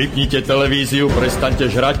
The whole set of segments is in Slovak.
Vypnite televíziu, prestaňte žrať,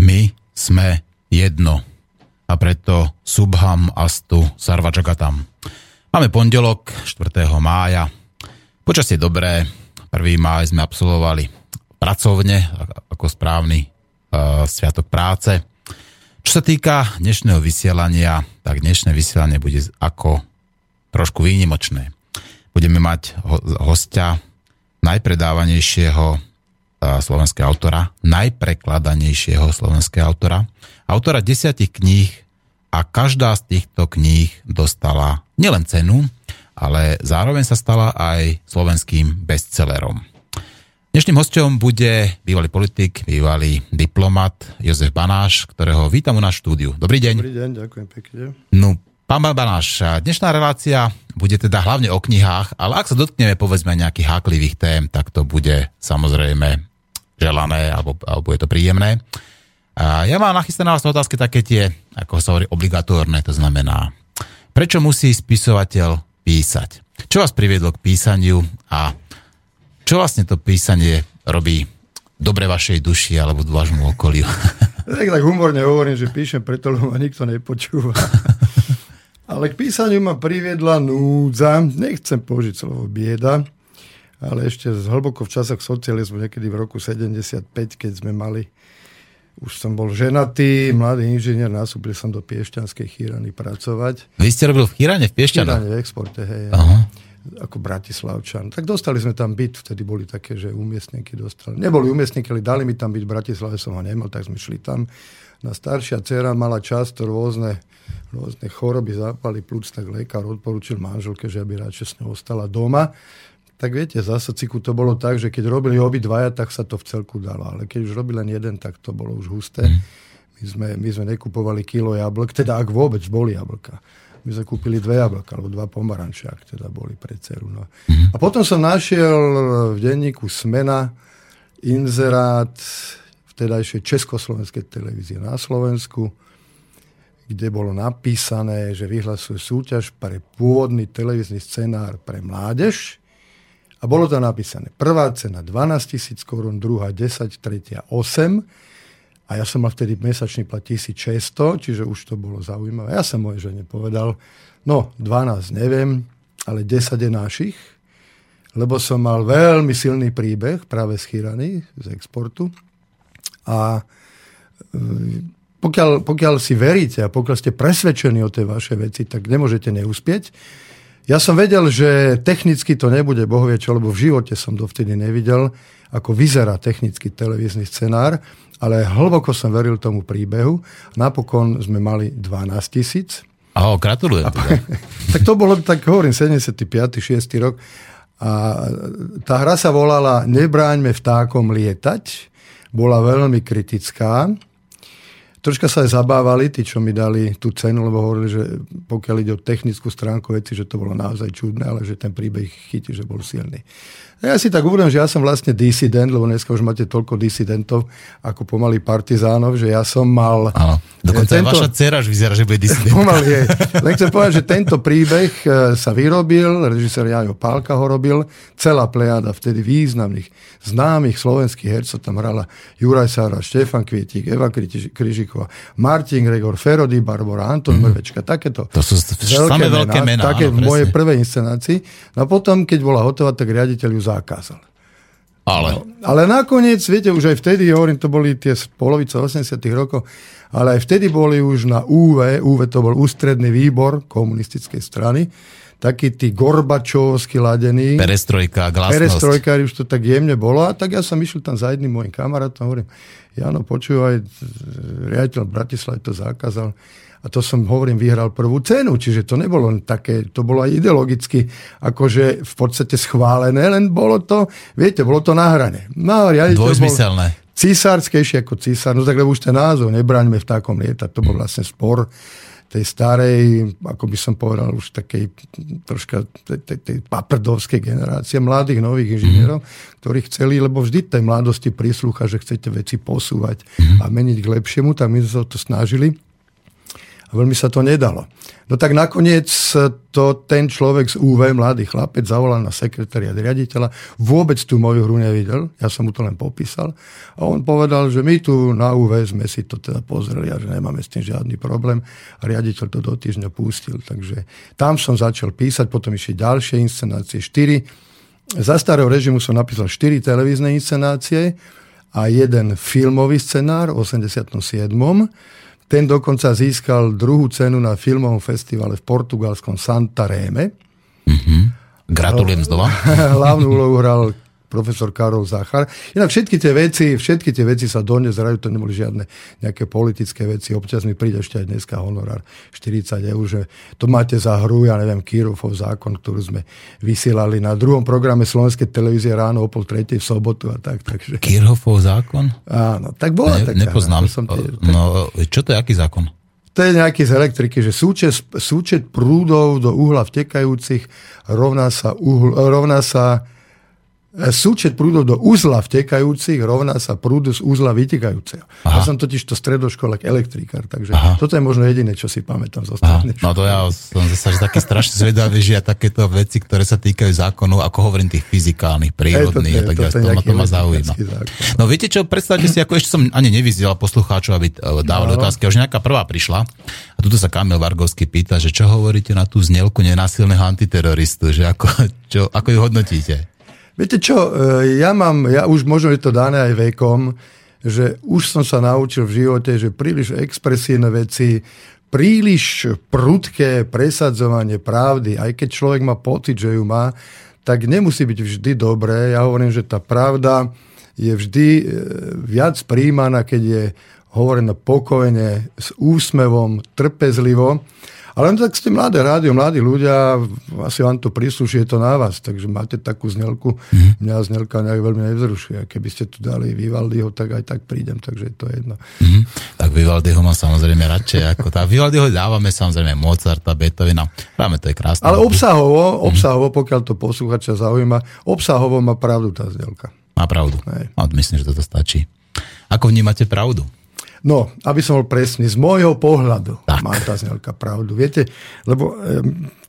My sme jedno. A preto Subham Astu Sarvajagatam. Máme pondelok, 4. mája. Počasie dobré. 1. máj sme absolvovali pracovne, ako správny sviatok práce. Čo sa týka dnešného vysielania, tak dnešné vysielanie bude ako trošku výnimočné. Budeme mať hostia najpredávanejšieho slovenského autora, najprekladanejšieho slovenského autora, autora 10 kníh a každá z týchto kníh dostala nielen cenu, ale zároveň sa stala aj slovenským bestsellerom. Dnešným hosťom bude bývalý politik, bývalý diplomat Jozef Banáš, ktorého vítam u nás štúdiu. Dobrý deň. Dobrý deň, ďakujem pekne. No, pán Banáš, dnešná relácia bude teda hlavne o knihách, ale ak sa dotkneme povedzme nejakých háklivých tém, tak to bude samozrejme želané, alebo je to príjemné. A ja mám nachystané vás otázky také tie, ako sa hovorí, obligatórne, to znamená, prečo musí spisovateľ písať? Čo vás priviedlo k písaniu a čo vlastne to písanie robí dobre vašej duši alebo vášmu okoliu? Tak humorne hovorím, že píšem preto, lebo ma nikto nepočúva. Ale k písaniu ma priviedla núdza, nechcem použiť slovo bieda, ale ešte hlboko v časoch socializmu, niekedy v roku 75, keď sme mali, už som bol ženatý, mladý inžinier, nastúpil som do Piešťanskej Chýrany pracovať. Vy ste robil v Chýrane, v Piešťanách? V Chýrane, v exporte, hej. Aha. Ako Bratislavčan. Tak dostali sme tam byt, vtedy boli také, že umiestnenky dostali. Neboli umiestnenky, ale dali mi tam byt v Bratislave, som ho nemal, tak sme šli tam. Na staršia dcera mala často rôzne choroby, zápaly plúc, tak lekár odporúčil manželke, že aby radšej s ňou ostala doma. Tak viete, za sociku to bolo tak, že keď robili obidvaja, tak sa to v celku dalo, ale keď už robil len jeden, tak to bolo už husté. My sme nekupovali kilo jablk, teda ak vôbec boli jablka. My sme kúpili 2 jablka, alebo 2 pomaranče, ak teda boli pre dceru. No. A potom som našiel v denníku Smena inzerát vtedajšej Československej televízie na Slovensku, kde bolo napísané, že vyhlasuje súťaž pre pôvodný televízny scenár pre mládež. A bolo tam napísané prvá cena 12 000 korún, druhá 10, tretia 8. A ja som mal vtedy mesačný plat 1600, čiže už to bolo zaujímavé. Ja som mojej žene povedal, no 12 neviem, ale 10 je našich, lebo som mal veľmi silný príbeh, práve z Chýrany, z exportu. A pokiaľ si veríte a pokiaľ ste presvedčení o tej vašej veci, tak nemôžete neúspieť. Ja som vedel, že technicky to nebude bohvie čo, lebo v živote som dovtedy nevidel, ako vyzerá technicky televízny scenár, ale hlboko som veril tomu príbehu. Napokon sme mali 12 000. Aho, gratulujem. Teda. Tak to bolo, tak hovorím, 75. 6. rok. A tá hra sa volala Nebráňme vtákom lietať. Bola veľmi kritická. Troška sa aj zabávali tí, čo mi dali tú cenu, lebo hovorili, že pokiaľ ide o technickú stránku veci, že to bolo naozaj čudné, ale že ten príbeh chytí, že bol silný. A ja si tak uvedom, že ja som vlastne disident, lebo dneska už máte toľko disidentov, ako pomaly partizánov, že ja som mal... Áno, dokonca tento, vaša dcera už vyzerá, že bude disident. Pomaly je. Len chcem povedať, že tento príbeh sa vyrobil, režisér Jano Pálka ho robil, celá plejada vtedy významných, známych slovenských hercov tam hrala Juraj Sára, Štefan Kvietik, Eva Kryžíková, Martin Gregor, Ferody, Barbora, Anton Brevečka, takéto. To sú samé veľké mená. Také v mojej prvej inscenácii. No a potom, keď bola hotová, tak riaditeľ ju zakázal. Ale... No, ale nakoniec, viete, už aj vtedy, hovorím, to boli tie polovice 80. rokov, ale aj vtedy boli už na UV to bol ústredný výbor komunistickej strany, takí tí gorbačovský ladení. Perestrojka, glasnosť. Perestrojka, už to tak jemne bolo. A tak ja som išiel tam za jedným mojim kamarátom, hovorím, Jano, počúvaj, riaditeľ Bratislavy to zakázal. A to som, hovorím, vyhral prvú cenu. Čiže to nebolo len také, to bolo aj ideologicky akože v podstate schválené, len bolo to, viete, bolo to na hrane. No, riaditeľ bol... Dvojzmyselné. císarskejšie ako císar, no tak lebo už ten názov Nebraňme vtákom lietať, to bol vlastne spor tej starej, ako by som povedal, už takej troška tej paprdovskej generácie mladých nových inžinierov, ktorí chceli, lebo vždy tej mladosti príslucha, že chcete veci posúvať a meniť k lepšiemu, tak my sa to snažili a veľmi sa to nedalo. No tak nakoniec to ten človek z UV, mladý chlapec, zavolal na sekretariát riaditeľa, vôbec tú moju hru nevidel, ja som mu to len popísal a on povedal, že my tu na UV sme si to teda pozreli a že nemáme s tým žiadny problém a riaditeľ to do týždňa pustil. Takže tam som začal písať, potom išli ďalšie inscenácie, 4. Za starého režimu som napísal 4 televízne inscenácie a jeden filmový scenár v 87. Ten dokonca získal 2. cenu na filmovom festivale v portugalskom Santaréme. Mm-hmm. Gratulujem znova. Hlavnú úlohu hral profesor Karol Zachár. Inak všetky tie veci sa dodnes hrajú, to neboli žiadne nejaké politické veci. Občas mi príde ešte aj dneska honorár 40 €, že to máte za hru, ja neviem, Kirchhoffov zákon, ktorú sme vysielali na 2. programe Slovenskej televízie ráno o 2:30 v sobotu a tak. Takže... Kirchhoffov zákon? Áno, tak bola taká. Nepoznám. No, čo to je, aký zákon? To je nejaký z elektriky, že súčet prúdov do uhla vtekajúcich rovná sa súčet prúdov do uzla vtekajúcich rovná sa prúdu z uzla vytekajúceho. Ja som totiž to stredoškolák elektrikár, takže toto je možno jediné, čo si pamätám z ostatných. No to ja som zase taký strašne zvedavý, že ja takéto veci, ktoré sa týkajú zákonu, ako hovorím, tých fyzikálnych, prírodných, tak ja to ma zaujíma. Zákon. No viete čo, predstavte si, ako ešte som ani nevyzdielal poslucháčov, aby dávali otázky, už nejaká prvá prišla. A tuto sa Kamil Vargovský pýta, že čo hovoríte na tú znielku nenásilného antiteroristu, že ako ju hodnotíte? Viete čo, ja už možno je to dané aj vekom, že už som sa naučil v živote, že príliš expresívne veci, príliš prudké presadzovanie pravdy, aj keď človek má pocit, že ju má, tak nemusí byť vždy dobré. Ja hovorím, že tá pravda je vždy viac prijímaná, keď je hovorená pokojne, s úsmevom, trpezlivo. Ale tak ste mladé rádio, mladí ľudia, asi vám to príslušie, je to na vás, takže máte takú znielku. Mňa znielka nejak veľmi nevzrušuje. Keby ste tu dali Vivaldiho, tak aj tak prídem, takže to je jedno. Tak Vivaldiho mám samozrejme radšej ako tá. Vivaldiho dávame samozrejme Mozarta, Beethovena. Práve to je krásne. Ale obsahovo, pokiaľ to posluchača zaujíma, obsahovo má pravdu tá znielka. Má pravdu. A myslím, že toto stačí. Ako vnímate pravdu? No, aby som bol presný, z môjho pohľadu tak má tá znielka pravdu. Viete, lebo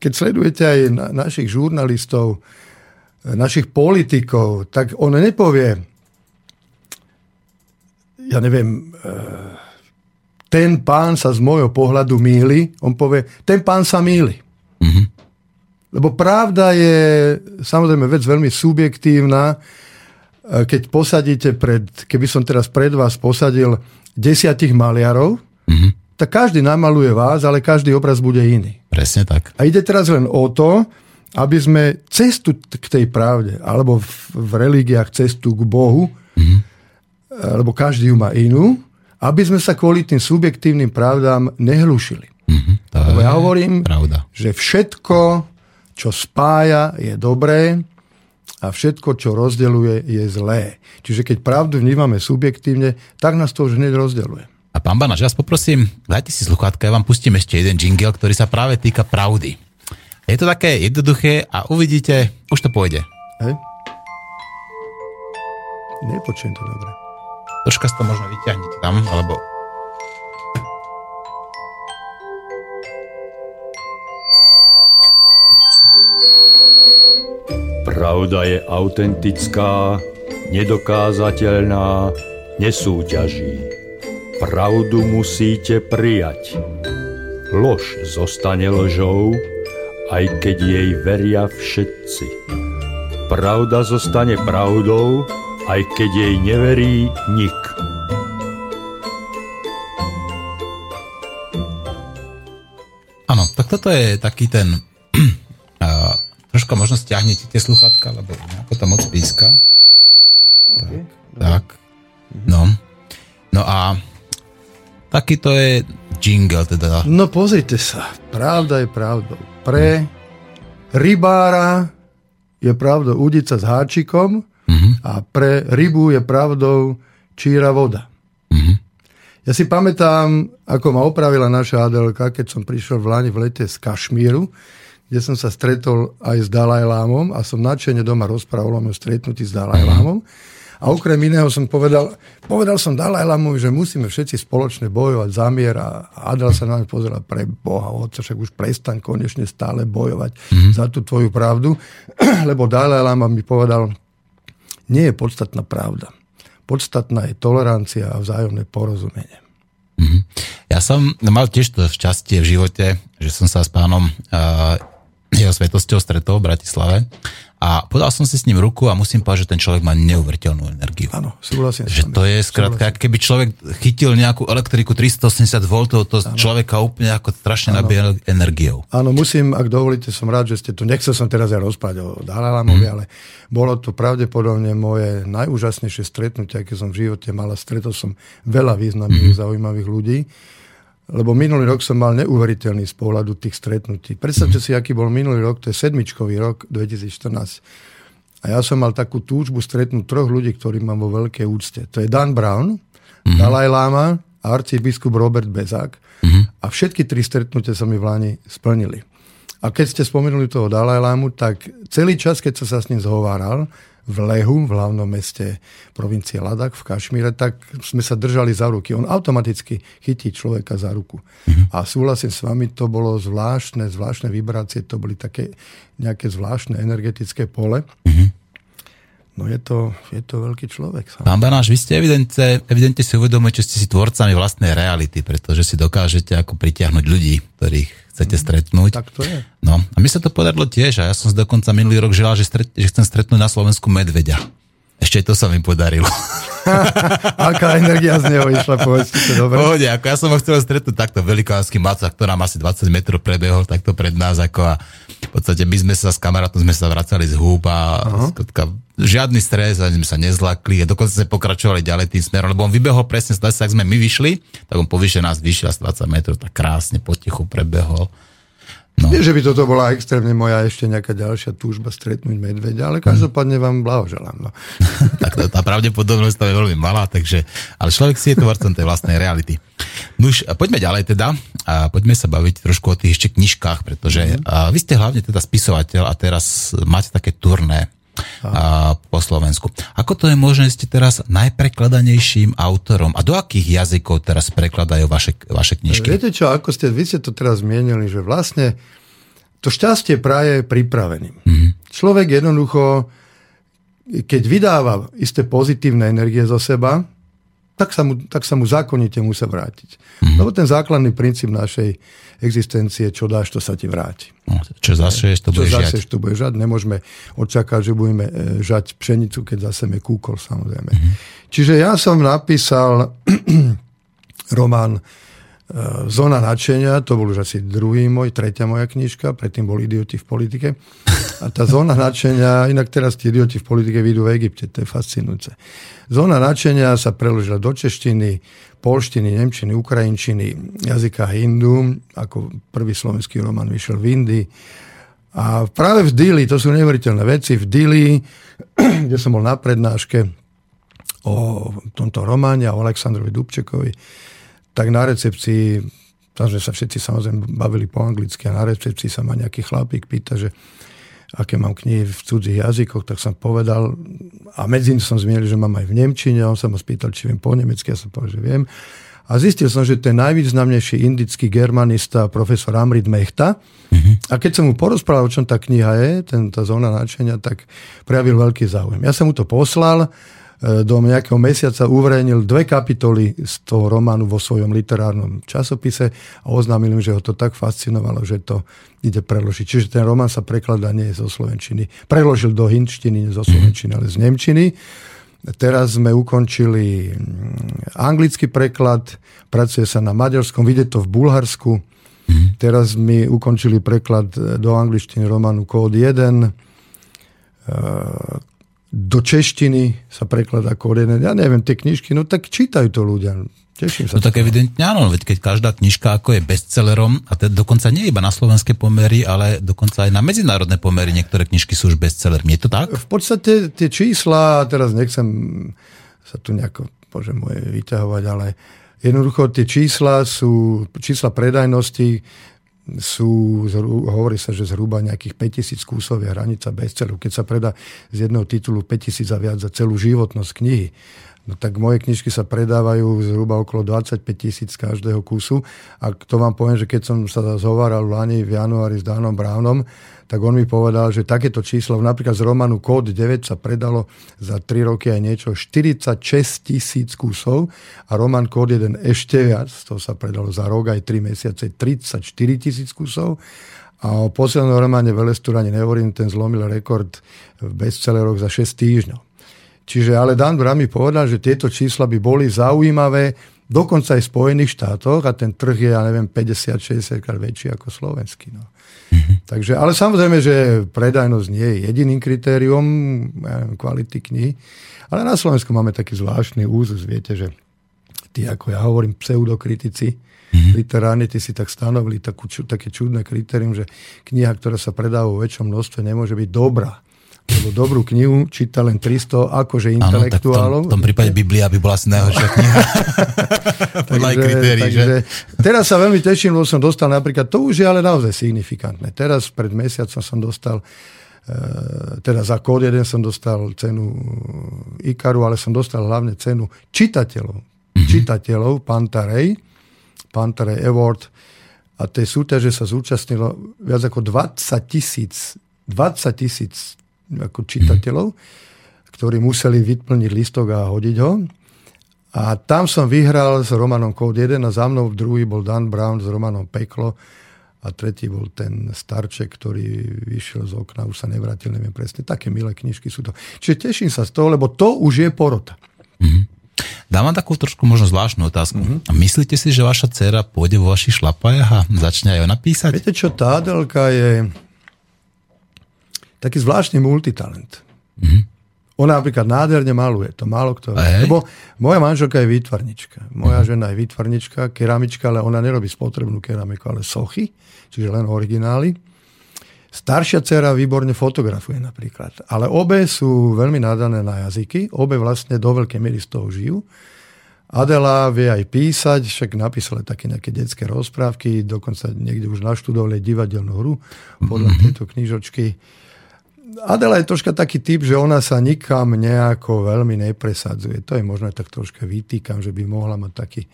keď sledujete aj našich žurnalistov, našich politikov, tak on nepovie, ja neviem, ten pán sa z môjho pohľadu mýli, on povie, ten pán sa mýli. Mm-hmm. Lebo pravda je samozrejme vec veľmi subjektívna. Keď posadíte keby som teraz pred vás posadil 10 maliarov, tak každý namaluje vás, ale každý obraz bude iný. Presne tak. A ide teraz len o to, aby sme cestu k tej pravde, alebo v religiách cestu k Bohu, lebo každý ju má inú, aby sme sa kvôli tým subjektívnym pravdám nehlušili. Lebo ja hovorím, že všetko, čo spája, je dobré, a všetko, čo rozdeľuje, je zlé. Čiže keď pravdu vnímame subjektívne, tak nás to už hneď rozdeľuje. A pán Banáš, ja vás poprosím, dajte si sluchátka, ja vám pustím ešte jeden jingle, ktorý sa práve týka pravdy. Je to také jednoduché a uvidíte, už to pôjde. Hej. Nepočujem to dobre. Troška si to možno vyťahnite tam, alebo... Pravda je autentická, nedokázateľná, nesúťaží. Pravdu musíte prijať. Lož zostane ložou, aj keď jej veria všetci. Pravda zostane pravdou, aj keď jej neverí nik. Áno, tak toto je taký ten... Troška možno stiahnete tie sluchátka, lebo nejako to moc píska. Okay. Tak. No a taký to je jingle teda. No pozrite sa, pravda je pravdou. Pre rybára je pravdou udica s háčikom a pre rybu je pravdou číra voda. Mm-hmm. Ja si pamätám, ako ma opravila naša Adelka, keď som prišiel v Lani v lete z Kašmíru, kde som sa stretol aj s Dalaj Lámom a som nadšene doma rozprával o mojom stretnutí s Dalaj Lámom. A okrem iného som povedal som Dalaj Lámovi, že musíme všetci spoločne bojovať za mier a Adel sa na mňa pozerala, pre Boha, otca, však už prestaň konečne stále bojovať za tú tvoju pravdu, lebo Dalaj Lama mi povedal, nie je podstatná pravda. Podstatná je tolerancia a vzájomné porozumenie. Mm-hmm. Ja som mal tiež to šťastie v živote, že som sa s pánom jeho svetosťou stretol v Bratislave a podal som si s ním ruku a musím povedať, že ten človek má neuveriteľnú energiu. Áno, súhlasím. Že to je skrátka, keby človek chytil nejakú elektriku 380 V, to človeka úplne ako strašne nabije energiou. Áno, musím, ak dovolíte, som rád, že ste tu. Nechcel som teraz aj rozprávať o Dalai Lamovi, ale bolo to pravdepodobne moje najúžasnejšie stretnutie, aké som v živote mal. Stretol som veľa významných, zaujímavých ľudí. Lebo minulý rok som mal neuveriteľný z pohľadu tých stretnutí. Predstavte si, aký bol minulý rok, to je sedmičkový rok 2014. A ja som mal takú túžbu stretnúť troch ľudí, ktorí mám vo veľkej úcte. To je Dan Brown, Dalai Lama a arcibiskup Robert Bezák. A všetky tri stretnutia sa mi v Lani splnili. A keď ste spomenuli toho Dalai Lamu, tak celý čas, keď som sa s ním zhováral, v Lehu, v hlavnom meste provincie Ladakh v Kašmíre, tak sme sa držali za ruky. On automaticky chytí človeka za ruku. A súhlasím s vami, to bolo zvláštne vibrácie, to boli také nejaké zvláštne energetické pole. No je to veľký človek. Pán Banáš, vy ste evidentne si uvedomujete, že ste si tvorcami vlastnej reality, pretože si dokážete ako pritiahnuť ľudí, ktorých chcete stretnúť. Tak to je. No, a mi sa to podarilo tiež a ja som dokonca minulý rok želal, že chcem stretnúť na Slovensku medveďa. Ešte to sa mi podarilo. Aká energia z neho išla, povedzte to, dobre. Pohode, ako ja som ho chcel stretnúť takto velikánsky macák, ktorý nám asi 20 metrov prebehol takto pred nás, ako a v podstate my sme sa s kamarátom vracali z húb a žiadny stres, ani sme sa nezlakli a dokonca sme pokračovali ďalej tým smerom, lebo on vybehol presne z lesa, ak sme my vyšli, tak on povyše nás vyšiel z 20 metrov, tak krásne potichu prebehol. No. Nie, že by toto bola extrémne moja ešte nejaká ďalšia túžba stretnúť medveďa, ale každopádne vám blahoželám. No. Tak tá pravdepodobnosť tam je veľmi malá, takže, ale človek si je tvorcom tej vlastnej reality. Nuž, poďme ďalej teda a poďme sa baviť trošku o tých ešte knižkách, pretože vy ste hlavne teda spisovateľ a teraz máte také turné po Slovensku. Ako to je možné, ste teraz najprekladanejším autorom a do akých jazykov teraz prekladajú vaše knižky? Viete čo, ako ste, vy ste to teraz zmienili, že vlastne to šťastie praje pripraveným. Človek jednoducho, keď vydáva isté pozitívne energie zo seba, tak sa mu zákonite musia vrátiť. Lebo ten základný princíp našej existencie, čo dáš, to sa ti vráti. No, čo zaseješ, to budeš žiať. Nemôžeme očakávať, že budeme žať pšenicu, keď zaseme kúkol, samozrejme. Čiže ja som napísal román Zóna nadšenia, to bol už asi tretia moja knižka, predtým bol Idioti v politike. A tá zóna nadšenia, inak teraz tí idioti v politike vyjdú v Egypte, to je fascinujúce. Zóna nadšenia sa preložila do češtiny, polštiny, nemčiny, ukrajinčiny, jazyka hindu, ako prvý slovenský román vyšiel v Indii. A práve v Dili, to sú neuveriteľné veci, v Dili, kde som bol na prednáške o tomto románe, o Alexandrovi Dubčekovi, tak na recepcii, tam sme sa všetci samozrejme bavili po anglicky a na recepcii sa ma nejaký chlapík pýta, že aké mám knihy v cudzích jazykoch, tak som povedal a medzi nimi som zmienil, že mám aj v nemčine a on sa ma spýtal, či viem po nemecky, ja som povedal, že viem. A zistil som, že ten najvýznamnejší indický germanista, profesor Amrit Mehta. A keď som mu porozprával, o čom tá kniha je, tá zóna nadšenia, tak prejavil veľký záujem. Ja som mu to poslal, do nejakého mesiaca uverejnil 2 kapitoly z toho románu vo svojom literárnom časopise a oznámil im, že ho to tak fascinovalo, že to ide preložiť. Čiže ten román sa prekladá nie zo slovenčiny. Preložil do hindštiny, nie zo slovenčiny, ale z nemčiny. Teraz sme ukončili anglický preklad, pracuje sa na maďarskom, vyjde to v Bulharsku. Teraz sme ukončili preklad do angličtiny románu Kód 1, do češtiny sa prekladá korené. Ja neviem, tie knižky, no tak čítajú to ľudia. Teším sa. No tak evidentne áno, veď keď každá knižka ako je bestsellerom, a teda dokonca nie iba na slovenské pomery, ale dokonca aj na medzinárodné pomery niektoré knižky sú už bestsellermi. Je to tak? V podstate tie čísla, teraz nechcem sa tu nejako bože moje, vyťahovať, ale jednoducho tie čísla sú, čísla predajnosti sú, hovorí sa, že zhruba nejakých 5000 kusov je hranica bestselleru. Keď sa predá z jedného titulu 5000 a viac za celú životnosť knihy, no tak moje knižky sa predávajú zhruba okolo 25 000 každého kusu. A to vám poviem, že keď som sa zhováral lani v januári s Danom Brownom, tak on mi povedal, že takéto číslo, napríklad z románu Kód 9 sa predalo za 3 roky aj niečo 46 000 kusov a román Kód 1 ešte viac, to sa predalo za rok aj 3 mesiace 34 000 kusov. A o poslednom románe Velestura ani nehovorím, ten zlomil rekord v bestselleroch za 6 týždňov. Čiže ale Dan Brown mi povedal, že tieto čísla by boli zaujímavé dokonca aj v Spojených štátoch a ten trh je, ja neviem, 50-60 krát väčší ako slovenský. No. Takže, ale samozrejme, že predajnosť nie je jediným kritériom kvality knihy, ale na Slovensku máme taký zvláštny úzus, viete, že tí, ako ja hovorím, pseudokritici, literárne, ty si tak stanovili také čudné kritérium, že kniha, ktorá sa predáva vo väčšom množstve, nemôže byť dobrá. Lebo dobrú knihu číta len 300 akože intelektuálov. Áno, v tom prípade Biblia by bola asi najhoršia kniha. Podľa aj kritérií, že? Teraz sa veľmi teším, lebo som dostal napríklad, to už je ale naozaj signifikantné. Teraz pred mesiacom som dostal, teda za Kód 1 som dostal cenu Ikaru, ale som dostal hlavne cenu čitateľov. Mm-hmm. Čitateľov, Pantarej Award. A tej súťaže sa zúčastnilo viac ako 20 tisíc ako čitateľov, ktorí museli vyplniť listok a hodiť ho. A tam som vyhral s románom Kód 1 a za mnou druhý bol Dan Brown s románom Peklo a tretí bol ten starček, ktorý vyšiel z okna, už sa nevrátil, neviem presne. Také milé knižky sú to. Čiže teším sa z toho, lebo to už je porota. Mm-hmm. Dám vám takú trošku možno zvláštnu otázku. Mm-hmm. Myslíte si, že vaša dcéra pôjde vo vašich šlapajách a začne aj ona písať? Viete čo, tá Adelka je taký zvláštny multitalent. Mm-hmm. Ona napríklad nádherne maluje, to málo kto. Lebo moja manželka je výtvarnička. Moja žena je výtvarnička, keramička, ale ona nerobí spotrebnú keramiku, ale sochy, čiže len originály. Staršia dcera výborne fotografuje napríklad. Ale obe sú veľmi nadané na jazyky, obe vlastne do veľkej miery z toho žijú. Adela vie aj písať, však napísala také nejaké detské rozprávky, dokonca niekde už naštudovala divadelnú hru podľa tejto knižočky. Adela je troška taký typ, že ona sa nikam nejako veľmi nepresadzuje. To je možno tak troška vytýkam, že by mohla mať taký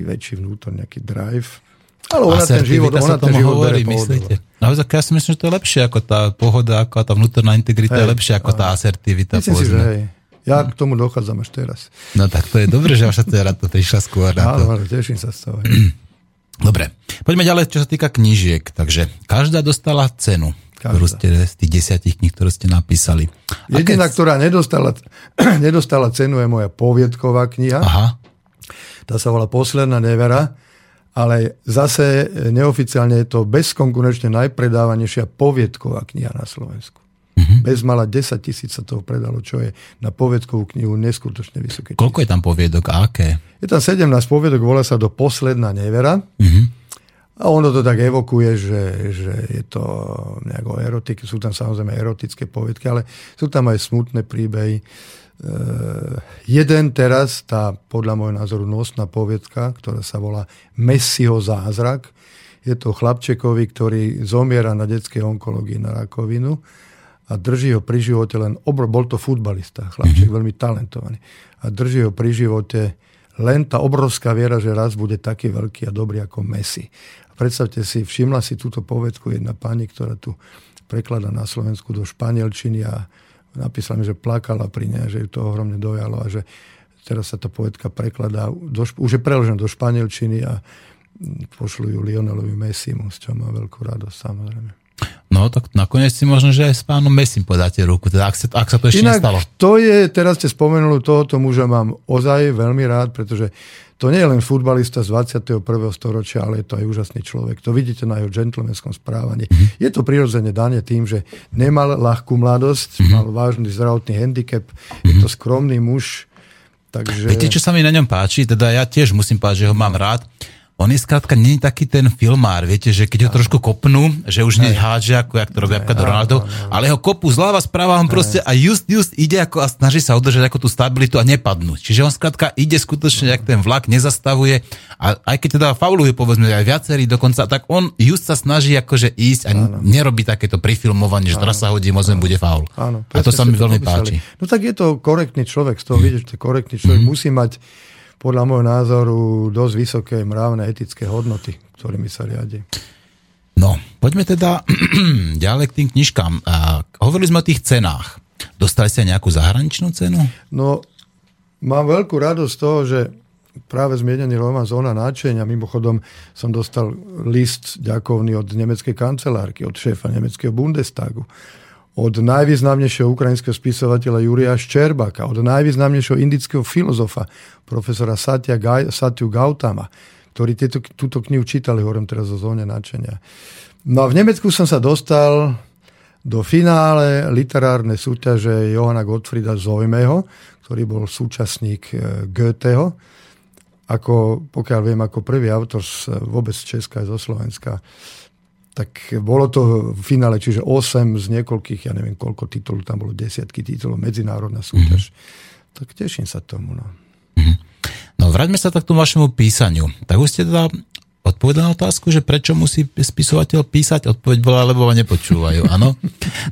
väčší vnútor, nejaký drive. Ale ona ten život, hovorí, myslíte? Naozaj, ja si myslím, že to je lepšie ako tá pohoda, ako tá vnútorná integrita je lepšia ako tá asertivita. Myslím si, že ja k tomu dochádzam až teraz. No tak to je dobré, že vaša dcéra to prišla skôr. Ale teším sa z toho. Dobre, poďme ďalej, čo sa týka knížiek. Takže každá dostala cenu. Ktorú ste z tých 10 kníh, ktoré ste napísali. Jediná, ktorá nedostala cenu, je moja poviedková kniha. Aha. Tá sa volá Posledná nevera, ale zase neoficiálne je to bezkonkurenčne najpredávanejšia poviedková kniha na Slovensku. Uh-huh. Bezmala 10 000 sa toho predalo, čo je na poviedkovú knihu neskutočne vysoké. Koľko je tam poviedok a aké? Je tam 17 poviedok, volá sa do Posledná nevera. Uh-huh. A ono to tak evokuje, že je to nejako erotické. Sú tam samozrejme erotické poviedky, ale sú tam aj smutné príbehy. Jeden teraz, tá podľa môjho názoru nosná poviedka, ktorá sa volá Messiho zázrak. Je to chlapčekovi, ktorý zomiera na detskej onkológii na rakovinu a drží ho pri živote len bol to futbalista, chlapček veľmi talentovaný. A drží ho pri živote len tá obrovská viera, že raz bude taký veľký a dobrý ako Messi. Predstavte si, všimla si túto poviedku jedna pani, ktorá tu prekladá na Slovensku do španielčiny a napísala mi, že plakala pri nej, že ju to ohromne dojalo a že teraz sa tá poviedka prekladá, už je preložená do španielčiny a pošlu ju Lionelovi Messimu, s čom má veľkú radosť samozrejme. No, tak nakoniec si možno, že aj s pánom Messim podáte ruku, teda ak sa to ešte nestalo. Inak to je, teraz ste spomenuli tohoto muža, mám ozaj veľmi rád, pretože to nie je len futbalista z 21. storočia, ale je to aj úžasný človek. To vidíte na jeho džentlmenskom správaní. Mm-hmm. Je to prirodzene dané tým, že nemal ľahkú mladosť, mal vážny zdravotný handicap, je to skromný muž. Takže... Viete, čo sa mi na ňom páči? Teda ja tiež musím páčiť, že ho mám rád. On je skrátka, nie je taký ten filmár, viete, že keď ho trošku kopnú, že už nehádže, ako jak to robí do Ronaldo, ale ho kopu zľava, správa, on proste a just ide ako a snaží sa udržať ako tú stabilitu a nepadnúť. Čiže on skrátka ide skutočne, jak ten vlak nezastavuje a aj keď teda fauluje, povedzme, aj viacerí dokonca, tak on just sa snaží akože ísť a nerobí takéto prifilmovanie, že teraz sa hodí, možno bude faul. A to sa mi veľmi páči. No tak je to korektný človek, z toho vidíš, že korektný človek musí mať podľa môjho názoru dosť vysoké mravné etické hodnoty, ktorými sa riadi. No, poďme teda ďalej k tým knižkám. Hovorili sme o tých cenách. Dostali ste nejakú zahraničnú cenu? No, mám veľkú radosť z toho, že práve zmienený román Zóna nadšenia, mimochodom som dostal list ďakovný od nemeckej kancelárky, od šéfa nemeckého Bundestagu, od najvýznamnejšieho ukrajinského spisovateľa Jurija Ščerbaka, od najvýznamnejšieho indického filozofa, profesora Satyu Gautama, ktorý túto knihu čítali, hovorím teraz o Zóne nadšenia. No a v Nemecku som sa dostal do finále literárnej súťaže Johanna Gottfrieda Zojmeho, ktorý bol súčasník Goetheho, ako, pokiaľ viem, ako prvý autor vôbec z Česka aj zo Slovenska. Tak bolo to v finále, čiže 8 z niekoľkých, ja neviem koľko titulov, tam bolo desiatky titulov, medzinárodná súťaž. Tak teším sa tomu. No, no vráťme sa tak k tomu vašemu písaniu. Tak už ste teda odpovedali na otázku, že prečo musí spisovateľ písať? Odpoveď bola, lebo ma nepočúvajú, áno?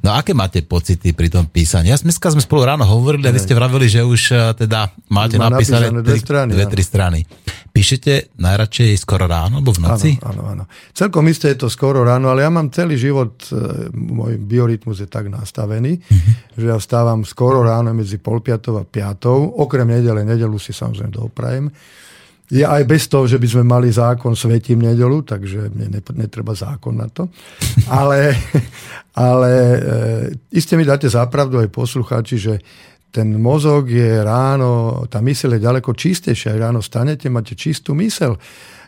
No aké máte pocity pri tom písaní? Ja dneska sme spolu ráno hovorili a vy ste vravili, že už teda máte napísané dve, tri strany. Píšete najradšej skoro ráno, alebo v noci? Áno. Celkom isté je to skoro ráno, ale ja mám celý život, môj biorytmus je tak nastavený, že ja vstávam skoro ráno medzi 4:30 a 5:00, okrem nedelu si samozrejme doprajem. Je aj bez toho, že by sme mali zákon svätím nedeľu, takže mne netreba zákon na to. Ale iste mi dáte zapravdu aj poslucháči, že ten mozog je ráno, tá myseľ je ďaleko čistejšia. Ráno stanete, máte čistú myseľ.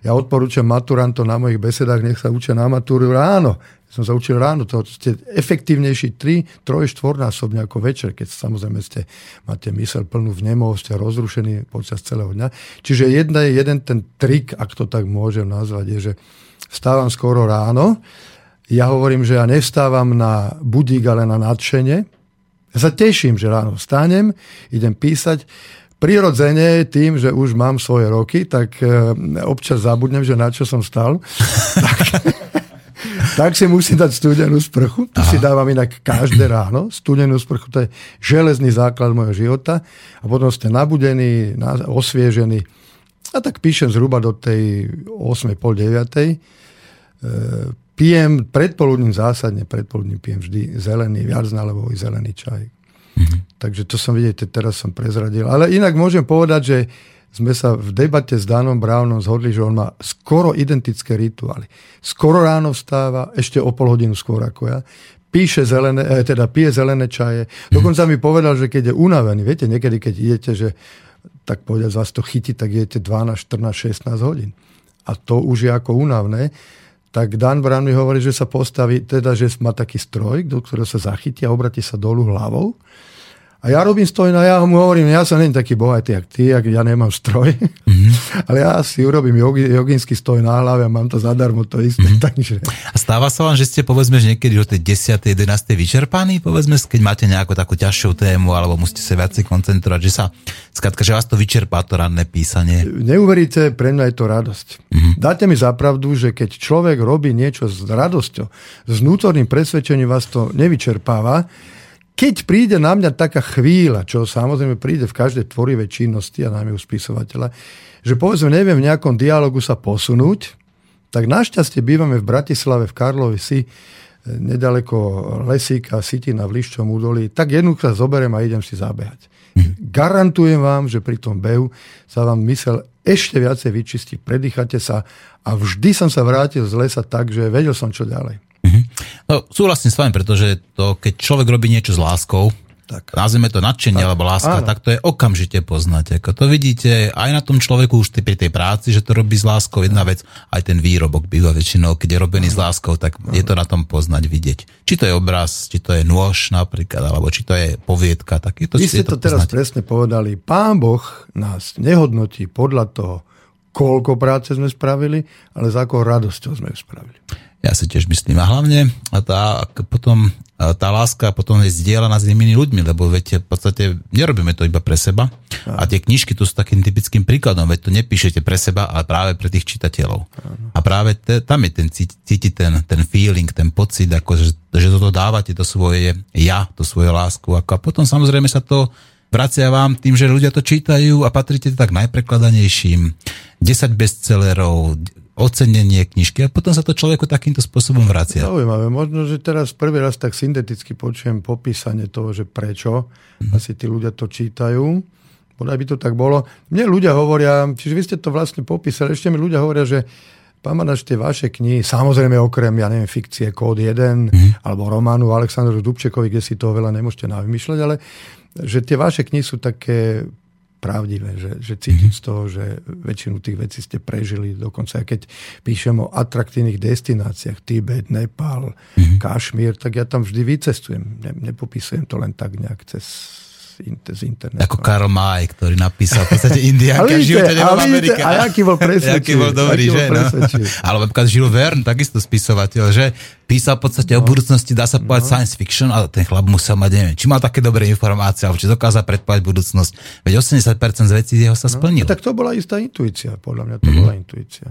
Ja odporúčam maturantom na mojich besedách, nech sa učia na matúru ráno. Som sa učil ráno, to ste efektívnejší 3-4-násobne ako večer, keď samozrejme máte myseľ plnú vnemov, ste rozrušení počas celého dňa. Čiže jeden ten trik, ak to tak môžem nazvať, je, že vstávam skoro ráno. Ja hovorím, že ja nevstávam na budík, ale na nadšenie. Ja sa teším, že ráno vstanem, idem písať. Prirodzene tým, že už mám svoje roky, tak občas zabudnem, že na čo som stal. Tak si musím dať studenú sprchu. Tu si dávam inak každé ráno. Studenú sprchu, to je železný základ mojho života. A potom ste nabudení, osviežení. A tak píšem zhruba do tej 8:30, 9:00. Pijem predpoludním pijem vždy zelený, viac nálevový zelený čaj. Takže to som, vidíte, teraz som prezradil. Ale inak môžem povedať, že sme sa v debate s Danom Brownom zhodli, že on má skoro identické rituály. Skoro ráno vstáva, ešte o 0,5 hodinu skôr ako ja. Pije zelené čaje. Dokonca mi povedal, že keď je unavený, viete, niekedy keď idete, že tak povedať vás to chytí, tak idete 12, 14, 16 hodín. A to už je ako únavné. Tak Dan Brown mi hovorí, že sa postaví, teda, že má taký stroj, do ktorého sa zachytí a obratí sa dolu hlavou. A ja robím stojno, ja mu hovorím, ja som není taký bohatý, jak ty, ja nemám stroj. Ale ja si urobím joginský stoj na hlave a mám to zadarmo, to isté. Takže. A stáva sa vám, že ste, povedzme, že niekedy do tej 10. 11. vyčerpaní, povedzme, keď máte nejakú takú ťažšiu tému, alebo musíte sa viac koncentrovať, že sa, skrátka, že vás to vyčerpá to ranné písanie. Neuveríte, pre mňa je to radosť. Dáte mi zapravdu, že keď človek robí niečo s radosťou, s vnútorným presvedčením, vás to nevyčerpáva. Keď príde na mňa taká chvíľa, čo samozrejme príde v každej tvorivej činnosti a najmä u spisovateľa, že povedzme neviem v nejakom dialogu sa posunúť, tak našťastie bývame v Bratislave, v Karlovej Vsi, nedaleko Lesíka, Sitina v Liščom údolí, tak jednu sa zoberiem a idem si zabehať. Garantujem vám, že pri tom behu sa vám mysel ešte viacej vyčistí, predýchate sa a vždy som sa vrátil z lesa tak, že vedel som čo ďalej. No, súhlasím s vami, pretože to, keď človek robí niečo s láskou, tak nazveme to nadšenie alebo láska, áno. Tak to je okamžite poznať. Ako to vidíte aj na tom človeku už pri tej práci, že to robí s láskou. Jedna vec, aj ten výrobok býva väčšinou, keď je robený s láskou, tak je to na tom poznať, vidieť. Či to je obraz, či to je nôž napríklad, alebo či to je poviedka. Tak je to, vy ste to teraz presne povedali. Pán Boh nás nehodnotí podľa toho, koľko práce sme spravili, ale s akou radosťou sme ju spravili. Ja si tiež myslím. A hlavne tá láska potom je zdieľaná s inými ľuďmi, lebo viete, v podstate nerobíme to iba pre seba. A tie knižky tu sú takým typickým príkladom, veď to nepíšete pre seba, ale práve pre tých čitateľov. A práve tam je cíti ten feeling, ten pocit, že toto dávate, to svoje ja, to svoju lásku. A potom samozrejme sa to vracia vám tým, že ľudia to čítajú a patríte tak najprekladanejším. 10 bestsellerov, ocenenie knižky a potom sa to človeku takýmto spôsobom vracia. Zaujímavé. Možno, že teraz prvý raz tak synteticky počujem popísanie toho, že prečo asi tí ľudia to čítajú. Podľa by to tak bolo. Mne ľudia hovoria, čiže vy ste to vlastne popísali, ešte mi ľudia hovoria, že pán Banáš, tie vaše knihy, samozrejme okrem, ja neviem, fikcie Kód 1 alebo románu Alexandru Dubčekovi, kde si toho veľa nemôžete navymýšľať, ale že tie vaše knihy sú také pravdivé, že cítim z toho, že väčšinu tých vecí ste prežili dokonca. A keď píšem o atraktívnych destináciách, Tibet, Nepal, Kašmír, tak ja tam vždy vycestujem. Nepopisujem to len tak nejak cez internetu. Ako Karl May, ktorý napísal v podstate Indiánka, živote nebol v Amerike. A aký bol presvedčivý. Alebo napríklad Jules Verne, takisto spisovateľ, že písal v podstate o budúcnosti, dá sa povedať science fiction, ale ten chlap musel mať, neviem, či mal také dobré informácie, alebo či dokázal predpovedať budúcnosť. Veď 80% z vecí jeho sa splnilo. Tak to bola istá intuícia, podľa mňa to bola intuícia.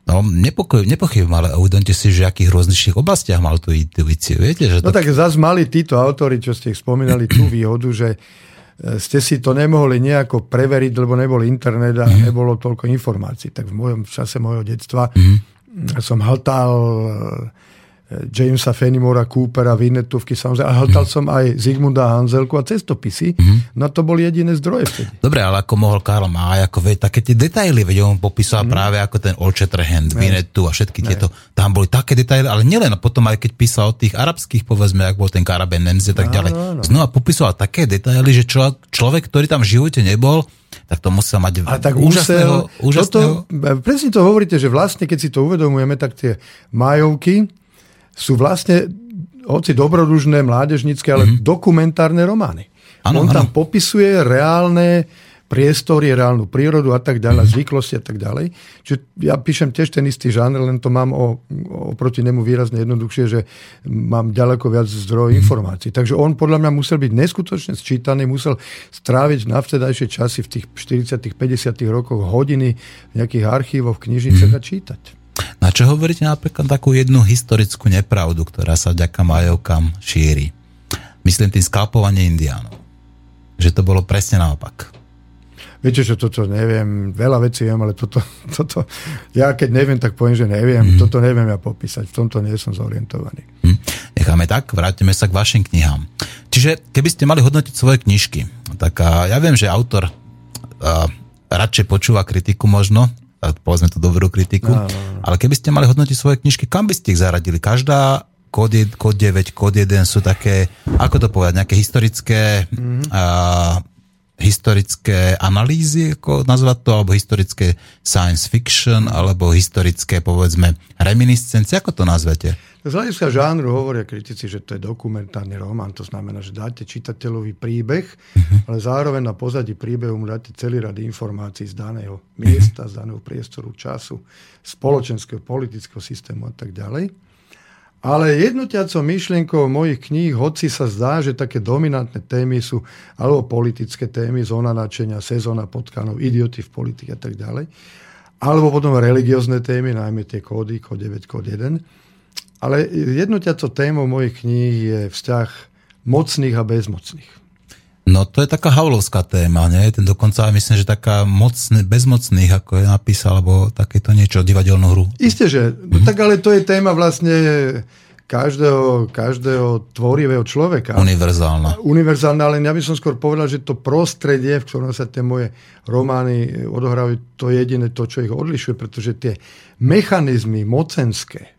No, nepochybujem, ale uvedomte si, že v akých rôznych oblastiach mal tú intuíciu. Viete, že tak zase mali títo autori, čo ste ich spomínali, tú výhodu, že ste si to nemohli nejako preveriť, lebo nebol internet a nebolo toľko informácií. Tak v mojom čase mojho detstva som hltal Jamesa Fenimora Coopera, Vinetovky, samozrejme, a hltal som aj Zigmunda Hanzelku a cestopisy, no to boli jediné zdroje vtedy. Dobre, ale ako mohol Karl May, ako také tie detaily, veď on popísal práve ako ten Old Shatterhand, Vinetu a všetky tieto, tam boli také detaily, ale nielen, potom aj keď písal o tých arabských, povedzme, ako bol ten Karaben Nemz a tak ďalej, znova popísal také detaily, že človek, ktorý tam v živote nebol, tak to musel mať úžasného... Presne to hovoríte, že vlastne, keď si to uvedomujeme, tak tie Mayovky sú vlastne, hoci dobrodružné, mládežnícke, ale dokumentárne romány. On tam popisuje reálne priestory, reálnu prírodu a tak ďalej, zvyklosti a tak ďalej. Čiže ja píšem tiež ten istý žánr, len to mám oproti nemu výrazne jednoduchšie, že mám ďaleko viac zdrojov informácií. Takže on podľa mňa musel byť neskutočne sčítaný, musel stráviť na vtedajšie časy v tých 40-50 rokoch hodiny v nejakých archívoch, knižnicách a čítať. Na čo hovoríte napríklad takú jednu historickú nepravdu, ktorá sa vďaka Majovkám šíri? Myslím tým skalpovanie Indiánov. Že to bolo presne naopak. Viete, že toto neviem, veľa vecí viem, ale toto ja keď neviem, tak poviem, že neviem. Toto neviem ja popísať. V tomto nie som zorientovaný. Necháme tak, vrátime sa k vašim knihám. Čiže keby ste mali hodnotiť svoje knižky, tak ja viem, že autor radšej počúva kritiku možno, a povedzme tú dobrú kritiku. Ale keby ste mali hodnotiť svoje knižky, kam by ste ich zaradili? Každá Kód 9, Kód 1 sú také, ako to povedať, nejaké historické analýzy, ako nazvať to, alebo historické science fiction, alebo historické, povedzme, reminiscencie, ako to nazvete? Z hľadiska žánru hovoria kritici, že to je dokumentárny román, to znamená, že dáte čitateľovi príbeh, ale zároveň na pozadí príbehu mu dáte celý rad informácií z daného miesta, z daného priestoru, času, spoločenského, politického systému a tak ďalej. Ale jednotiacou myšlienkou mojich kníh, hoci sa zdá, že také dominantné témy sú, alebo politické témy, zóna nadšenia, sezóna potkanov, idioti v politike a tak ďalej, alebo potom religiózne témy, najmä tie kódy, Kód 9, Kód 1. Ale jednotiacou témou mojich kníh je vzťah mocných a bezmocných. No to je taká havlovská téma, nie? Ten dokonca myslím, že taká bezmocných, ako je napísal, alebo takéto niečo, divadelnú hru. Isté, že. No, tak ale to je téma vlastne každého tvorivého človeka. Univerzálna. Univerzálna, ale ja by som skôr povedal, že to prostredie, v ktorom sa tie moje romány odohrávajú, to je jediné to, čo ich odlišuje, pretože tie mechanizmy mocenské,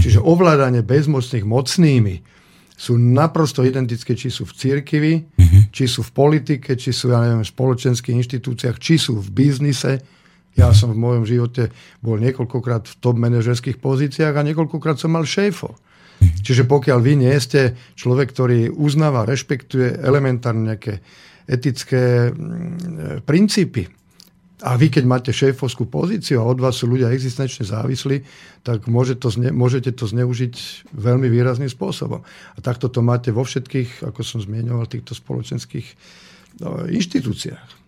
čiže ovládanie bezmocných mocnými, sú naprosto identické, či sú v cirkvi, či sú v politike, či sú, ja neviem, v spoločenských inštitúciách, či sú v biznise. Ja som v mojom živote bol niekoľkokrát v top manažerských pozíciách a niekoľkokrát som mal šéfov. Čiže pokiaľ vy nie ste človek, ktorý uznáva, rešpektuje elementárne nejaké etické princípy, A vy, keď máte šéfovskú pozíciu a od vás sú ľudia existenčne závislí, tak môžete to zneužiť veľmi výrazným spôsobom. A takto to máte vo všetkých, ako som zmieňoval, týchto spoločenských inštitúciách.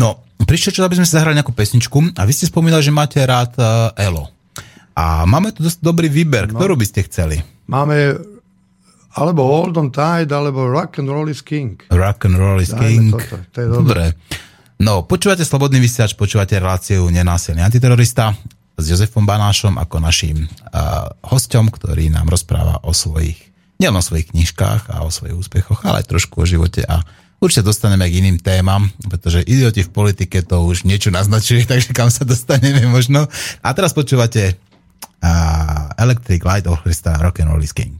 No, prišlo čas, aby sme si zahrali nejakú pesničku a vy ste spomínali, že máte rád ELO. A máme tu dosť dobrý výber. Ktorú by ste chceli? Máme alebo Old on Tide, alebo Rock and Roll is King. Rock and Roll is King. To je dobré. No, počúvate Slobodný vysielač, počúvate reláciu Nenásilný antiterorista s Jozefom Banášom ako naším hosťom, ktorý nám rozpráva o svojich, nielen o svojich knižkách a o svojich úspechoch, ale aj trošku o živote a určite dostaneme k iným témam, pretože Idioti v politike to už niečo naznačuje, takže kam sa dostaneme možno. A teraz počúvate Electric Light Orchestra Rock and Roll is King.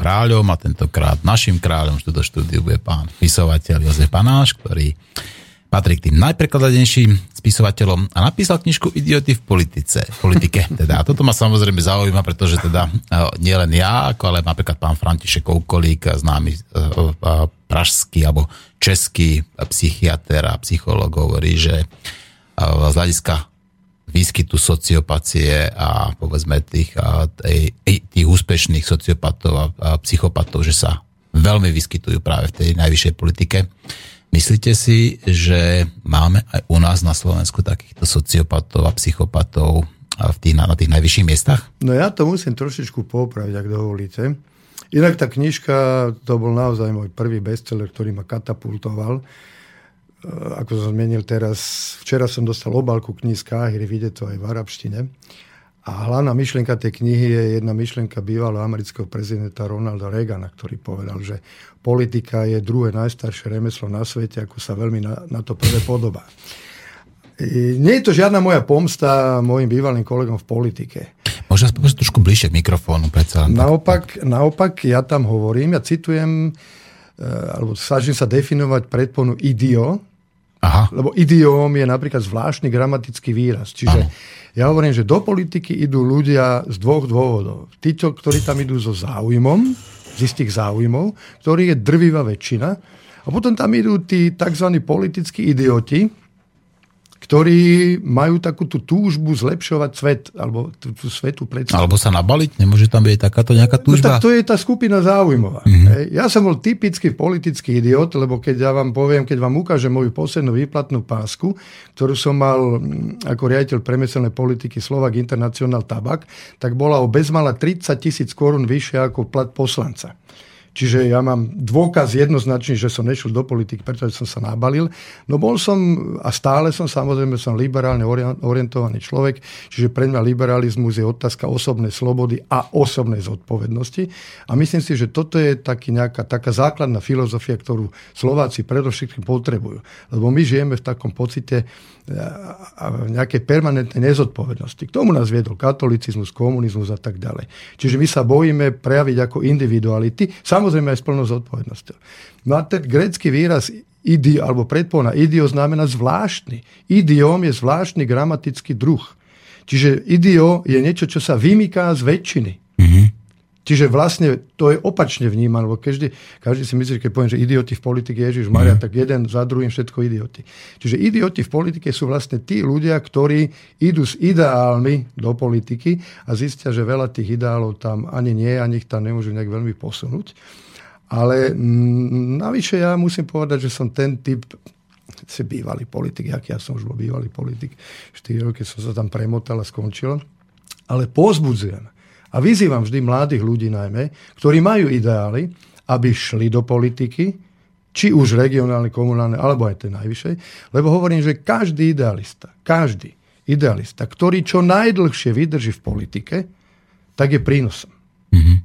Kráľom a tentokrát našim kráľom v štúdiu bude pán spisovateľ Jozef Banáš, ktorý patrí k tým najprekladanejším spisovateľom a napísal knižku Idioti v politike. Teda. A toto ma samozrejme zaujíma, pretože teda nie len ja, ale napríklad pán František Koukolík, známy pražský alebo český psychiatr a psychológ, hovorí, že z hľadiska výskytu sociopatie a povedzme tých úspešných sociopatov a psychopatov, že sa veľmi vyskytujú práve v tej najvyššej politike. Myslíte si, že máme aj u nás na Slovensku takýchto sociopatov a psychopatov na tých najvyšších miestach? No ja to musím trošičku popraviť, ak dovolíte. Inak tá knižka, to bol naozaj môj prvý bestseller, ktorý ma katapultoval. Ako som zmenil teraz, včera som dostal obálku kníh z Káhiry, vidie to aj v arabštine. A A hlavná myšlienka tej knihy je jedna myšlienka bývalého amerického prezidenta Ronalda Reagana, ktorý povedal, že politika je druhé najstaršie remeslo na svete, ako sa veľmi na to prvé podobá. Nie je to žiadna moja pomsta mojim bývalým kolegom v politike. Možno trošku bližšie k mikrofónu. Naopak, ja tam hovorím, ja citujem, alebo snažím sa definovať predponu idio. Aha. Lebo idiom je napríklad zvláštny gramatický výraz. Čiže ja hovorím, že do politiky idú ľudia z dvoch dôvodov. Títo, ktorí tam idú so záujmom, z istých záujmov, ktorých je drvivá väčšina. A potom tam idú tí tzv. Politickí idioti, ktorí majú takú tú túžbu zlepšovať svet, alebo tú svetu predstavu. Alebo sa nabaliť? Nemôže tam byť takáto nejaká túžba? No tak to je tá skupina záujmová. Mm-hmm. Ja som bol typický politický idiot, lebo keď ja vám poviem, keď vám ukážem moju poslednú výplatnú pásku, ktorú som mal ako riaditeľ priemyselnej politiky Slovak International Tabak, tak bola o bezmala 30 000 korún vyššia ako plat poslanca. Čiže ja mám dôkaz jednoznačný, že som nešiel do politiky, pretože som sa nabalil. No bol som a stále som, samozrejme, som liberálne orientovaný človek, čiže pre mňa liberalizmus je otázka osobnej slobody a osobnej zodpovednosti. A myslím si, že toto je taká základná filozofia, ktorú Slováci predovšetkým potrebujú. Lebo my žijeme v takom pocite nejakej permanentnej nezodpovednosti. K tomu nás viedol katolicizmus, komunizmus a tak ďalej. Čiže my sa bojíme prejaviť ako individuality, samozrejme aj s plnou zodpovednosťou. No a ten grécky výraz idio, alebo predpona idio znamená zvláštny. Idiom je zvláštny gramatický druh. Čiže idio je niečo, čo sa vymyká z väčšiny. Mm-hmm. Čiže vlastne to je opačne vnímané, lebo každý si myslí, keď poviem, že idioti v politike, Ježišmaria, tak jeden za druhým všetko idioti. Čiže idioti v politike sú vlastne tí ľudia, ktorí idú s ideálmi do politiky a zistia, že veľa tých ideálov tam ani nie, ani ich tam nemôžu nejak veľmi posunúť. Ale navyše ja musím povedať, že som ten typ bývalý politik, aký ja som už bol bývalý politik, 4 roky som sa tam premotal a skončil, ale povzbudzujem. A vyzývam vždy mladých ľudí najmä, ktorí majú ideály, aby šli do politiky, či už regionálne, komunálne, alebo aj tej najvyššej. Lebo hovorím, že každý idealista, ktorý čo najdlhšie vydrží v politike, tak je prínosom. Mm-hmm.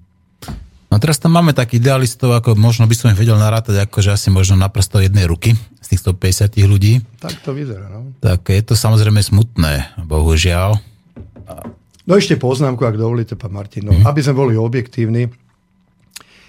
No teraz tam máme takých idealistov, ako možno by som ich vedel narátať, akože asi možno na prsto jednej ruky z tých 150 ľudí. Tak to vyzerá, no. Tak je to samozrejme smutné, bohužiaľ. No ešte poznámku, ak dovolíte, pán Martin. Aby sme boli objektívni,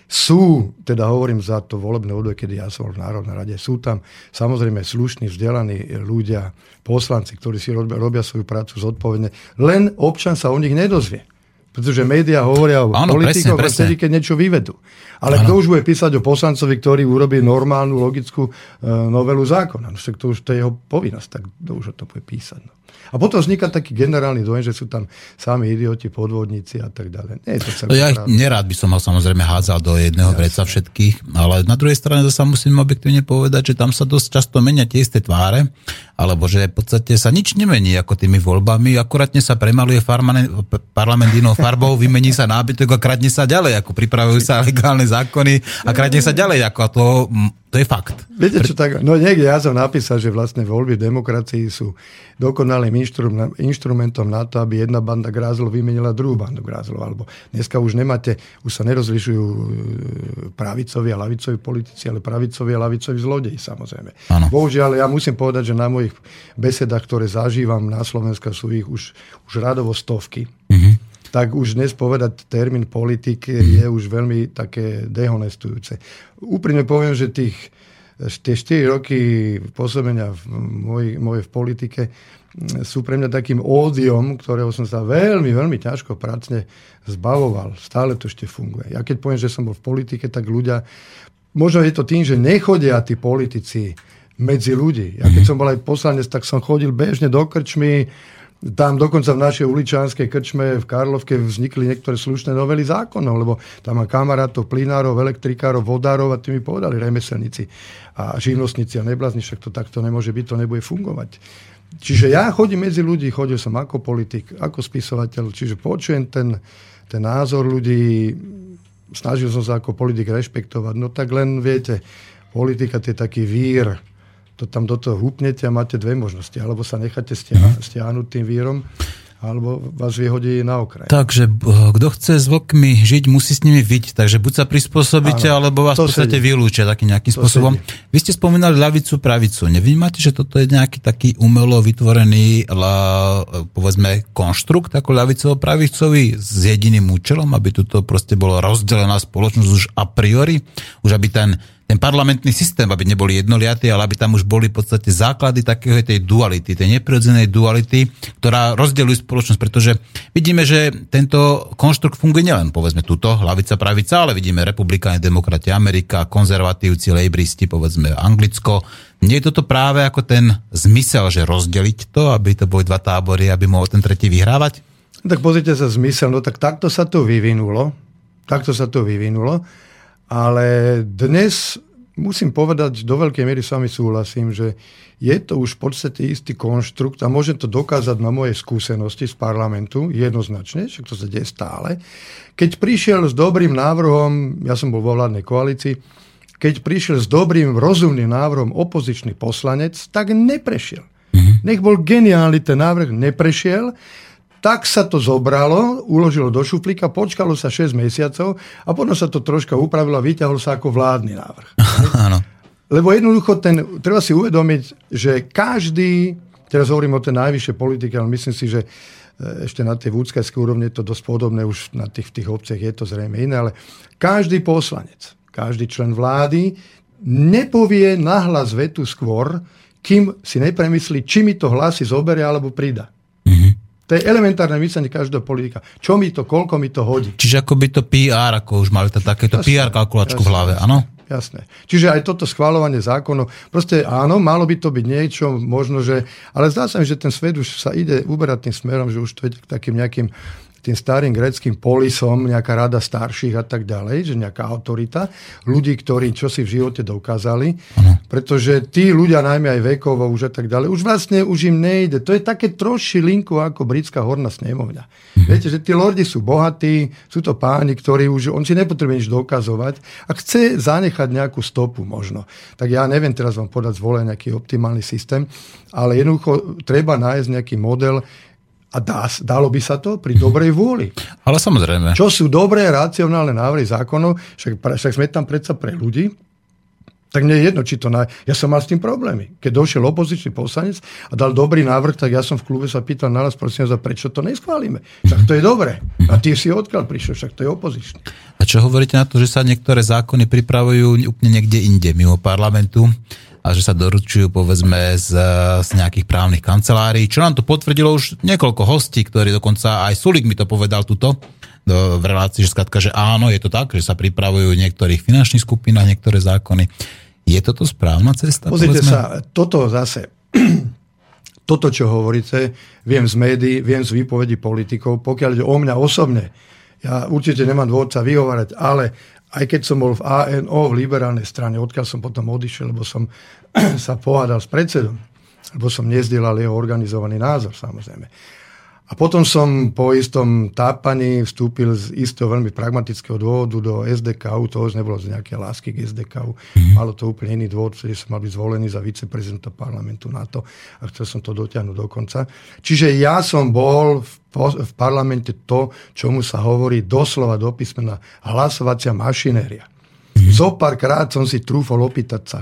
sú, teda hovorím za to volebné obdobie, kedy ja som v Národnej rade, sú tam samozrejme slušní, vzdelaní ľudia, poslanci, ktorí si robia svoju prácu zodpovedne. Len občan sa o nich nedozvie. Pretože médiá hovoria o politikoch, vtedy, keď niečo vyvedú. Ale kto už bude písať o poslancovi, ktorý urobí normálnu, logickú novelu zákona? No, to už to je jeho povinnosť, tak to už to bude písať. No. A potom vzniká taký generálny dojem, že sú tam sami idioti, podvodníci a tak ďalej. Nie, to ja nerád by som ho samozrejme hádzal do jedného vreca všetkých, ale na druhej strane zase musím objektívne povedať, že tam sa dosť často menia tie isté tváre, alebo že v podstate sa nič nemení ako tými voľbami, akurátne sa premaluje parlament inou farbou, vymení sa nábytok a kradne sa ďalej, ako pripravujú sa legálne zákony a kradne sa ďalej, ako a to je fakt. Viete čo, tak, no niekde ja som napísal, že vlastne voľby v demokracii sú dokonalým inštrumentom na to, aby jedna banda grázlov vymenila druhú bandu grázlov, alebo dneska už nemáte, už sa nerozlišujú pravicovi a lavicovi politici, ale pravicovi a lavicovi zlodeji, samozrejme. Ano. Bohužiaľ, ja musím povedať, že na mojich besedách, ktoré zažívam na Slovensku, sú ich už radovo stovky. Mhm. Tak už dnes povedať termín politik je už veľmi také dehonestujúce. Úprimne poviem, že tie 4 roky pôsobenia moje v politike sú pre mňa takým ódiom, ktorého som sa veľmi, veľmi ťažko pracne zbavoval. Stále to ešte funguje. Ja keď poviem, že som bol v politike, tak ľudia... Možno je to tým, že nechodia tí politici medzi ľudí. Ja keď som bol aj poslanec, tak som chodil bežne do krčmy. Tam dokonca v našej uličanskej krčme v Karlovke vznikli niektoré slušné novely zákonov, lebo tam má kamarátov, plynárov, elektrikárov, vodárov a tí mi povedali remeselníci a živnostníci a neblázni, však to takto nemôže byť, to nebude fungovať. Čiže ja chodím medzi ľudí, chodil som ako politik, ako spisovateľ, čiže počujem ten názor ľudí, snažil som sa ako politik rešpektovať, no tak len viete, politika to je taký vír, to tam do toho húpnete a máte dve možnosti. Alebo sa necháte stiahnuť tým vírom, alebo vás vyhodí na okraj. Takže kto chce s vlkmi žiť, musí s nimi byť. Takže buď sa prispôsobíte, áno, alebo vás v podstate vylúčia takým nejakým spôsobom. Sedí. Vy ste spomínali ľavicu, pravicu. Nevnímate, že toto je nejaký taký umelo vytvorený, povedzme, konštrukt ako ľavicovo-pravicový s jediným účelom, aby toto proste bolo rozdelená spoločnosť už a priori, už aby ten parlamentný systém, aby neboli jednoliatí, ale aby tam už boli v podstate základy takého tej duality, tej neprirodzenej duality, ktorá rozdeľuje spoločnosť, pretože vidíme, že tento konštrukt funguje nielen, povedzme, túto hlavica, pravica, ale vidíme republikáni, demokrati, Amerika, konzervatívci, lejbristi, povedzme, Anglicko. Nie je toto práve ako ten zmysel, že rozdeliť to, aby to boli dva tábory, aby mohol ten tretí vyhrávať? Tak pozrite sa zmysel, no tak takto sa to vyvinulo. Ale dnes musím povedať, do veľkej miery s vami súhlasím, že je to už v podstate istý konštrukt a môžem to dokázať na mojej skúsenosti z parlamentu jednoznačne, však to sa deje stále. Keď prišiel s dobrým návrhom, ja som bol vo vládnej koalícii, keď prišiel s dobrým, rozumným návrhom opozičný poslanec, tak neprešiel. Nech bol geniálny ten návrh, neprešiel. Tak sa to zobralo, uložilo do šuflíka, počkalo sa 6 mesiacov a potom sa to troška upravilo a vyťahol sa ako vládny návrh. Áno. Lebo jednoducho treba si uvedomiť, že každý, teraz hovorím o tej najvyššej politike, ale myslím si, že ešte na tej vúdskajskej úrovni je to dosť podobné, už na v tých obciach je to zrejme iné, ale každý poslanec, každý člen vlády nepovie nahlas vetu skôr, kým si nepremyslí, či mi to hlasy zoberie alebo prida. To je elementárne myslenie každého politika. Čo mi to, koľko mi to hodí. Čiže ako by to PR, ako už mali takéto jasné, PR kalkulačku v hlave, áno? Jasné. Čiže aj toto schvaľovanie zákonov, proste áno, malo by to byť niečo, možno, že... Ale zdá sa mi, že ten svet už sa ide uberať tým smerom, že už to je takým nejakým tým starým gréckym polisom, nejaká rada starších a tak ďalej, že nejaká autorita, ľudí, ktorí čo si v živote dokázali, pretože tí ľudia, najmä aj vekovo už a tak ďalej, už vlastne už im nejde. To je také troši linku ako britská horná snemovňa. Viete, že tí lordi sú bohatí, sú to páni, ktorí už, on si nepotrebuje nič dokazovať a chce zanechať nejakú stopu možno. Tak ja neviem teraz vám podať zvolený nejaký optimálny systém, ale jednoducho treba nájsť nejaký model, a dalo by sa to pri dobrej vôli. Ale samozrejme. Čo sú dobré, racionálne návrhy zákonov, však sme tam predsa pre ľudí, tak nie je jedno, či to... Ja som mal s tým problémy. Keď došiel opozičný poslanec a dal dobrý návrh, tak ja som v klube sa pýtal naraz, prosím vás, prečo to neschválime? Však to je dobré. A ty si odkiaľ prišiel, však to je opozičný. A čo hovoríte na to, že sa niektoré zákony pripravujú úplne niekde inde, mimo parlamentu? A že sa doručujú, povedzme, z nejakých právnych kancelárií, čo nám to potvrdilo už niekoľko hostí, ktorí dokonca aj Sulík mi to povedal tuto v relácii, že skrátka, že áno, je to tak, že sa pripravujú v niektorých finančných skupinách, niektoré zákony. Je toto správna cesta? Pozrite sa, toto zase, toto, čo hovoríte, viem z médií, viem z výpovedí politikov, pokiaľ ide o mňa osobne, ja určite nemám dôvod sa vyhovárať, ale aj keď som bol v ANO, v liberálnej strane, odkiaľ som potom odišiel, lebo som sa pohádal s predsedom, lebo som nezdielal jeho organizovaný názor, samozrejme. A potom som po istom tápaní vstúpil z istého veľmi pragmatického dôvodu do SDK-u, to už nebolo z nejakej lásky k SDK-u, malo to úplne iný dôvod, ktorý som mal byť zvolený za viceprezidenta parlamentu NATO a chcel som to dotiahnuť do konca. Čiže ja som bol v parlamente to, čomu sa hovorí doslova do písmena hlasovacia mašinéria. Zopárkrát som si trúfol opýtať sa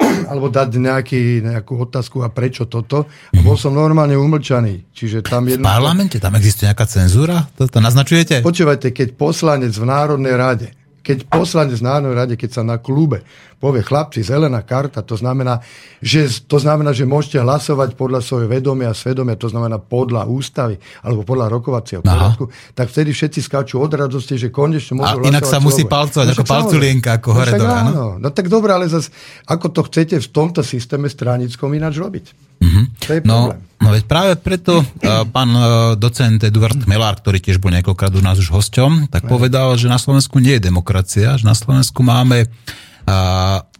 alebo dať nejakú otázku a prečo toto. A bol som normálne umlčaný. Čiže tam v parlamente? Tam existuje nejaká cenzúra? To naznačujete? Počúvajte, keď poslanec v Národnej rade, keď sa na klube povie chlapci, zelená karta, to znamená, že môžete hlasovať podľa svojho vedomia a svedomia, to znamená podľa ústavy alebo podľa rokovacieho poriadku, tak vtedy všetci skáču od radosti, že konečne môžu hlasovať. A inak sa musí palcovať, ako palculienka, ako hore dole. No tak dobre, ale zase, ako to chcete v tomto systéme stranickom ináč robiť? To je problém. No veď práve preto pán docent Eduard Melár, ktorý tiež bol niekoľkrát u nás už hosťom, tak povedal, že na Slovensku nie je demokracia, že na Slovensku máme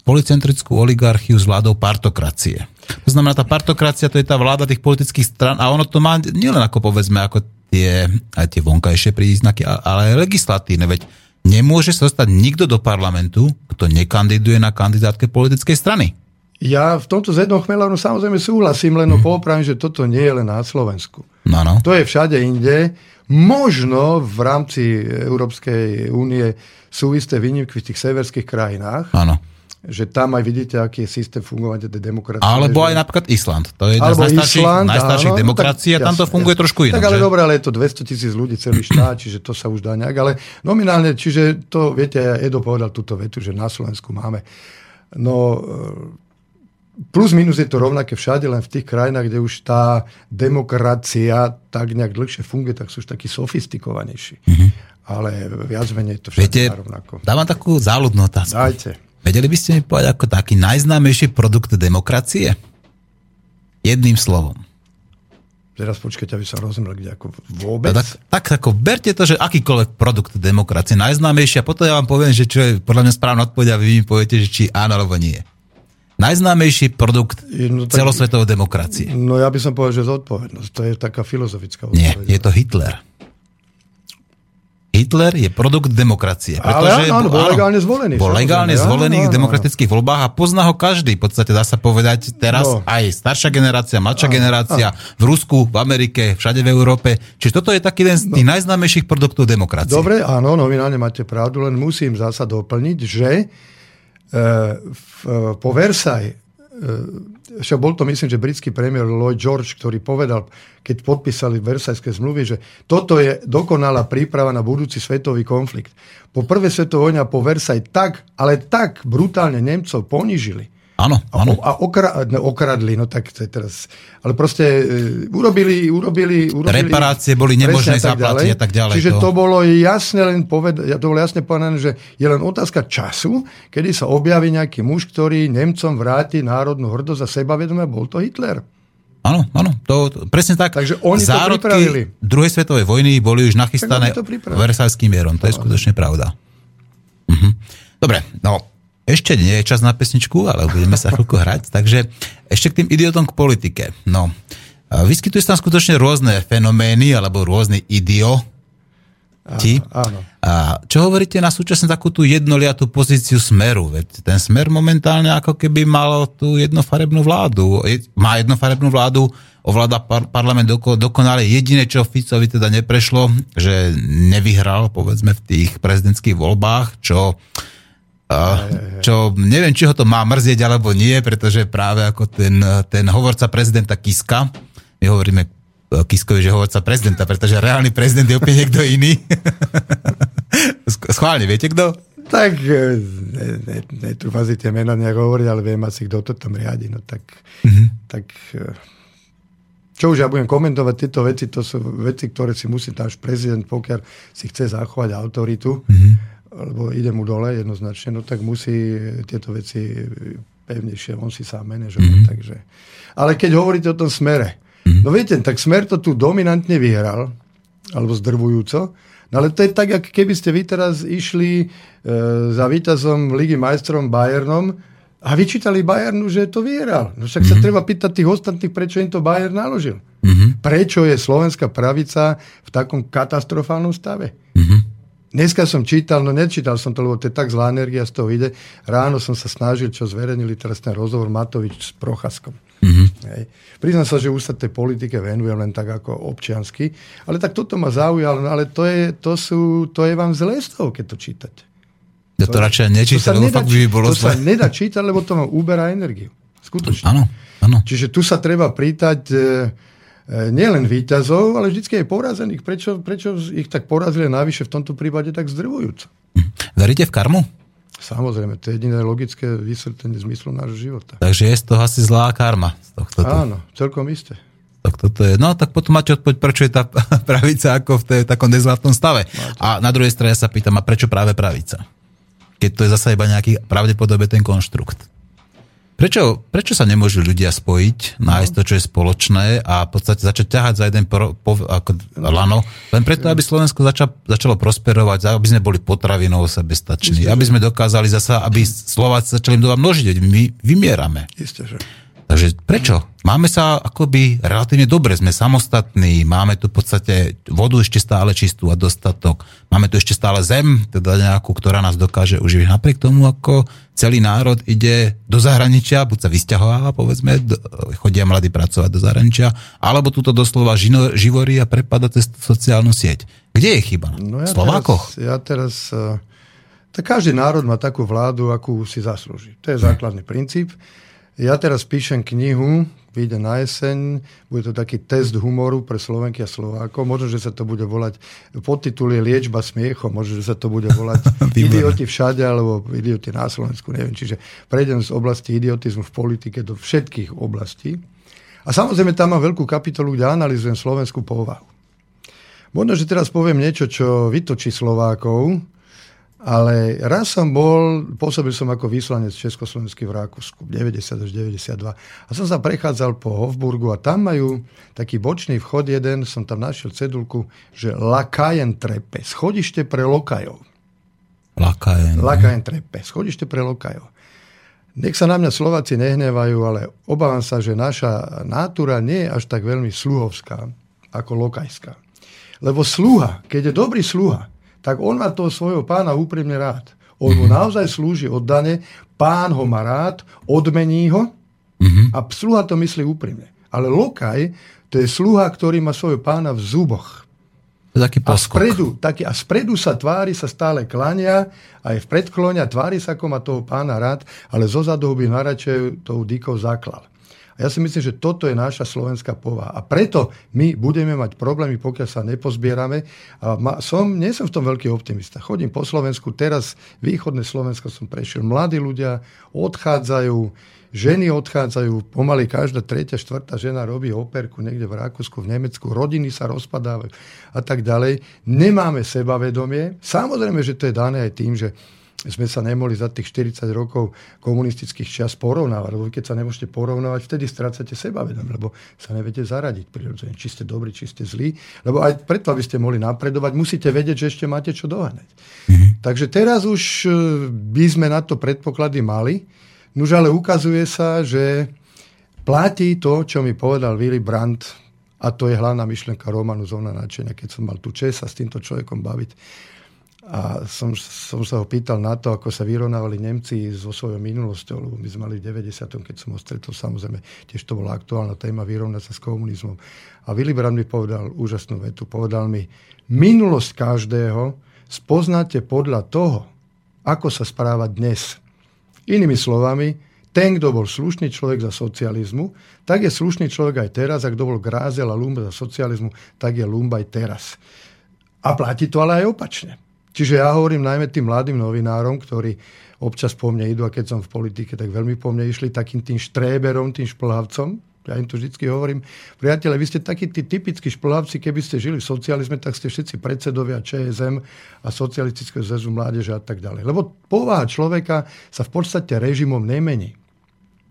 policentrickú oligarchiu s vládou partokracie. To znamená, tá partokracia, to je tá vláda tých politických stran a ono to má nielen ako povedzme, ako tie vonkajšie príznaky, ale aj legislatívne, veď nemôže sa dostať nikto do parlamentu, kto nekandiduje na kandidátke politickej strany. Ja v tomto s Edom Chmelárom samozrejme súhlasím, len popravím, že toto nie je len na Slovensku. Ano. To je všade inde. Možno v rámci Európskej únie sú isté výnimky v tých severských krajinách. Áno. Že tam aj vidíte, aký je systém fungovania demokracie. Alebo aj napríklad Island. To je jedna z najstarších demokracií a tam to funguje trošku inak. Tak ale dobre, ale je to 200,000 ľudí celý štát, čiže to sa už dá nejak. Ale nominálne, čiže to, viete, Edo povedal túto vetu, že na Slovensku máme. No, plus minus je to rovnaké všade, len v tých krajinách, kde už tá demokracia tak nejak dlhšie funguje, tak sú už takí sofistikovanejší. Mm-hmm. Ale viac menej to všade rovnako. Dávam takú záľudnú otázku. Dajte. Vedeli by ste mi povedať ako taký najznámejší produkt demokracie? Jedným slovom. Teraz počkajte, aby sa rozumel, kde ako vôbec. Tak ako berte to, že akýkoľvek produkt demokracie najznámejší a potom ja vám poviem, že čo je podľa mňa správna odpoveď a vy mi poviete, že či áno alebo nie. Najznámejší produkt celosvetovej demokracie. No ja by som povedal, že zodpovednosť. To je taká filozofická odpoveď. Nie, je to Hitler. Hitler je produkt demokracie. Pretože, ale áno, bol legálne zvolený. Bol legálne zvolený v demokratických voľbách a pozná ho každý. V podstate dá sa povedať teraz aj staršia generácia, mladšia generácia v Rusku, v Amerike, všade v Európe. Čiže toto je taký jeden z tých najznámejších produktov demokracie. Dobre, áno, nominálne máte pravdu, len musím zasa doplniť, že po Versailles ešte bol to, myslím, že britský premiér Lloyd George, ktorý povedal, keď podpísali Versajské zmluvy, že toto je dokonalá príprava na budúci svetový konflikt. Po prvej svetovej vojne a po Versailles tak brutálne Nemcov ponižili. Áno. A okradli, no tak to je teraz... Ale proste urobili... Reparácie boli nemožné zaplatiť a tak ďalej. Čiže to bolo jasne povedané, že je len otázka času, kedy sa objaví nejaký muž, ktorý Nemcom vráti národnú hrdosť a sebavedomie. Bol to Hitler. Áno, to presne tak. Takže oni zárodky to pripravili. Druhej svetovej vojny boli už nachystané Versajským mierom. To je skutočne pravda. Mhm. Dobre, ešte nie je čas na pesničku, ale budeme sa chvíľku hrať. Takže ešte k tým idiotom k politike. No, vyskytujú sa tam skutočne rôzne fenomény, alebo rôzne idioti. Áno. A čo hovoríte na súčasne takú tú jednoliatú pozíciu Smeru? Veď ten Smer momentálne ako keby mal tú jednofarebnú vládu. Má jednofarebnú vládu, ovláda parlament dokonale. Jediné, čo Ficovi teda neprešlo, že nevyhral, povedzme, v tých prezidentských voľbách, čo neviem, či ho to má mrzieť alebo nie, pretože práve ako ten hovorca prezidenta Kiska, my hovoríme Kiskovi, že hovorca prezidenta, pretože reálny prezident je opäť niekto iný. Schválne, viete kto? Tak netrúfam si tie mená nejak hovoriť, ale viem asi, kto to tam riadi. No tak, tak čo už ja budem komentovať tieto veci, to sú veci, ktoré si musí náš prezident, pokiaľ si chce zachovať autoritu, alebo ide mu dole jednoznačne, no tak musí tieto veci pevnejšie, on si sám manažovať. Takže. Ale keď hovoríte o tom Smere, no viete, tak Smer to tu dominantne vyhral, alebo zdrvujúco, no ale to je tak, ako keby ste vy teraz išli za víťazom Ligy majstrom Bayernom a vyčítali Bayernu, že to vyhral. No však sa treba pýtať tých ostatných, prečo im to Bayern naložil. Prečo je slovenská pravica v takom katastrofálnom stave? Dneska som čítal, no nečítal som to, lebo to je tak zlá energia z toho ide. Ráno som sa snažil, čo zverejnili teraz ten rozhovor Matovič s Procházkom. Priznám sa, že už sa tej politike venujem len tak ako občiansky, ale tak toto ma zaujalo, no, ale to je vám zlé z toho, keď to čítate. To radšej nečítam, lebo fakt by bolo zlé. To sa nedá čítať, lebo to vám uberá energiu. Skutočne. Áno. Čiže tu sa treba prítať... nielen víťazov, ale vždycky aj porazených. Prečo ich tak porazili navyše v tomto prípade tak zdrvujúco? Veríte v karmu? Samozrejme, to je jediné logické vysvetlenie zmyslu nášho života. Takže je z toho asi zlá karma. Áno, celkom isté. No tak potom máte odpoveď, prečo je tá pravica ako v takom nezlatnom stave. Máte. A na druhej strane sa pýtam, a prečo práve pravica? Keď to je zasa iba nejaký pravdepodobne ten konštrukt. Prečo sa nemôžu ľudia spojiť, nájsť to, čo je spoločné a v podstate začať ťahať za jeden lano, len preto, aby Slovensko začalo prosperovať, aby sme boli potravinovo sebestační, aby sme dokázali zasa, aby Slováci začali množiť, my vymierame. Isté, že. Takže prečo? Máme sa akoby relatívne dobre, sme samostatní, máme tu v podstate vodu ešte stále čistú a dostatok, máme tu ešte stále zem, teda nejakú, ktorá nás dokáže uživiť. Napriek tomu, ako celý národ ide do zahraničia, buď sa vysťahováva, povedzme, chodia mladí pracovať do zahraničia, alebo túto doslova živorí a prepada cez sociálnu sieť. Kde je chyba? No ja Slovákoch? Tak každý národ má takú vládu, akú si zaslúži. To je základný princíp. Ja teraz píšem knihu, vyjde na jeseň, bude to taký test humoru pre Slovenky a Slovákov. Možno, že sa to bude volať, podtitul je Liečba smiechom, možno, že sa to bude volať Idioti všade, alebo Idioti na Slovensku, neviem. Čiže prejdem z oblasti idiotizmu v politike do všetkých oblastí. A samozrejme, tam mám veľkú kapitolu, kde analyzujem slovenskú povahu. Možno, že teraz poviem niečo, čo vytočí Slovákov, ale raz pôsobil som ako vyslanec československý v Rakúsku, 90 až 92. A som sa prechádzal po Hofburgu a tam majú taký bočný vchod jeden, som tam našiel cedulku, že Lakajen-trepe, schodište pre lokajov. Lakajen-trepe, schodište pre lokajov. Nech sa na mňa Slováci nehnevajú, ale obávam sa, že naša nátura nie je až tak veľmi sluhovská ako lokajská. Lebo sluha, keď je dobrý sluha, tak on má toho svojho pána úprimne rád. On mu naozaj slúži oddane, pán ho má rád, odmení ho a sluha to myslí úprimne. Ale lokaj, to je sluha, ktorý má svojho pána v zuboch. A spredu sa tvári, sa stále klania, aj v predklonia tvári sa, ako má toho pána rád, ale zozadu by najradšej tou dýkou zaklal. Ja si myslím, že toto je naša slovenská povaha. A preto my budeme mať problémy, pokiaľ sa nepozbierame. A nie som v tom veľký optimista. Chodím po Slovensku, teraz východné Slovensko som prešiel. Mladí ľudia odchádzajú, ženy odchádzajú, pomaly každá tretia, štvrtá žena robí operku niekde v Rakúsku, v Nemecku, rodiny sa rozpadávajú a tak ďalej. Nemáme sebavedomie. Samozrejme, že to je dané aj tým, že sme sa nemohli za tých 40 rokov komunistických čas porovnávať, lebo keď sa nemôžete porovnávať, vtedy strácate sebavedomie, lebo sa neviete zaradiť prirodzene, či ste dobrí, či ste zlí, lebo aj preto, aby ste mohli napredovať, musíte vedieť, že ešte máte čo doháňať. Takže teraz už by sme na to predpoklady mali, nuž ale ukazuje sa, že platí to, čo mi povedal Willy Brandt, a to je hlavná myšlienka románu Zóna nadšenia, keď som mal tú čest sa s týmto človekom baviť. A som sa ho pýtal na to, ako sa vyrovnávali Nemci so svojou minulosťou, lebo my sme mali v 90., keď som ho stretol, samozrejme, tiež to bola aktuálna téma vyrovnať sa s komunizmom. A Willy Brandt mi povedal úžasnú vetu. Povedal mi, minulosť každého spoznáte podľa toho, ako sa správa dnes. Inými slovami, ten, kto bol slušný človek za socializmu, tak je slušný človek aj teraz, a kto bol grázel a lumba za socializmu, tak je lumba aj teraz. A platí to ale aj opačne. Čiže ja hovorím najmä tým mladým novinárom, ktorí občas po mne idú, a keď som v politike, tak veľmi po mne išli takým tým štréberom, tým šplhavcom. Ja im to vždy hovorím. Priatelia, vy ste takí tí typickí šplhavci, keby ste žili v socializme, tak ste všetci predsedovia ČSM a Socialistického zväzu mládeže a tak ďalej. Lebo povaha človeka sa v podstate režimom nemení.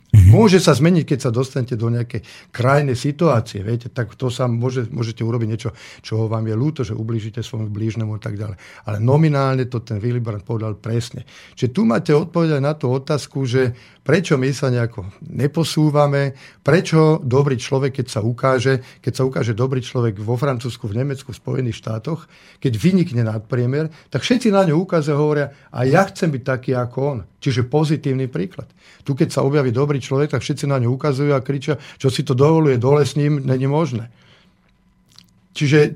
Môže sa zmeniť, keď sa dostanete do nejakej krajnej situácie, viete, tak to sa môžete urobiť niečo, čo vám je ľúto, že ublížite svojmu blížnemu a tak ďalej. Ale nominálne to ten Willy Brandt povedal presne. Čiže tu máte odpovedať na tú otázku, že prečo my sa nejako neposúvame, prečo dobrý človek, keď sa ukáže dobrý človek vo Francúzsku, v Nemecku, v Spojených štátoch, keď vynikne nadpriemer, tak všetci na ňu ukáže, hovoria, a ja chcem byť taký ako on. Čiže pozitívny príklad. Tu, keď sa objaví dobrý človek, tak všetci na ňu ukazujú a kričia, čo si to dovoluje, dole s ním, není možné. Čiže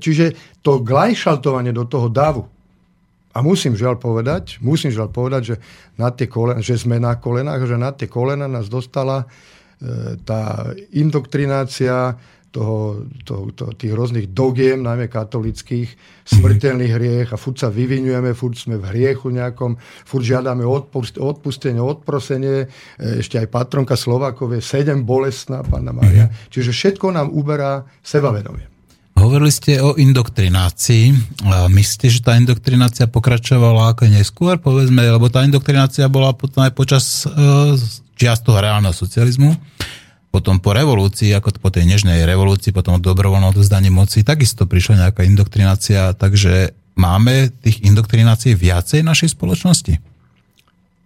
to glajšaltovanie do toho davu. A musím žiaľ povedať, že na tie kolena nás dostala tá indoktrinácia tých rôznych dogiem, najmä katolických, smrteľných hriech, a furt sa vyvinujeme, furt sme v hriechu nejakom, furt žiadame odpustenie, odprosenie, ešte aj patronka Slovákov je 7 bolestná, Panna Mária. Čiže všetko nám uberá sebavedomie. Hovorili ste o indoktrinácii. Myslíte, že tá indoktrinácia pokračovala ako neskôr, povedzme, lebo tá indoktrinácia bola potom aj počas čias toho reálneho socializmu, potom po revolúcii, ako po tej nežnej revolúcii, potom dobrovoľnom odvzdaní moci, takisto prišla nejaká indoktrinácia, takže máme tých indoktrinácií viacej v našej spoločnosti?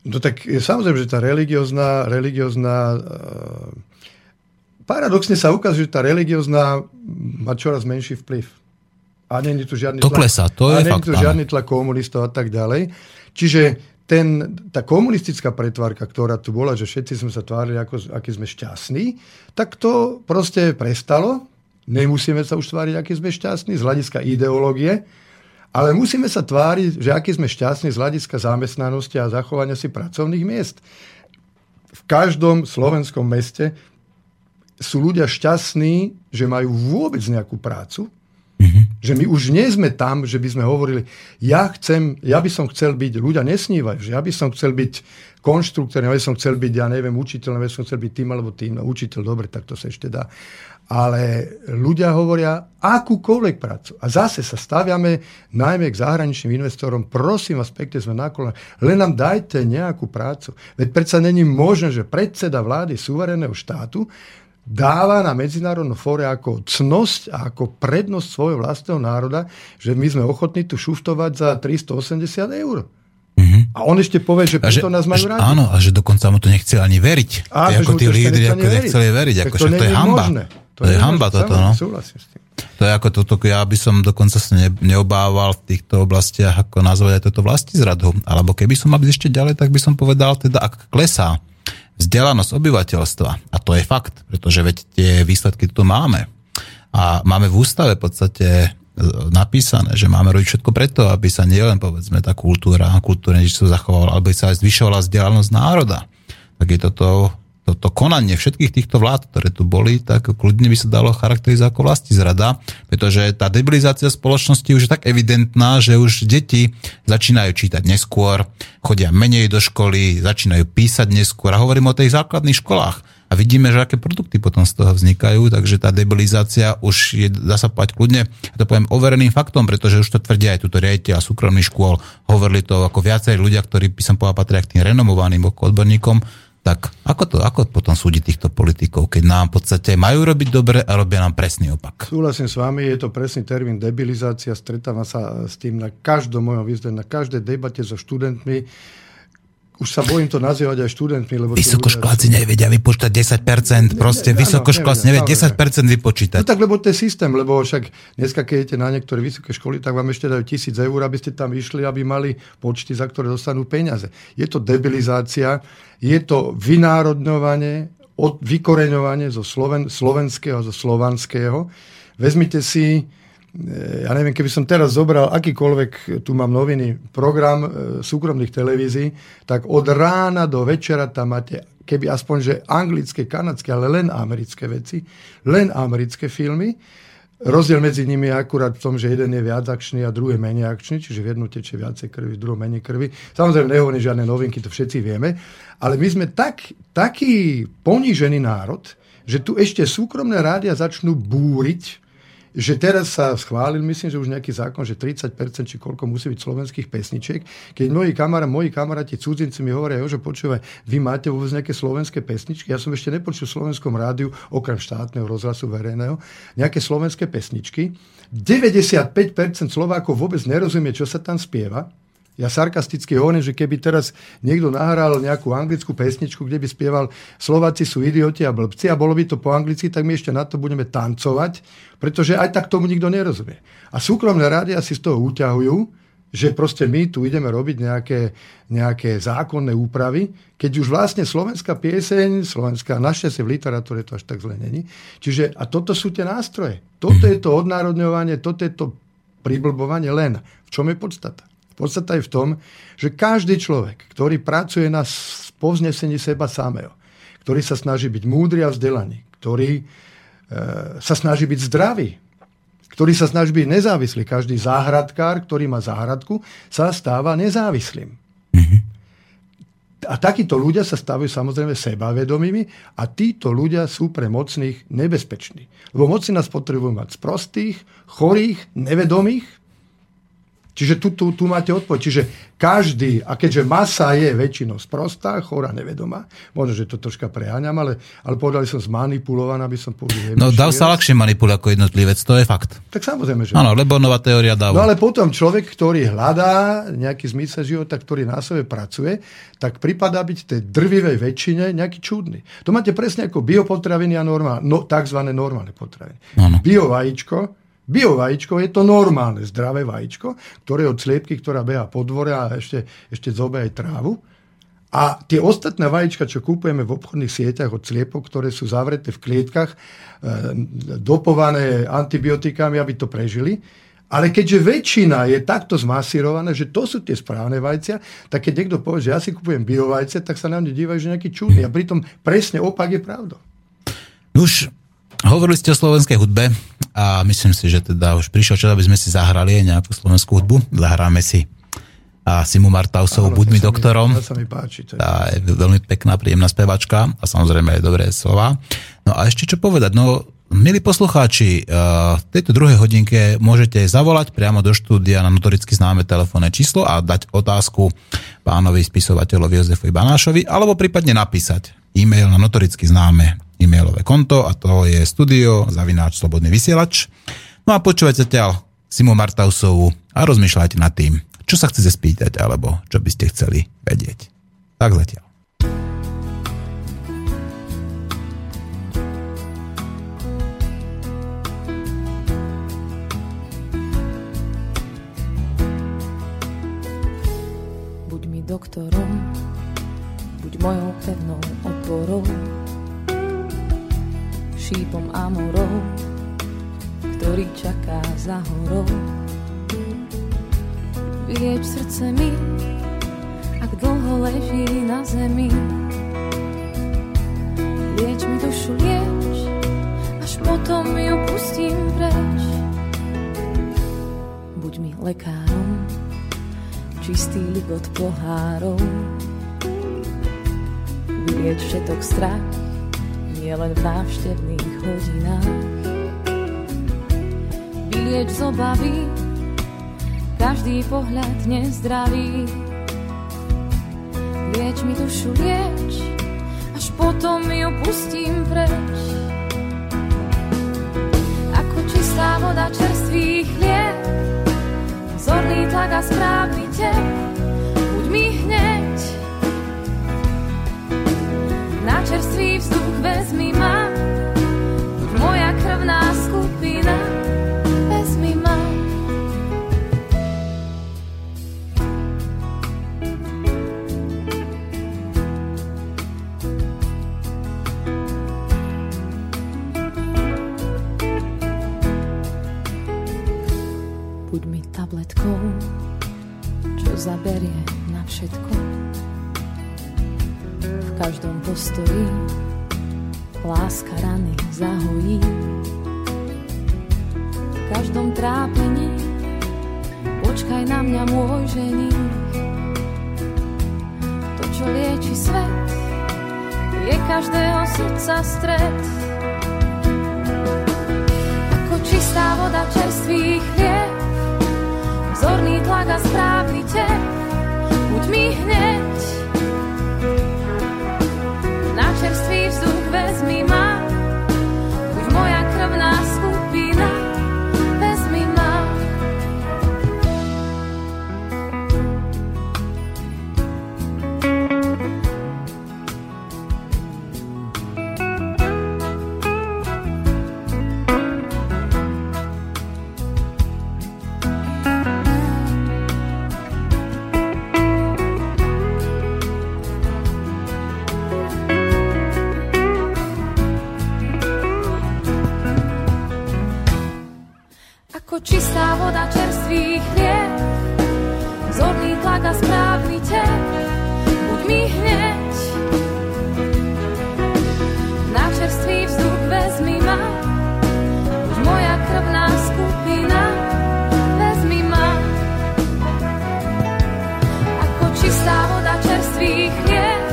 No tak samozrejme, že tá religiózna paradoxne sa ukazuje, že tá religiózna má čoraz menší vplyv. A nie je tu žiadny tlak. To klesá, to je fakt. A nie je tu žiadny tlak komunistov a tak ďalej. Čiže tá komunistická pretvárka, ktorá tu bola, že všetci sme sa tvárili, aký sme šťastní, tak to proste prestalo. Nemusíme sa už tváriť, aký sme šťastní z hľadiska ideológie, ale musíme sa tváriť, že aký sme šťastní z hľadiska zamestnanosti a zachovania si pracovných miest. V každom slovenskom meste sú ľudia šťastní, že majú vôbec nejakú prácu, že my už nie sme tam, že by sme hovorili, ja by som chcel byť, ľudia nesnívajú, že ja by som chcel byť konštruktor, ja by som chcel byť, ja neviem, učiteľ, ja by som chcel byť tým alebo tým, no, učiteľ, dobre, tak to sa ešte dá. Ale ľudia hovoria akúkoľvek prácu. A zase sa staviame najmä k zahraničným investorom. Prosím vás, pekne sme na kolenách. Len nám dajte nejakú prácu. Veď predsa není možné, že predseda vlády suverénneho štátu dáva na medzinárodnom fóre ako cnosť a ako prednosť svojho vlastného národa, že my sme ochotní tu šuftovať za 380 €. A on ešte povie, že preto nás majú rádi. Áno, a že dokonca mu to nechcel ani veriť. A, ako tí lídri nechceli veriť. Ako, to je hanba. To je hanba toto, no. To je ako toto, ja by som dokonca sa neobával v týchto oblastiach, ako nazvať aj toto vlastizradu. Alebo keby som mal byť ešte ďalej, tak by som povedal, teda ak klesá vzdelanosť obyvateľstva. A to je fakt, pretože veď tie výsledky tu máme. A máme v ústave v podstate napísané, že máme robiť všetko preto, aby sa nielen, povedzme, tá kultúra niečo zachovala, alebo sa aj zvyšovala vzdelanosť národa. Tak je toto konanie všetkých týchto vlád, ktoré tu boli, tak kľudne by sa dalo charakterizovať ako vlastizrada, pretože tá debilizácia spoločnosti už je tak evidentná, že už deti začínajú čítať neskôr, chodia menej do školy, začínajú písať neskôr a hovorím o tých základných školách. A vidíme, že aké produkty potom z toho vznikajú, takže tá debilizácia už je, dá sa povedať kľudne, ja to poviem overeným faktom, pretože už to tvrdia aj tuto riaditeľ a súkromných škôl, hovorili to ako viacerí ľudia, ktorí by som povedal patria k tým renomovaným odborníkom, tak ako potom súdi týchto politikov, keď nám v podstate majú robiť dobre a robia nám presný opak? Súhlasím s vami, je to presný termín debilizácia, stretávam sa s tým na každom mojom výzde, na každej debate so študentmi. Už sa bojím to nazývať aj študentmi, lebo vysokoškoláci nevedia vypočítať 10%, proste vysokoškoláci nevedia 10% vypočítať. No tak lebo to je systém, lebo však dneska keď idete na niektoré vysoké školy, tak vám ešte dajú 1000 €, aby ste tam išli, aby mali počty, za ktoré dostanú peniaze. Je to debilizácia, je to vynárodňovanie, vykoreňovanie zo slovenského a zo slovanského. Vezmite si, ja neviem, keby som teraz zobral akýkoľvek, tu mám noviny, program súkromných televízií, tak od rána do večera tam máte, keby aspoň, že anglické, kanadské, ale len americké veci, len americké filmy. Rozdiel medzi nimi je akurát v tom, že jeden je viac akčný a druhý menej akčný, čiže v jednu tečie viacej krvi, v druhom menej krvi. Samozrejme, nehovorím žiadne novinky, to všetci vieme, ale my sme taký ponížený národ, že tu ešte súkromné rádia začnú búriť, že teraz sa schválil, myslím, že už nejaký zákon, že 30% či koľko musí byť slovenských pesničiek. Keď moji kamaráti cudzinci mi hovoria, že počúvaj, vy máte vôbec nejaké slovenské pesničky? Ja som ešte nepočul v slovenskom rádiu, okrem štátneho rozhlasu verejného, nejaké slovenské pesničky. 95% Slovákov vôbec nerozumie, čo sa tam spieva. Ja sarkasticky hovorím, že keby teraz niekto nahral nejakú anglickú pesničku, kde by spieval Slováci sú idioti a blbci a bolo by to po anglicky, tak my ešte na to budeme tancovať, pretože aj tak tomu nikto nerozumie. A súkromné rádia si z toho uťahujú, že proste my tu ideme robiť nejaké zákonné úpravy, keď už vlastne slovenská pieseň, našťastie v literatúre to až tak zle není. Čiže a toto sú tie nástroje. Toto je to odnárodňovanie, toto je to priblbovanie len. V čom je podstata? Podstata je v tom, že každý človek, ktorý pracuje na povznesení seba samého, ktorý sa snaží byť múdry a vzdelaný, ktorý sa snaží byť zdravý, ktorý sa snaží byť nezávislý, každý záhradkár, ktorý má záhradku, sa stáva nezávislým. A takíto ľudia sa stávajú samozrejme sebavedomými a títo ľudia sú pre mocných nebezpeční. Lebo moci nás potrebujú mať z prostých, chorých, nevedomých, Čiže tu máte odpoveď. Čiže každý, a keďže masa je väčšinou sprostá, chorá, nevedomá, možno, že to troška preháňam, ale povedali som zmanipulovaná, aby som povedal. No dá sa ľahšie manipulovať ako jednotlivec, to je fakt. Tak samozrejme, že. Áno, lebo nová teória dáva. No ale potom človek, ktorý hľadá nejaký zmysel života, ktorý na sebe pracuje, tak pripadá byť tej drvivej väčšine nejaký čudný. To máte presne ako biopotraviny a normálne, no, takzvané normálne potraviny. Áno. Bio vajíčko je to normálne, zdravé vajíčko, ktoré od sliepky, ktorá beha po dvore a ešte zobe aj trávu. A tie ostatné vajíčka, čo kúpujeme v obchodných sieťach od sliepok, ktoré sú zavreté v klietkach, dopované antibiotikami, aby to prežili. Ale keďže väčšina je takto zmasírovaná, že to sú tie správne vajcia, tak keď niekto povie, že ja si kupujem bio vajce, tak sa na mňa dívajú, že nejaký čudný. A pritom presne opak je pravdou. Už hovorili ste o slovenskej hudbe a myslím si, že teda už prišiel čas, aby sme si zahrali nejakú slovenskú hudbu. Zahráme si Simu Martausovú Buď mi doktorom. To sa mi páči. Tá je veľmi pekná, príjemná spevačka a samozrejme aj dobré slova. No a ešte čo povedať, no milí poslucháči, v tejto druhej hodinke môžete zavolať priamo do štúdia na notoricky známe telefónne číslo a dať otázku pánovi spisovateľovi Jozefovi Banášovi, alebo prípadne napísať e-mail na notoricky známe e-mailové konto a to je studio@slobodnyvysielac.sk. No a počúvajte ťa Simu Martausovú a rozmýšľajte nad tým, čo sa chcete spýtať alebo čo by ste chceli vedieť. Tak zatiaľ. Doktorom, buď mojou pevnou oporou, šípom a morou, ktorý čaká za horou. Vylieč srdce mi, ak dlho leží na zemi. Lieč mi dušu, lieč, až potom ju pustím preč. Buď mi lekárom, čistý ligot pohárov, vylieč všetok strach, nie len v návštevných hodinách. Vylieč z obavy, každý pohľad nezdravý. Lieč mi dušu, lieč, až potom ju pustím preč. Ako čistá voda čerstvých liek, zorný tlak a správny tep, buď mi hneď. Na čerstvý vzduch vezmi ma, buď moja krvná skupina, vezmi ma. Zaberie na všetko, v každom postoji láska rany zahojí, v každom trápení počkaj na mňa, môj ženích. To, čo lieči svet, je každého srdca stret. Ako čistá voda čerstvých liek, zorný tlak a správny tep, buď mi hneď. Na čerstvý vzduch vezmi ma, buď moja krvná skupina, vezmi ma. Čistá voda čerstvých riek, vzorný tlak a správny tep, buď mi hneď. Na čerstvý vzduch vezmi ma, buď moja krvná skupina, vezmi ma. Ako čistá voda čerstvých riek,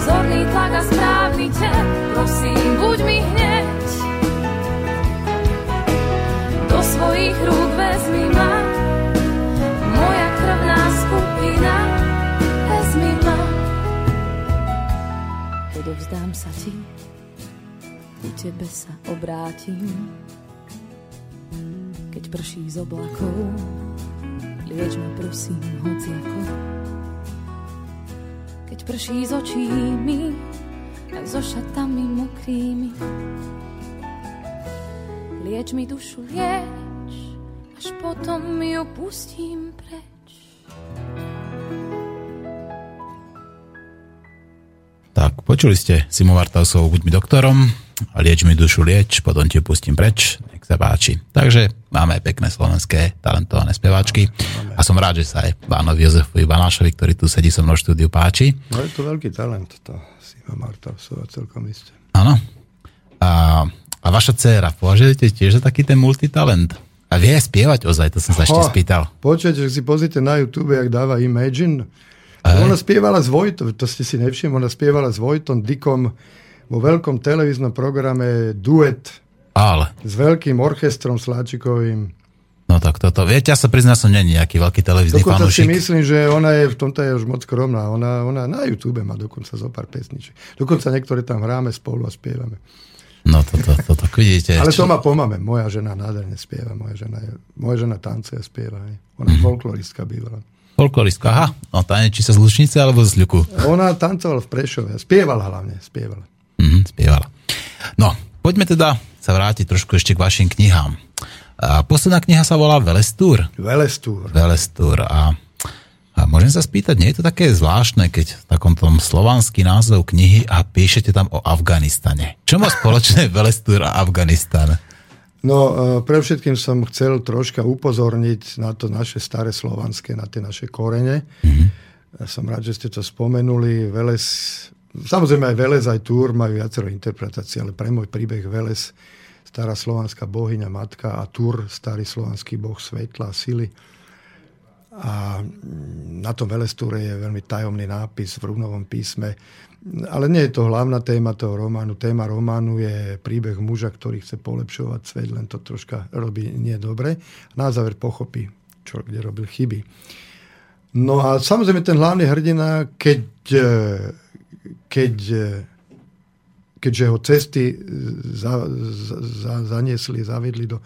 vzorný tlak a správny tep, prosím, buď mi hneď. Do svojich rúk vezmi ma, tebe sa obrátim. Keď prší z oblakov, lieč ma prosím hociako. Keď prší z očí mi, tak so šatami mokrými. Lieč mi dušu, lieč, až potom ju pustím preč. Tak, počuli ste Simu Martausovú, Buď mi doktorom, a Lieč mi dušu, lieč, potom ti pustím preč, nech sa páči. Takže máme pekné slovenské talentované speváčky a som rád, že sa aj pánovi Jozefovi Banášovi, ktorý tu sedí so mnou v štúdiu, páči. No je to veľký talent, tá Sima Martausová, celkom isté. Áno. A vaša dcéra, považujete tiež za taký ten multitalent? A vie spievať ozaj, to som sa ešte spýtal. Počujete, že si pozrite na YouTube, jak dáva Imagine. Ona spievala s Vojtom, to ste si nevšimli, ona spievala s Vojtom Dykom vo veľkom televíznom programe duet. Ale. S veľkým orchestrom Sláčikovým. No tak toto, viete, ja sa priznám, som nie nejaký veľký televízny fanúšik. Dokonca si myslím, že ona je v tomto je už moc skromná. Ona na YouTube má dokonca zo pár pesničiek. Dokonca niektoré tam hráme spolu a spievame. No to vidíte. Ale to ma pomáme. Moja žena nádherne spieva. Moja žena tancuje a spieva. Ona folkloristka bývala. Folkloristka, aha. No tanečí sa z Lučnice alebo z Ľuku? Ona tancovala v Prešove. Spievala hlavne, spievala. Spievala. No, poďme teda sa vrátiť trošku ešte k vašim knihám. A posledná kniha sa volá Velestur. Velestur. A môžem sa spýtať, nie je to také zvláštne, keď v takom tom slovanský názov knihy a píšete tam o Afganistane. Čo má spoločné Velestur a Afganistan? No, pre všetkým som chcel troška upozorniť na to naše staré slovanské, na tie naše korene. Mm-hmm. Ja som rád, že ste to spomenuli. Veles, samozrejme aj Veles, aj Túr majú viacero interpretácií, ale pre môj príbeh Veles, stará slovanská bohyňa matka, a Túr, starý slovanský boh svetla a sily. A na tom Velestúre je veľmi tajomný nápis v runovom písme. Ale nie je to hlavná téma toho románu. Téma románu je príbeh muža, ktorý chce polepšovať svet, len to troška robí nedobre. Na záver pochopí, čo kde robil chyby. No a samozrejme ten hlavný hrdina, keďže ho cesty zaviedli do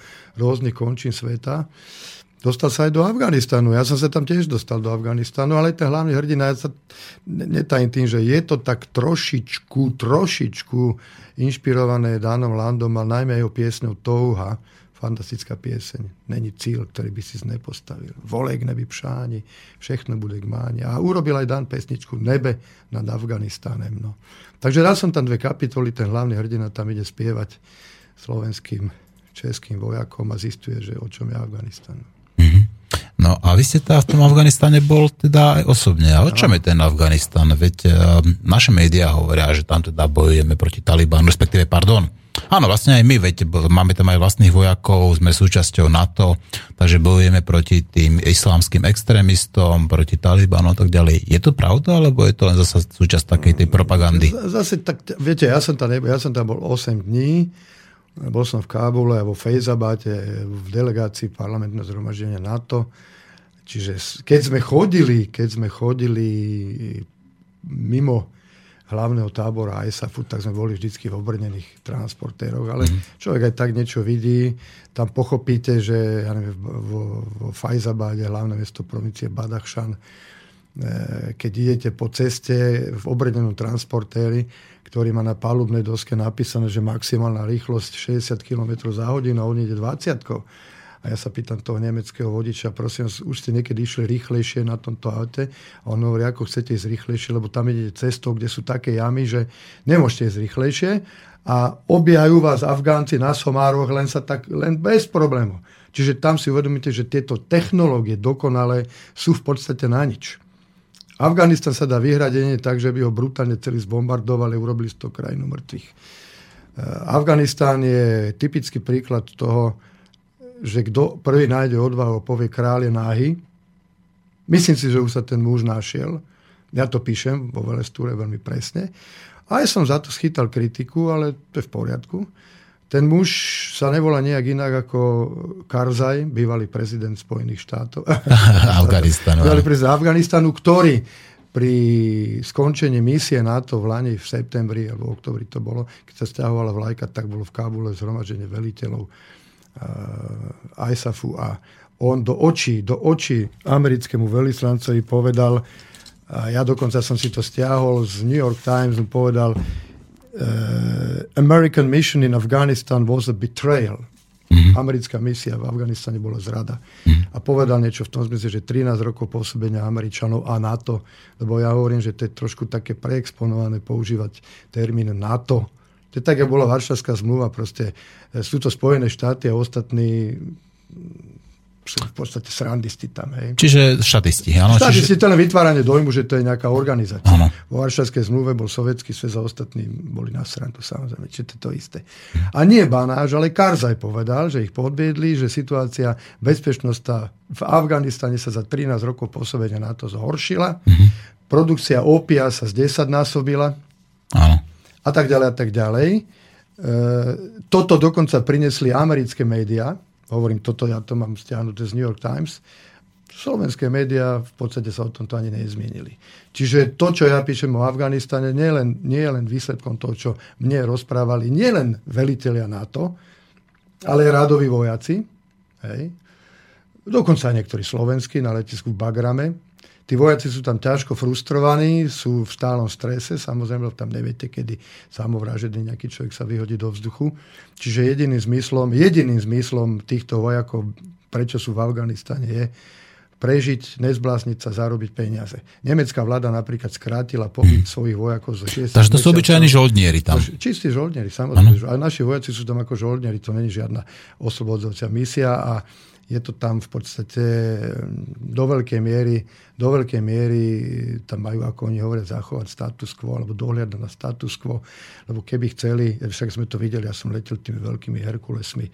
rôznych končín sveta, dostal sa aj do Afganistanu. Ja som sa tam tiež dostal do Afganistanu, ale ten hlavný hrdina, ja sa netajím tým, že je to tak trošičku inšpirované Danom Landom, a najmä jeho piesňou Touha, fantastická pieseň. Není cíl, ktorý by si nepostavil. Vole k nebi pšáni, všechno bude k máni. A urobil aj Dan pesničku Nebe nad Afganistanem. No. Takže dal som tam dve kapitoly, ten hlavný hrdina tam ide spievať slovenským, českým vojakom a zistuje, že o čom je Afganistan. No a vy ste teda v tom Afganistane bol teda aj osobne. A o čom je ten Afganistan? Veď naše médiá hovoria, že tam teda bojujeme proti Talibánu, respektíve, pardon. Áno, vlastne aj my, veď máme tam aj vlastných vojakov, sme súčasťou NATO, takže bojujeme proti tým islámskym extrémistom, proti Talibánu a tak ďalej. Je to pravda, alebo je to len zase súčasť takej tej propagandy? Zase tak, viete, ja som tam bol 8 dní, bol som v Kábule a vo Fejzabáte v delegácii parlamentného zhromaždenia NATO. Čiže keď sme chodili mimo hlavného tábora ISAF-u, tak sme boli vždycky v obrnených transportéroch, ale človek aj tak niečo vidí. Tam pochopíte, že ja neviem, vo Fejzabáde, hlavné mesto provincie Badakhšan, keď idete po ceste v obrnenom transportéri, ktorý má na palubnej doske napísané, že maximálna rýchlosť 60 km za hodinu, on ide 20-ko. A ja sa pýtam toho nemeckého vodiča, prosím, už ste niekedy išli rýchlejšie na tomto aute? A on hovorí, ako chcete ísť rýchlejšie, lebo tam idete cestou, kde sú také jamy, že nemôžete ísť rýchlejšie a obiehajú vás Afgánci na somároch len bez problémov. Čiže tam si uvedomíte, že tieto technológie dokonalé sú v podstate na nič. Afganistan sa dá vyhradiť tak, že by ho brutálne celý zbombardovali, urobili z toho krajinu mŕtvych. Afganistan je typický príklad toho, že kto prvý nájde odvahu, povie kráľ je náhy. Myslím si, že už sa ten muž našiel. Ja to píšem vo Velestúre veľmi presne. A ja som za to schytal kritiku, ale to je v poriadku. Ten muž sa nevolá nejak inak ako Karzai, bývalý prezident Spojených štátov. Afganistanu. Bývalý prezident Afganistanu, ktorý pri skončení misie NATO v Lani v septembri alebo oktobri to bolo, keď sa stiahovala vlajka, tak bolo v Kábule zhromaždenie veliteľov ISAF-u a on do očí americkému veľvyslancovi povedal, a ja dokonca som si to stiahol z New York Times, mu povedal American mission in Afghanistan was a betrayal. Americká misia v Afganistane bola zrada. A povedal niečo v tom zmysle, že 13 rokov pôsobenia Američanov a NATO, lebo ja hovorím, že to je trošku také preexponované používať termín NATO. To je tak, jak bola Varšavská zmluva, proste sú to Spojené štáty a ostatní sú v podstate srandisti tam. Hej. Čiže štatisti. Áno, štatisti, čiže... to len vytváranie dojmu, že to je nejaká organizácia. Áno. Vo Varšavskej zmluve bol sovietský svet a ostatní boli na srandu, samozrejme. Čiže to je to isté. A nie Banáš, ale Karzaj povedal, že ich podviedli, že situácia bezpečnostná v Afganistane sa za 13 rokov pôsobenia NATO zhoršila. Mhm. Produkcia opia sa z 10-násobila. Áno. A tak ďalej, a tak ďalej. Toto dokonca priniesli americké médiá. Hovorím, toto ja to mám stiahnuté z New York Times. Slovenské médiá v podstate sa o tomto ani nezmienili. Čiže to, čo ja píšem o Afganistane, nie je len výsledkom toho, čo mne rozprávali nielen velitelia NATO, ale radoví vojaci. Hej. Dokonca aj niektorí slovenskí na letisku v Bagrame. Tí vojaci sú tam ťažko frustrovaní, sú v stálom strese, samozrejme, tam neviete, kedy samovražedný nejaký človek sa vyhodí do vzduchu. Čiže jediným zmyslom týchto vojakov, prečo sú v Afganistane, je prežiť, nezblázniť sa, zarobiť peniaze. Nemecká vláda napríklad skrátila pobyt svojich vojakov zo 6. Takže to sú obyčajní žoldnieri tam. Čistí žoldnieri, samozrejme. A naši vojaci sú tam ako žoldnieri, to nie je žiadna oslobodzujúca misia a je to tam v podstate do veľkej miery tam majú, ako oni hovoria, zachovať status quo, alebo dohľadať na status quo, lebo keby chceli, však sme to videli, ja som letel tými veľkými Herkulesmi,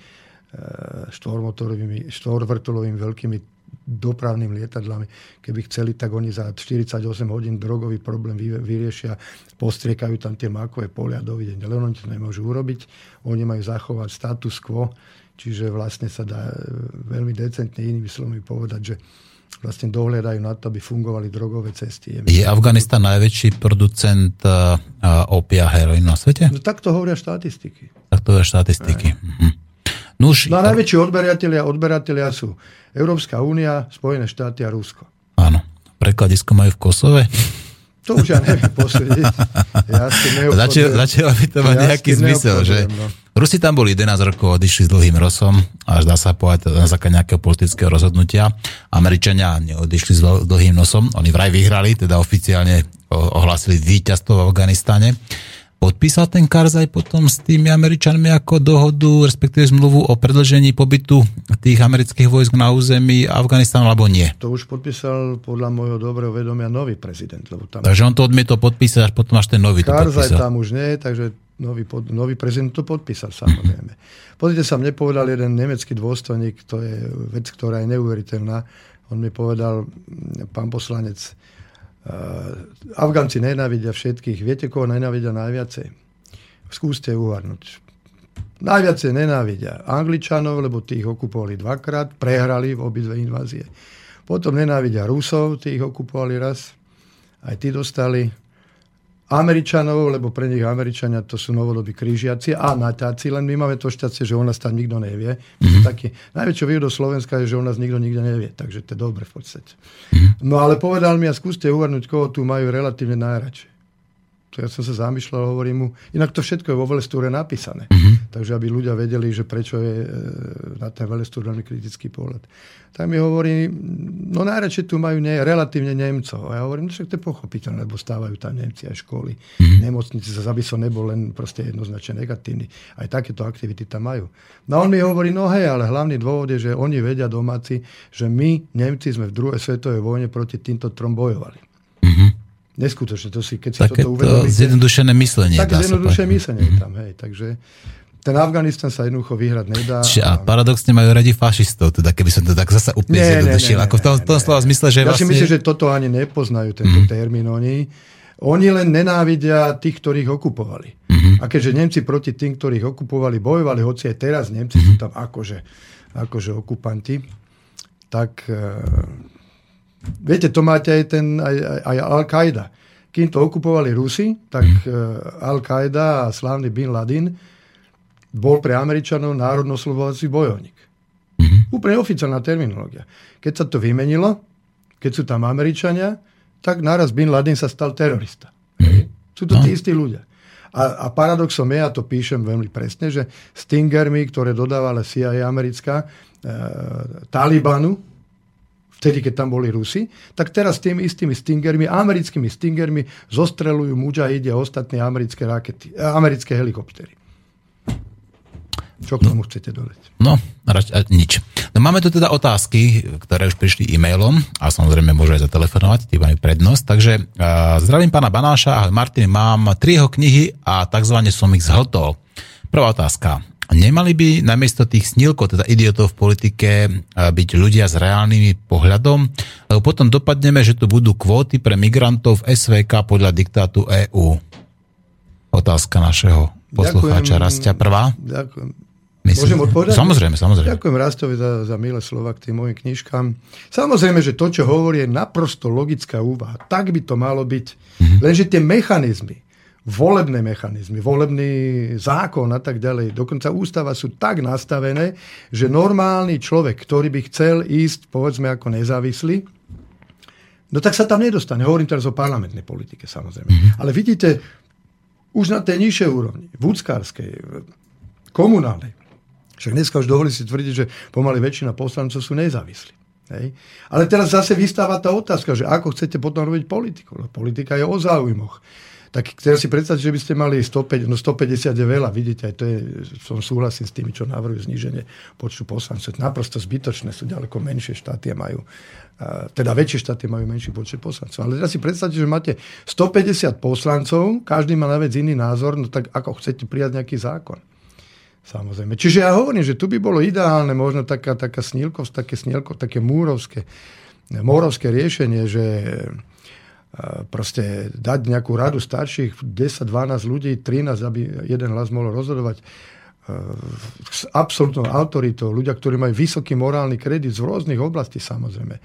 štvorvrtulovými veľkými dopravnými lietadlami. Keby chceli, tak oni za 48 hodín drogový problém vyriešia, postriekajú tam tie mákové polia, dovidenia. Len oni to nemôžu urobiť, oni majú zachovať status quo. Čiže vlastne sa dá veľmi decentne inými slovami povedať, že vlastne dohľadajú na to, aby fungovali drogové cesty. Je Afganistan najväčší producent opia a heroínu na svete? No tak to hovoria štatistiky. No a najväčší odberatelia sú Európska únia, Spojené štáty a Rusko. Áno. Prekladisko majú v Kosove? To už ja neviem posúdiť. Začalo by to mať nejaký zmysel, že... Rusi tam boli 11 rokov, odišli s dlhým rosom, až dá sa povedať na základe nejakého politického rozhodnutia. Američania neodišli s dlhým nosom, oni vraj vyhrali, teda oficiálne ohlásili víťazstvo v Afganistane. Podpísal ten Karzaj potom s tými Američanmi ako dohodu, respektíve zmluvu o predĺžení pobytu tých amerických vojsk na území Afganistanu, alebo nie? To už podpísal podľa môjho dobrého vedomia nový prezident. Lebo tam... Takže on to odmietol podpísať, až potom až ten nový Karzaj to podpísal. Karzaj tam už nie, takže nový prezident to podpísal, samozrejme. Pozrite sa, mne povedal jeden nemecký dôstojník, to je vec, ktorá je neuveriteľná. On mi povedal, pán poslanec, Afganci nenávidia všetkých. Viete, koho nenávidia najviacej? Skúste uvarnúť. Najviacej nenávidia Angličanov, lebo tých okupovali dvakrát, prehrali v obidve invázie. Potom nenávidia Rusov, tých okupovali raz, aj tí dostali... Američanov, lebo pre nich Američania to sú novodobí krížiaci a natáci, len my máme to šťastie, že o nás tam nikto nevie. Taký, najväčšou výhodou Slovenska je, že o nás nikto nikde nevie, takže to je dobre v podstate. No ale povedal mi, a skúste uvarnúť, koho tu majú relatívne najradšie. To ja som sa zamýšľal, hovorím mu, inak to všetko je vo Velestúre napísané. Takže aby ľudia vedeli, že prečo je na ten Velestúr veľmi kritický pohľad. Tak mi hovorí, no najradšie tu majú relatívne Nemcov. A ja hovorím, no však to je pochopiteľné, lebo stávajú tam Nemci aj školy, nemocnice, aby som nebol len proste jednoznačne negatívny. Aj takéto aktivity tam majú. No on mi hovorí, no hej, ale hlavný dôvod je, že oni vedia domáci, že my, Nemci, sme v druhej svetovej vojne proti týmto trom bojovali. Neskutočne, to si, keď si také toto uvedomíte... Také zjednodušené myslenie. Také zjednodušené myslenie tam, hej. Takže ten Afganistan sa jednoducho vyhrať nedá. A paradoxne majú radi fašistov, teda keby som to tak zasa úplne zjednodušil. Ako v tom slova zmysle, že ja vlastne... Ja si myslím, že toto ani nepoznajú, tento termín oni. Oni len nenávidia tých, ktorých okupovali. A keďže Nemci proti tým, ktorých okupovali, bojovali, hoci aj teraz Nemci sú tam akože okupanti, tak... Viete, to máte aj aj Al-Qaida. Kým to okupovali Rusi, tak Al-Qaida a slávny Bin Laden bol pre Američanov národno-slobovací bojovník. Úplne oficiálna terminológia. Keď sa to vymenilo, keď sú tam Američania, tak naraz Bin Laden sa stal terorista. Sú to tí istí ľudia. A paradoxom je, a to píšem veľmi presne, že Stingermi, ktoré dodávala CIA americká Talibanu, vtedy, keď tam boli Rusi, tak teraz tými istými Stingermi, americkými Stingermi zostreľujú mudžahídi a ostatné americké rakety, americké helikoptery. Čo k tomu chcete dodať? No, nič. No, máme tu teda otázky, ktoré už prišli e-mailom a samozrejme môžu aj zatelefonovať, tí majú prednosť. Takže zdravím pána Banáša. Ahoj Martin, mám 3 jeho knihy a takzvané som ich zhltol. Prvá otázka. Nemali by namiesto tých snílkov, teda idiotov v politike, byť ľudia s reálnym pohľadom? Lebo potom dopadneme, že tu budú kvóty pre migrantov v SVK podľa diktátu EÚ. Otázka našeho poslucháča Rastia prvá. Ďakujem. Myslím, môžem odpovedať? Samozrejme. Ďakujem Rastovi za milé slova k tým mojim knižkám. Samozrejme, že to, čo hovorí, je naprosto logická úvaha. Tak by to malo byť. Lenže tie mechanizmy, volebný zákon a tak ďalej, dokonca ústava sú tak nastavené, že normálny človek, ktorý by chcel ísť, povedzme, ako nezávislý, no tak sa tam nedostane. Hovorím teraz o parlamentnej politike, samozrejme. Ale vidíte, už na tej nižšej úrovni, vúckárskej, komunálnej, však dneska už dovolí si tvrdiť, že pomaly väčšina poslancov sú nezávislí. Hej. Ale teraz zase vystáva tá otázka, že ako chcete potom robiť politiku. No, politika je o záujmoch. Tak teraz si predstavte, že by ste mali 150, no 150 je veľa, vidíte, aj to je, som súhlasím s tými, čo navrhujú zníženie počtu poslancov. Naprosto zbytočné sú, ďaleko menšie štáty majú, teda väčšie štáty majú menší počet poslancov. Ale teraz si predstavte, že máte 150 poslancov, každý má na vec iný názor, no tak ako chcete prijať nejaký zákon. Samozrejme. Čiže ja hovorím, že tu by bolo ideálne možno taká snílkovská, také múrovské riešenie, že proste dať nejakú radu starších 10-12 ľudí, 13, aby jeden hlas mohol rozhodovať s absolútnou autoritou, ľudia, ktorí majú vysoký morálny kredit z rôznych oblastí, samozrejme.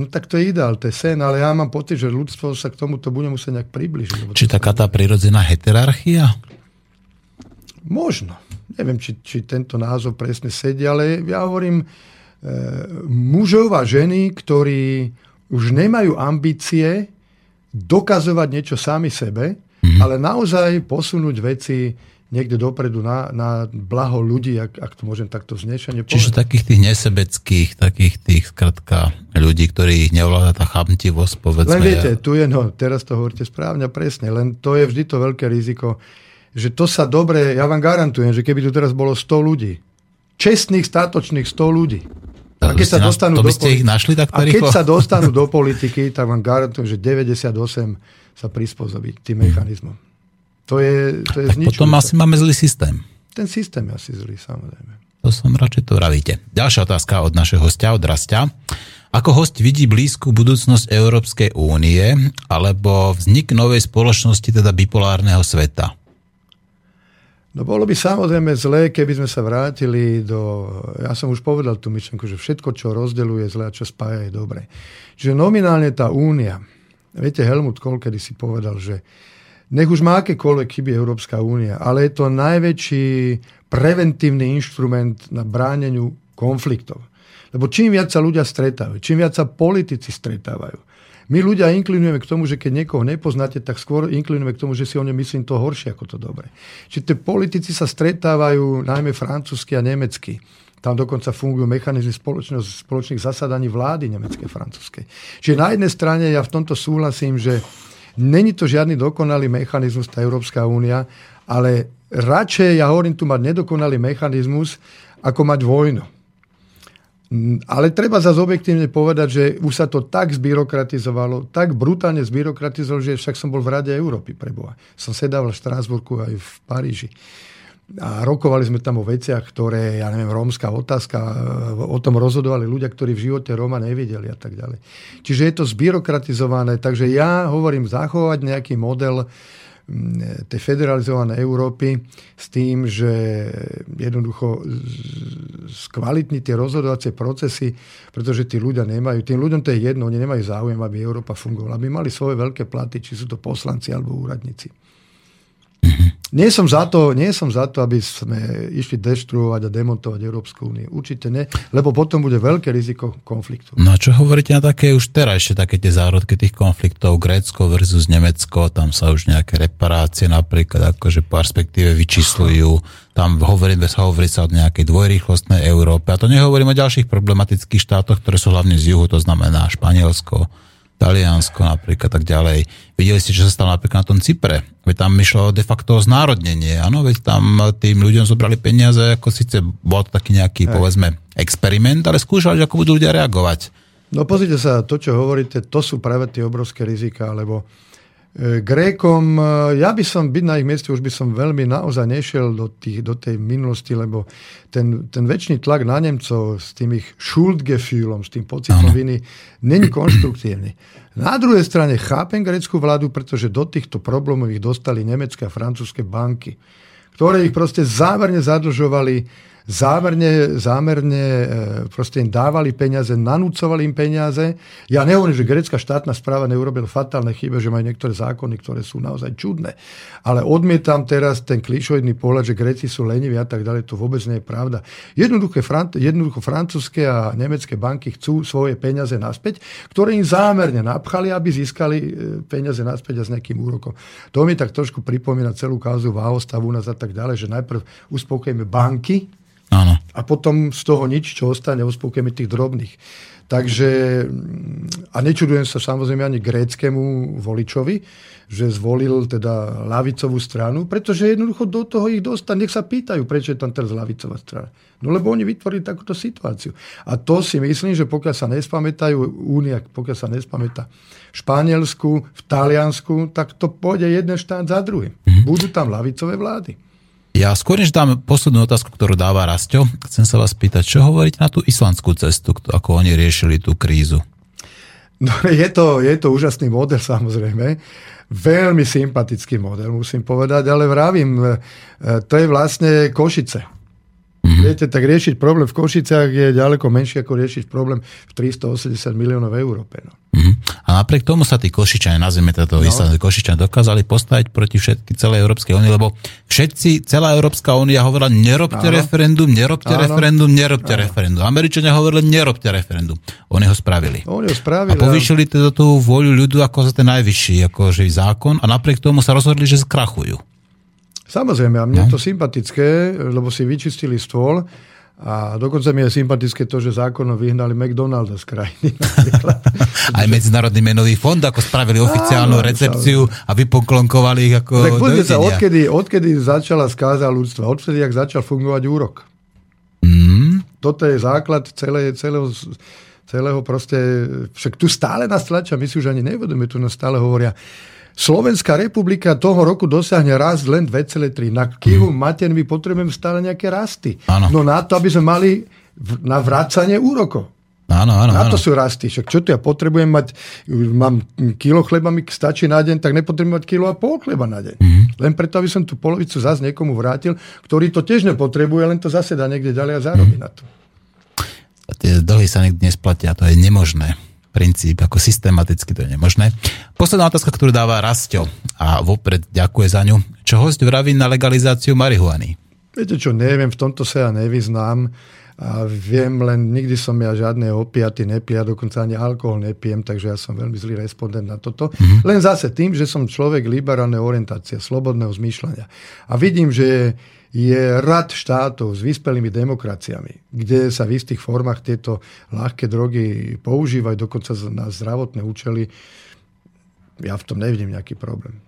No tak to je ideál, to je sen, ale ja mám pocit, že ľudstvo sa k tomuto bude musieť nejak približiť. Či taká tá prírodzená heterarchia? Možno. Neviem, či tento názov presne sedí, ale ja hovorím mužov a ženy, ktorí už nemajú ambície dokazovať niečo sami sebe, ale naozaj posunúť veci niekde dopredu na blaho ľudí, ak to môžem takto znešenie povedať. Čiže takých tých nesebeckých, takých tých skratka ľudí, ktorých neovláda tá chamtivosť, povedzme. Len viete, tu je, no teraz to hovoríte správne, presne, len to je vždy to veľké riziko, že to sa dobre, ja vám garantujem, že keby tu teraz bolo 100 ľudí, čestných, statočných 100 ľudí, a keď sa dostanú do politiky, tak vám garantujem, že 98 sa prispôsobí tým mechanizmom. To je tak zničujúce. Potom asi máme zlý systém. Ten systém je asi zlý, samozrejme. To som radšej to vravíte. Ďalšia otázka od našeho hostia, od Rastia. Ako host vidí blízku budúcnosť Európskej únie alebo vznik novej spoločnosti, teda bipolárneho sveta? No bolo by samozrejme zlé, keby sme sa vrátili do... Ja som už povedal tú myšlenku, že všetko, čo rozdeľuje zlé a čo spája, je dobré. Čiže nominálne tá únia... Viete, Helmut Kohl kedy si povedal, že nech už má akékoľvek chyby Európska únia, ale je to najväčší preventívny inštrument na bráneniu konfliktov. Lebo čím viac sa ľudia stretávajú, čím viac sa politici stretávajú, my ľudia inklinujeme k tomu, že keď niekoho nepoznáte, tak skôr inklinujeme k tomu, že si o ňom myslím to horšie ako to dobre. Čiže tie politici sa stretávajú najmä francúzsky a nemecky. Tam dokonca fungujú mechanizmy spoločných zasadaní vlády nemeckej a francúzskej. Čiže na jednej strane ja v tomto súhlasím, že není to žiadny dokonalý mechanizmus tá Európska únia, ale radšej ja hovorím tu mať nedokonalý mechanizmus, ako mať vojnu. Ale treba zase objektívne povedať, že už sa to tak zbyrokratizovalo, tak brutálne zbyrokratizovalo, že však som bol v Rade Európy pre Boha. Som sedával v Štrásburku aj v Paríži. A rokovali sme tam o veciach, ktoré, ja neviem, rómska otázka, o tom rozhodovali ľudia, ktorí v živote Róma nevideli a tak ďalej. Čiže je to zbyrokratizované, takže ja hovorím zachovať nejaký model tej federalizovanej Európy s tým, že jednoducho skvalitní tie rozhodovacie procesy, pretože tí ľudia nemajú, tým ľuďom to je jedno, oni nemajú záujem, aby Európa fungovala, aby mali svoje veľké platy, či sú to poslanci alebo úradníci. Nie som za to, aby sme išli deštruovať a demontovať Európsku úniu. Určite nie, lebo potom bude veľké riziko konfliktu. No a čo hovoríte na také už teraz, ešte také tie zárodky tých konfliktov, Grécko versus Nemecko, tam sa už nejaké reparácie napríklad, akože po perspektíve vyčíslujú, tam hovorí sa o nejakej dvojrýchlostnej Európe, a to nehovorím o ďalších problematických štátoch, ktoré sú hlavne z juhu, to znamená Španielsko, Taliansko napríklad, tak ďalej. Videli ste, čo sa stalo napríklad na tom Cypre. Veď tam išlo de facto o znárodnenie. Áno, veď tam tým ľuďom zobrali peniaze, ako síce bol to taký nejaký, povedzme, experiment, ale skúšali, ako budú ľudia reagovať. No pozrite sa, to, čo hovoríte, to sú práve tie obrovské riziká, lebo Grékom, ja by som byť na ich mieste, už by som veľmi naozaj nešiel do tej minulosti, lebo ten väčší tlak na Nemcov s tým ich Schuldgefühlom, s tým pocitom viny, není konštruktívny. Na druhej strane chápem grécku vládu, pretože do týchto problémov ich dostali nemecké a francúzske banky, ktoré ich proste záverne zadlžovali, zámerne proste im dávali peniaze, nanúcovali im peniaze. Ja nehovorím, že grécka štátna správa neurobila fatálne chyby, že majú niektoré zákony, ktoré sú naozaj čudné. Ale odmietam teraz ten klišoidný pohľad, že Gréci sú leniví a tak ďalej. To vôbec nie je pravda. Jednoducho francúzske a nemecké banky chcú svoje peniaze naspäť, ktoré im zámerne napchali, aby získali peniaze naspäť a s nejakým úrokom. To mi tak trošku pripomína celú kauzu Váhostavu nás a tak ďalej, že najprv uspokojíme banky. Áno. A potom z toho nič, čo ostane, uspokojíme tých drobných. Takže, a nečudujem sa samozrejme ani gréckemu voličovi, že zvolil teda ľavicovú stranu, pretože jednoducho do toho ich dostane. Nech sa pýtajú, prečo je tam teraz ľavicová strana. No lebo oni vytvorili takúto situáciu. A to si myslím, že pokiaľ sa nespamätajú Únia, pokiaľ sa nespamätá v Španielsku, v Taliansku, tak to pôjde jeden štát za druhým. Budú tam ľavicové vlády. Ja skôr než dám poslednú otázku, ktorú dáva Rasťo, chcem sa vás pýtať, čo hovoríte na tú islandskú cestu, ako oni riešili tú krízu? No, je to úžasný model, samozrejme. Veľmi sympatický model, musím povedať, ale vravím, to je vlastne Košice. Viete, tak riešiť problém v Košiciach je ďaleko menší, ako riešiť problém v 380 miliónov v Európe. No. A napriek tomu sa tí Košičania, nazvime toto islandské Košičania, dokázali postaviť proti všetky celej Európskej únie, lebo celá Európska únia hovorila, nerobte referendum. Američania hovorili, nerobte referendum. Oni ho spravili. A povýšili teda tú voľu ľudu ako za ten najvyšší akože zákon a napriek tomu sa rozhodli, že skrachujú. Samozrejme, a mne je to sympatické, lebo si vyčistili stôl a dokonca mi je sympatické to, že zákonom vyhnali McDonalda z krajiny. Aj Medzinárodný menový fond, ako spravili oficiálnu recepciu a vypoklonkovali ich ako dojdenia. Tak poďme sa, odkedy začala skáza ľudstva, odvtedy, ak začal fungovať úrok. Toto je základ celého proste, však tu stále nás tlačia, my si už ani nevedome, tu nás stále hovoria, Slovenská republika toho roku dosiahne rast len 2,3. Na kivu mater my potrebujeme stále nejaké rasty. Áno. No na to, aby sme mali na vracanie úrokov. Áno, na to sú rasty. Však čo tu ja potrebujem mať, mám kilo chleba, mi stačí na deň, tak nepotrebujem mať 1,5 kg chleba na deň. Len preto, aby som tú polovicu zase niekomu vrátil, ktorý to tiež nepotrebuje, len to zase dá niekde ďalej a zarobí na to. A tie dlhy sa nikdy nesplatia, to je nemožné. Princíp, ako systematicky to je nemožné. Posledná otázka, ktorú dáva Rasťo a vopred ďakuje za ňu. Čo hosť vraví na legalizáciu marihuany? Viete čo, neviem, v tomto sa ja nevyznám a viem len, nikdy som ja žiadne opiaty nepil, dokonca ani alkohol nepijem, takže ja som veľmi zlý respondent na toto. Len zase tým, že som človek liberálnej orientácie, slobodného zmýšľania a vidím, že je rad štátov s vyspelými demokraciami, kde sa v istých formách tieto ľahké drogy používajú, dokonca na zdravotné účely. Ja v tom nevidím nejaký problém.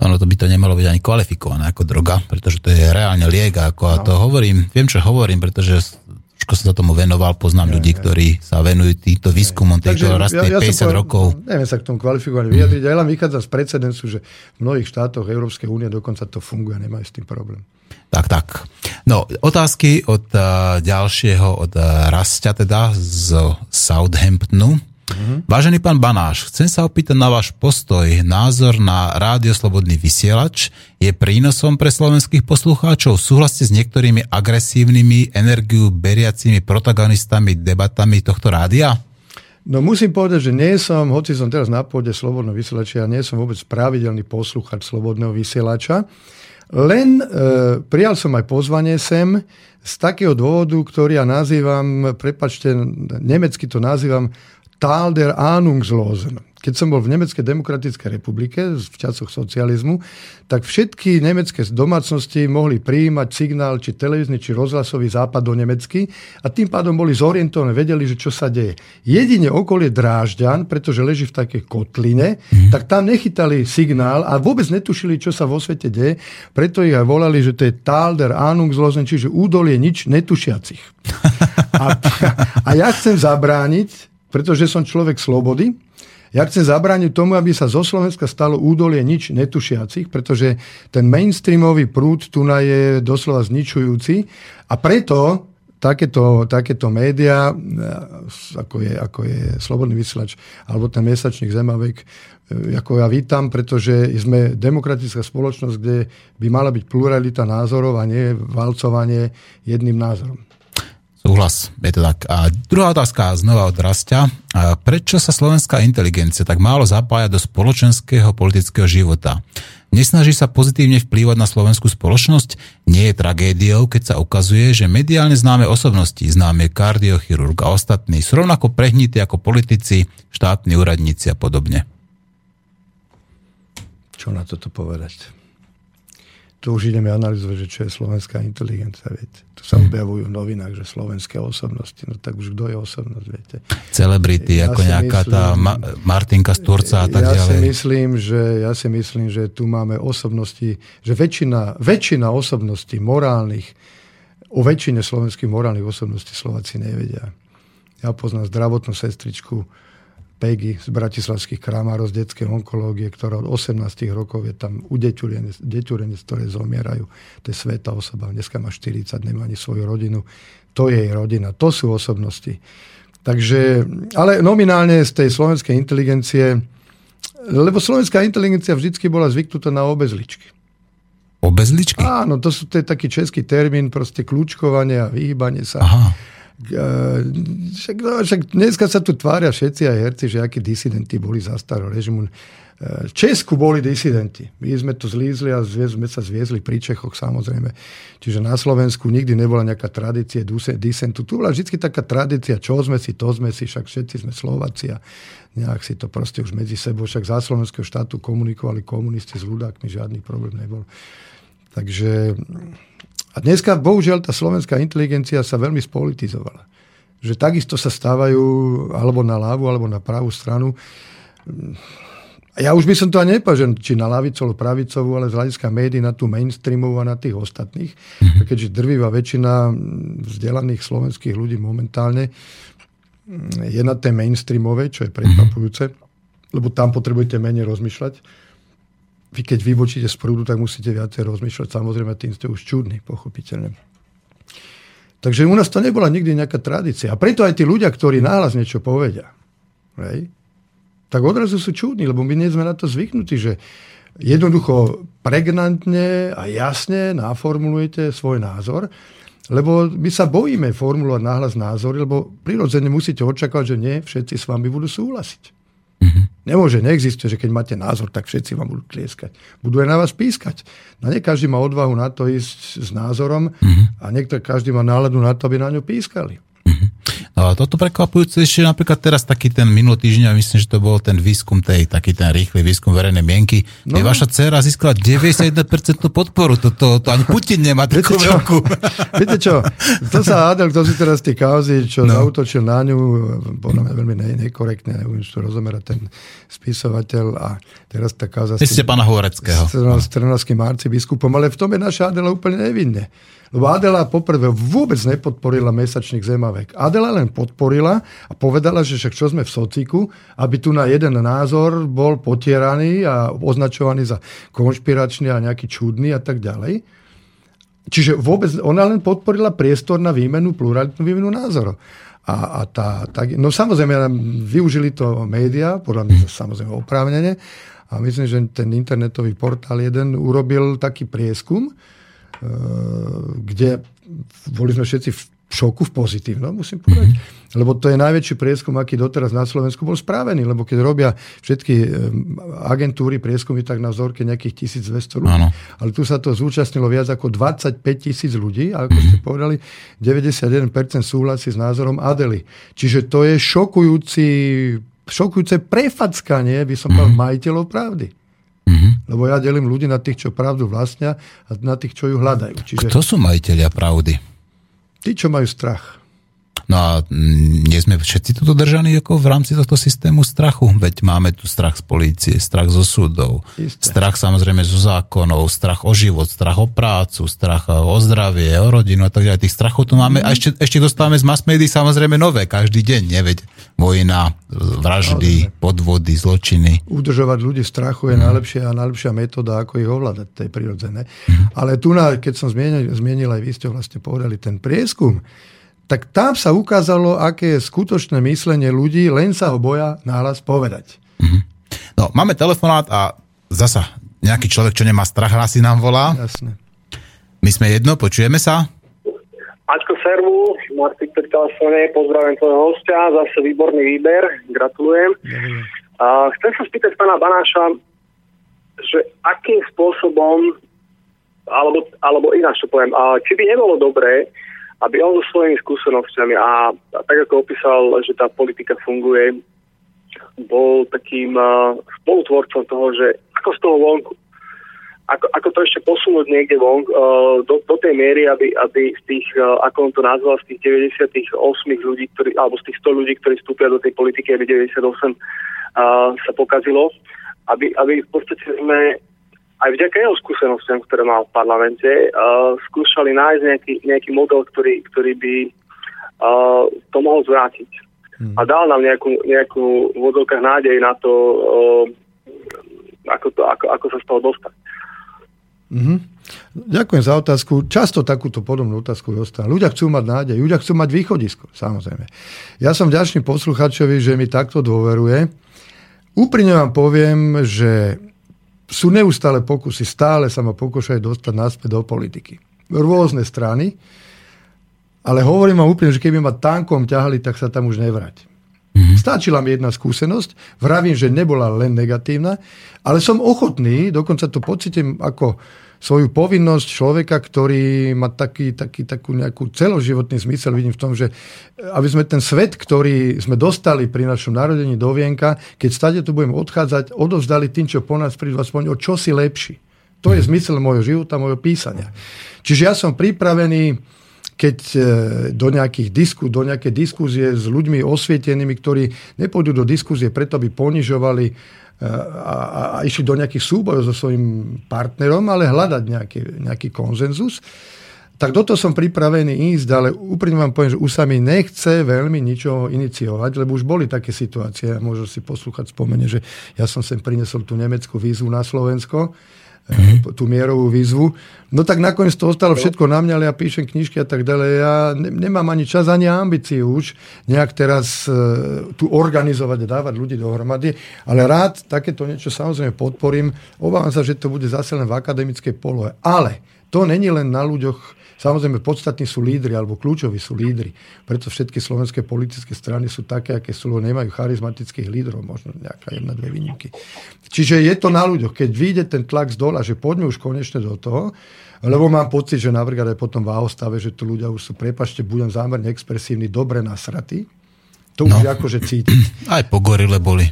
Ono to by to nemalo byť ani kvalifikované ako droga, pretože to je reálne liek. A to hovorím, viem, čo hovorím, pretože som sa tomu venoval, poznám ľudí, ktorí sa venujú týmto výskumom, tejto rastnej 50 rokov. Neviem sa k tomu kvalifikovane vyjadriť, aj len vychádza z precedensu, že v mnohých štátoch Európskej únie dokonca to funguje a nemajú s tým problém. Tak. No, otázky od ďalšieho, od Rasťa teda z Southamptonu. Vážený pán Banáš, chcem sa opýtať na váš postoj, názor na rádio Slobodný vysielač. Je prínosom pre slovenských poslucháčov? Súhlasíte s niektorými agresívnymi, energiu beriacimi protagonistami, debatami tohto rádia? No musím povedať, že nie som, hoci som teraz na pôde Slobodného vysielača, ja nie som vôbec pravidelný poslucháč Slobodného vysielača. Len prijal som aj pozvanie sem z takého dôvodu, ktorý ja nazývam, prepáčte, nemecky to nazývam Tal der Ahnungslosen. Keď som bol v Nemeckej demokratickej republike v časoch socializmu, tak všetky nemecké domácnosti mohli prijímať signál, či televízny, či rozhlasový západonemecký a tým pádom boli zorientované, vedeli, že čo sa deje. Jedine okolie Drážďan, pretože leží v takej kotline, tak tam nechytali signál a vôbec netušili, čo sa vo svete deje, preto ich aj volali, že to je Tal der Ahnungslosen, čiže údolie nič netušiacich. A ja chcem zabrániť, pretože som človek slobody. Ja chcem zabrániť tomu, aby sa zo Slovenska stalo údolie nič netušiacich, pretože ten mainstreamový prúd tu na je doslova zničujúci a preto takéto médiá, ako je Slobodný vysielač alebo ten mesačník Zemavek, ako ja vítam, pretože sme demokratická spoločnosť, kde by mala byť pluralita názorov a nie valcovanie jedným názorom. Súhlas, je to tak. A druhá otázka znova od Rastia. Prečo sa slovenská inteligencia tak málo zapája do spoločenského politického života? Nesnaží sa pozitívne vplývať na slovenskú spoločnosť? Nie je tragédiou, keď sa ukazuje, že mediálne známe osobnosti, známe kardiochirurg a ostatní sú rovnako prehnití ako politici, štátni úradníci a podobne? Čo na toto povedať? Tu už ideme analyzovať, že čo je slovenská inteligencia, viete. Tu sa objavujú v novinách, že slovenské osobnosti, no tak už kto je osobnosť, viete. Celebrity, ako nejaká tá Martinka z Turca a tak ďalej. Ja si myslím, že tu máme osobnosti, že väčšina osobností morálnych, o väčšine slovenských morálnych osobností Slováci nevedia. Ja poznám zdravotnú sestričku Peggy z bratislavských kramárov z detskej onkológie, ktorá od 18 rokov je tam u deťurenec, ktoré zomierajú. To je svätá osoba. Dneska má 40, nemá ani svoju rodinu. To je jej rodina. To sú osobnosti. Takže, ale nominálne z tej slovenskej inteligencie, lebo slovenská inteligencia vždycky bola zvyknutá na obezličky. Obezličky? Áno, to je taký český termín, proste kľúčkovanie a vyhýbanie sa. Aha. Však dneska sa tu tvária všetci aj herci, že akí disidenti boli za starého režimu. V Česku boli disidenti. My sme to zlízli a sme sa zviezli pri Čechoch, samozrejme. Čiže na Slovensku nikdy nebola nejaká tradícia disidentu. Tu bola vždy taká tradícia, čo sme si, to sme si, však všetci sme Slováci a nejak si to proste už medzi sebou. Však za slovenského štátu komunikovali komunisti s ľudákmi, žiadny problém nebol. Takže... A dneska, bohužiaľ, tá slovenská inteligencia sa veľmi spolitizovala. Že takisto sa stávajú alebo na ľavú, alebo na pravú stranu. Ja už by som to ani nepovedal, či na ľavicovú, pravicovú, ale z hľadiska médií na tú mainstreamovú a na tých ostatných. A keďže drvivá väčšina vzdelaných slovenských ľudí momentálne je na tej mainstreamovej, čo je prekvapujúce, lebo tam potrebujete menej rozmýšľať. Vy keď vybočíte z prúdu, tak musíte viacej rozmýšľať. Samozrejme, tým ste už čudní, pochopiteľne. Takže u nás to nebola nikdy nejaká tradícia. A preto aj tí ľudia, ktorí náhlas niečo povedia, hej, tak odrazu sú čudní, lebo my nie sme na to zvyknutí, že jednoducho pregnantne a jasne naformulujete svoj názor, lebo my sa bojíme formulovať náhlas názory, lebo prirodzene musíte očakávať, že nie všetci s vami budú súhlasiť. Nemôže, neexistuje, že keď máte názor, tak všetci vám budú tlieskať. Budú aj na vás pískať. No nie každý má odvahu na to ísť s názorom a niekto každý má náladu na to, aby na ňu pískali. No, toto prekvapujúce ešte napríklad teraz taký ten minulý týždeň, myslím, že to bol ten výskum, taký ten rýchly výskum verejnej mienky, kde vaša dcera získala 91% podporu. To ani Putin nemá takú veľkú. Viete čo? To sa hádal, kto si teraz tie kauzy, čo zautočil na ňu, podľa mňa veľmi nekorektne, neviem, čo rozomerá ten spisovateľ a teraz tá kauza s Stepana Horeckého. S trnavským arcibiskupom, ale v tom je naša Adela úplne nevinne. Lebo Adela poprvé vôbec nepodporila mesačník Zemavek. Adela len podporila a povedala, že však čo sme v sociku, aby tu na jeden názor bol potieraný a označovaný za konšpiračný a nejaký čudný a tak ďalej. Čiže vôbec ona len podporila priestor na výmenu, pluralitnú výmenu názorov. A No samozrejme, využili to médiá, podľa mňa samozrejme oprávnene. A myslím, že ten internetový portál jeden urobil taký prieskum, kde boli sme všetci v šoku, v pozitívnom, musím povedať. Lebo to je najväčší prieskum, aký doteraz na Slovensku bol správený. Lebo keď robia všetky agentúry prieskumy, tak na vzorke nejakých 1200 ľudí. Áno. Ale tu sa to zúčastnilo viac ako 25,000 ľudí. A ako ste povedali, 91% súhlasí s názorom Adely. Čiže to je šokujúce prefackanie, by som povedal, majiteľov pravdy. Lebo ja delím ľudí na tých, čo pravdu vlastnia a na tých, čo ju hľadajú. Čiže... Kto sú majiteľia pravdy? Tí, čo majú strach. No a nie sme všetci toto držaní ako v rámci tohto systému strachu. Veď máme tu strach z polície, strach zo súdov, strach samozrejme zo zákonov, strach o život, strach o prácu, strach o zdravie, o rodinu a tak ďalej. Tých strachov tu máme a ešte dostávame z mass médií samozrejme nové každý deň. Veď vojna, vraždy, podvody, zločiny. Udržovať ľudí v strachu je najlepšia metóda, ako ich ovládať, to je prirodzené. Ale tu, keď som zmienil aj vy ste vlastne povedali ten prieskum, tak tam sa ukázalo, aké je skutočné myslenie ľudí, len sa ho boja nahlas povedať. No, máme telefonát a zasa nejaký človek, čo nemá strach, hlasí nám volá. Jasne. My sme jedno, počujeme sa. Aťko, servus, Martin pri telefóne, pozdravím tvojho hostia, zase výborný výber, gratulujem. Chcem sa spýtať pána Banáša, že akým spôsobom, alebo ináč to poviem, či by nebolo dobré, aby on so svojimi skúsenosťami a tak ako opísal, že tá politika funguje, bol takým spolutvorcom toho, že ako z toho vonku, ako to ešte posunúť niekde vonku do tej miery, aby z tých, ako on to nazval, z tých 98 ľudí, alebo z tých 100 ľudí, ktorí vstúpia do tej politiky, aby 98 sa pokazilo, aby v podstate sme aj vďaka jeho skúsenostiam, ktoré mal v parlamente, skúšali nájsť nejaký model, ktorý by to mohol zvrátiť. A dal nám nejakú v vodovkách nádej na to, ako sa z toho dostať. Ďakujem za otázku. Často takúto podobnú otázku dostávam. Ľudia chcú mať nádej, ľudia chcú mať východisko, samozrejme. Ja som vďačný posluchačovi, že mi takto dôveruje. Úprimne vám poviem, že sú neustále pokusy, stále sa ma pokúšajú dostať naspäť do politiky. Rôzne strany, ale hovorím vám úplne, že keby ma tankom ťahali, tak sa tam už nevrať. Stačila mi jedna skúsenosť, vravím, že nebola len negatívna, ale som ochotný, dokonca to pocitím ako svoju povinnosť človeka, ktorý má takú nejakú celoživotný zmysel, vidím v tom, že aby sme ten svet, ktorý sme dostali pri našom narodení do vienka, keď stade tu budeme odchádzať, odovzdali tým, čo po nás prídu, aspoň o čosi lepší. To je zmysel môjho života, môjho písania. Čiže ja som pripravený, keď do nejakej diskúzie s ľuďmi osvietenými, ktorí nepôjdu do diskúzie, preto by ponižovali a išli do nejakých súbojov so svojím partnerom, ale hľadať nejaký konsenzus, tak do toho som pripravený ísť, ale úprimne vám poviem, že už sa mi nechce veľmi ničoho iniciovať, lebo už boli také situácie, možno si poslúchať spomenie, že ja som sem prinesol tú nemeckú výzvu na Slovensko, tú mierovú výzvu. No tak nakoniec to ostalo všetko na mňa, ale ja píšem knižky a tak ďalej. Ja nemám ani čas, ani ambíciu už nejak teraz tu organizovať a dávať ľudí dohromady, ale rád takéto niečo samozrejme podporím. Obávam sa, že to bude zase len v akademickej polohe. Ale to není len na ľuďoch. Samozrejme, podstatní sú lídri, alebo kľúčoví sú lídri. Preto všetky slovenské politické strany sú také, aké sú, nemajú charizmatických lídrov, možno nejaká jedna, dve výnimky. Čiže je to na ľuďoch. Keď vyjde ten tlak z dola, že poďme už konečne do toho, lebo mám pocit, že napríklad aj potom v Aostave, že tu ľudia už sú, prepáčte, budem zámerne expresívny, dobre nasratí. To už akože cítiť. Aj po gorile boli.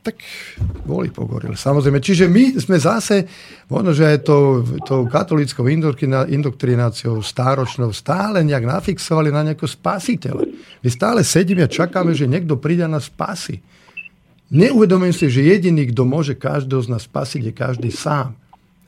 Tak boli pogorili, samozrejme. Čiže my sme zase, možno, že aj tou katolíckou indoktrináciou stáročnou stále nejak nafixovali na nejakého spasiteľa. My stále sedíme a čakáme, že niekto príde a nás spasí. Neuvedomujem si, že jediný, kto môže každého z nás spasiť, je každý sám.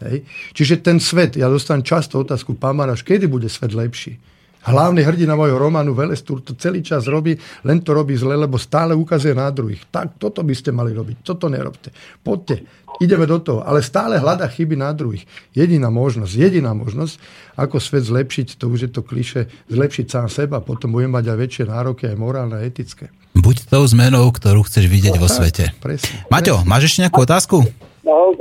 Hej? Čiže ten svet, ja dostávam často otázku, pán Banáš, kedy bude svet lepší? Hlavný hrdina mojho románu Velestur to celý čas robí, len to robí zle, lebo stále ukazuje na druhých. Tak toto by ste mali robiť, toto nerobte. Poďte, ideme do toho, ale stále hľada chyby na druhých. Jediná možnosť, ako svet zlepšiť, to už je to klišé, zlepšiť sám seba, potom budeme mať aj väčšie nároky, aj morálne, aj etické. Buď tou zmenou, ktorú chceš vidieť vo svete. Presne. Maťo, máš ešte nejakú otázku? No,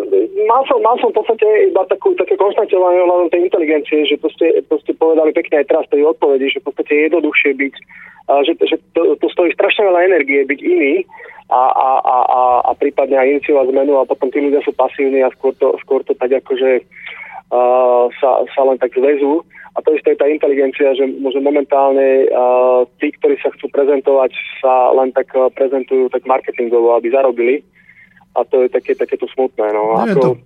mal som v podstate iba také konštatovanie ohľadom tej inteligencie, že to ste povedali pekne aj teraz tej odpovedi, že v podstate je jednoduchšie byť, že to stojí strašne veľa energie byť iný a prípadne aj iniciovať zmenu a potom tí ľudia sú pasívni a skôr to tak akože sa len tak zväzú. A to isté je tá inteligencia, že momentálne tí, ktorí sa chcú prezentovať, sa len tak prezentujú tak marketingovo, aby zarobili. A to je takéto smutné. No. Nie, to,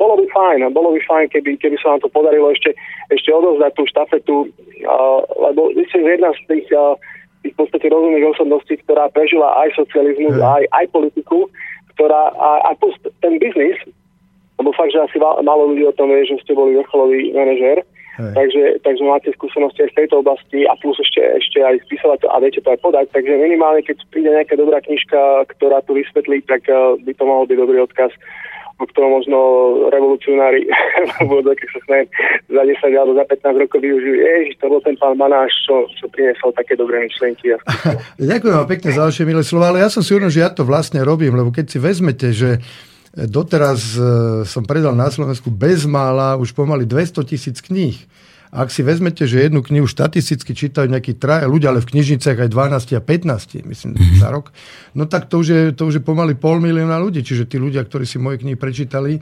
bolo by fajn, keby sa nám to podarilo ešte odovzdať tú štafetu, lebo vy ste jedna z tých v podstate rozumných osobností, ktorá prežila aj socializmus, aj politiku, ktorá aj ten biznis, lebo fakt, že asi málo ľudí o tom vie, že ste boli vrcholový manažér, takže máte skúsenosti aj z tejto oblasti a plus ešte aj spísovať to a viete to aj podať, takže minimálne, keď príde nejaká dobrá knižka, ktorá tu vysvetlí, tak by to mohol byť dobrý odkaz, o ktorom možno revolucionári za 10 alebo za 15 rokov využijú. Ježiš, to bol ten pán Banáš, čo priniesol také dobré myšlienky. Ďakujem vám pekne za vaše milé slova, ale ja som si uvedomil, že ja to vlastne robím, lebo keď si vezmete, že doteraz som predal na Slovensku bezmála už pomaly 200 000 kníh. Ak si vezmete, že jednu knihu štatisticky čítajú nejakí traja ľudia, ale v knižniciach aj 12 a 15, myslím, za rok, no tak to už je pomaly 500 000 ľudí. Čiže tí ľudia, ktorí si moje knihy prečítali,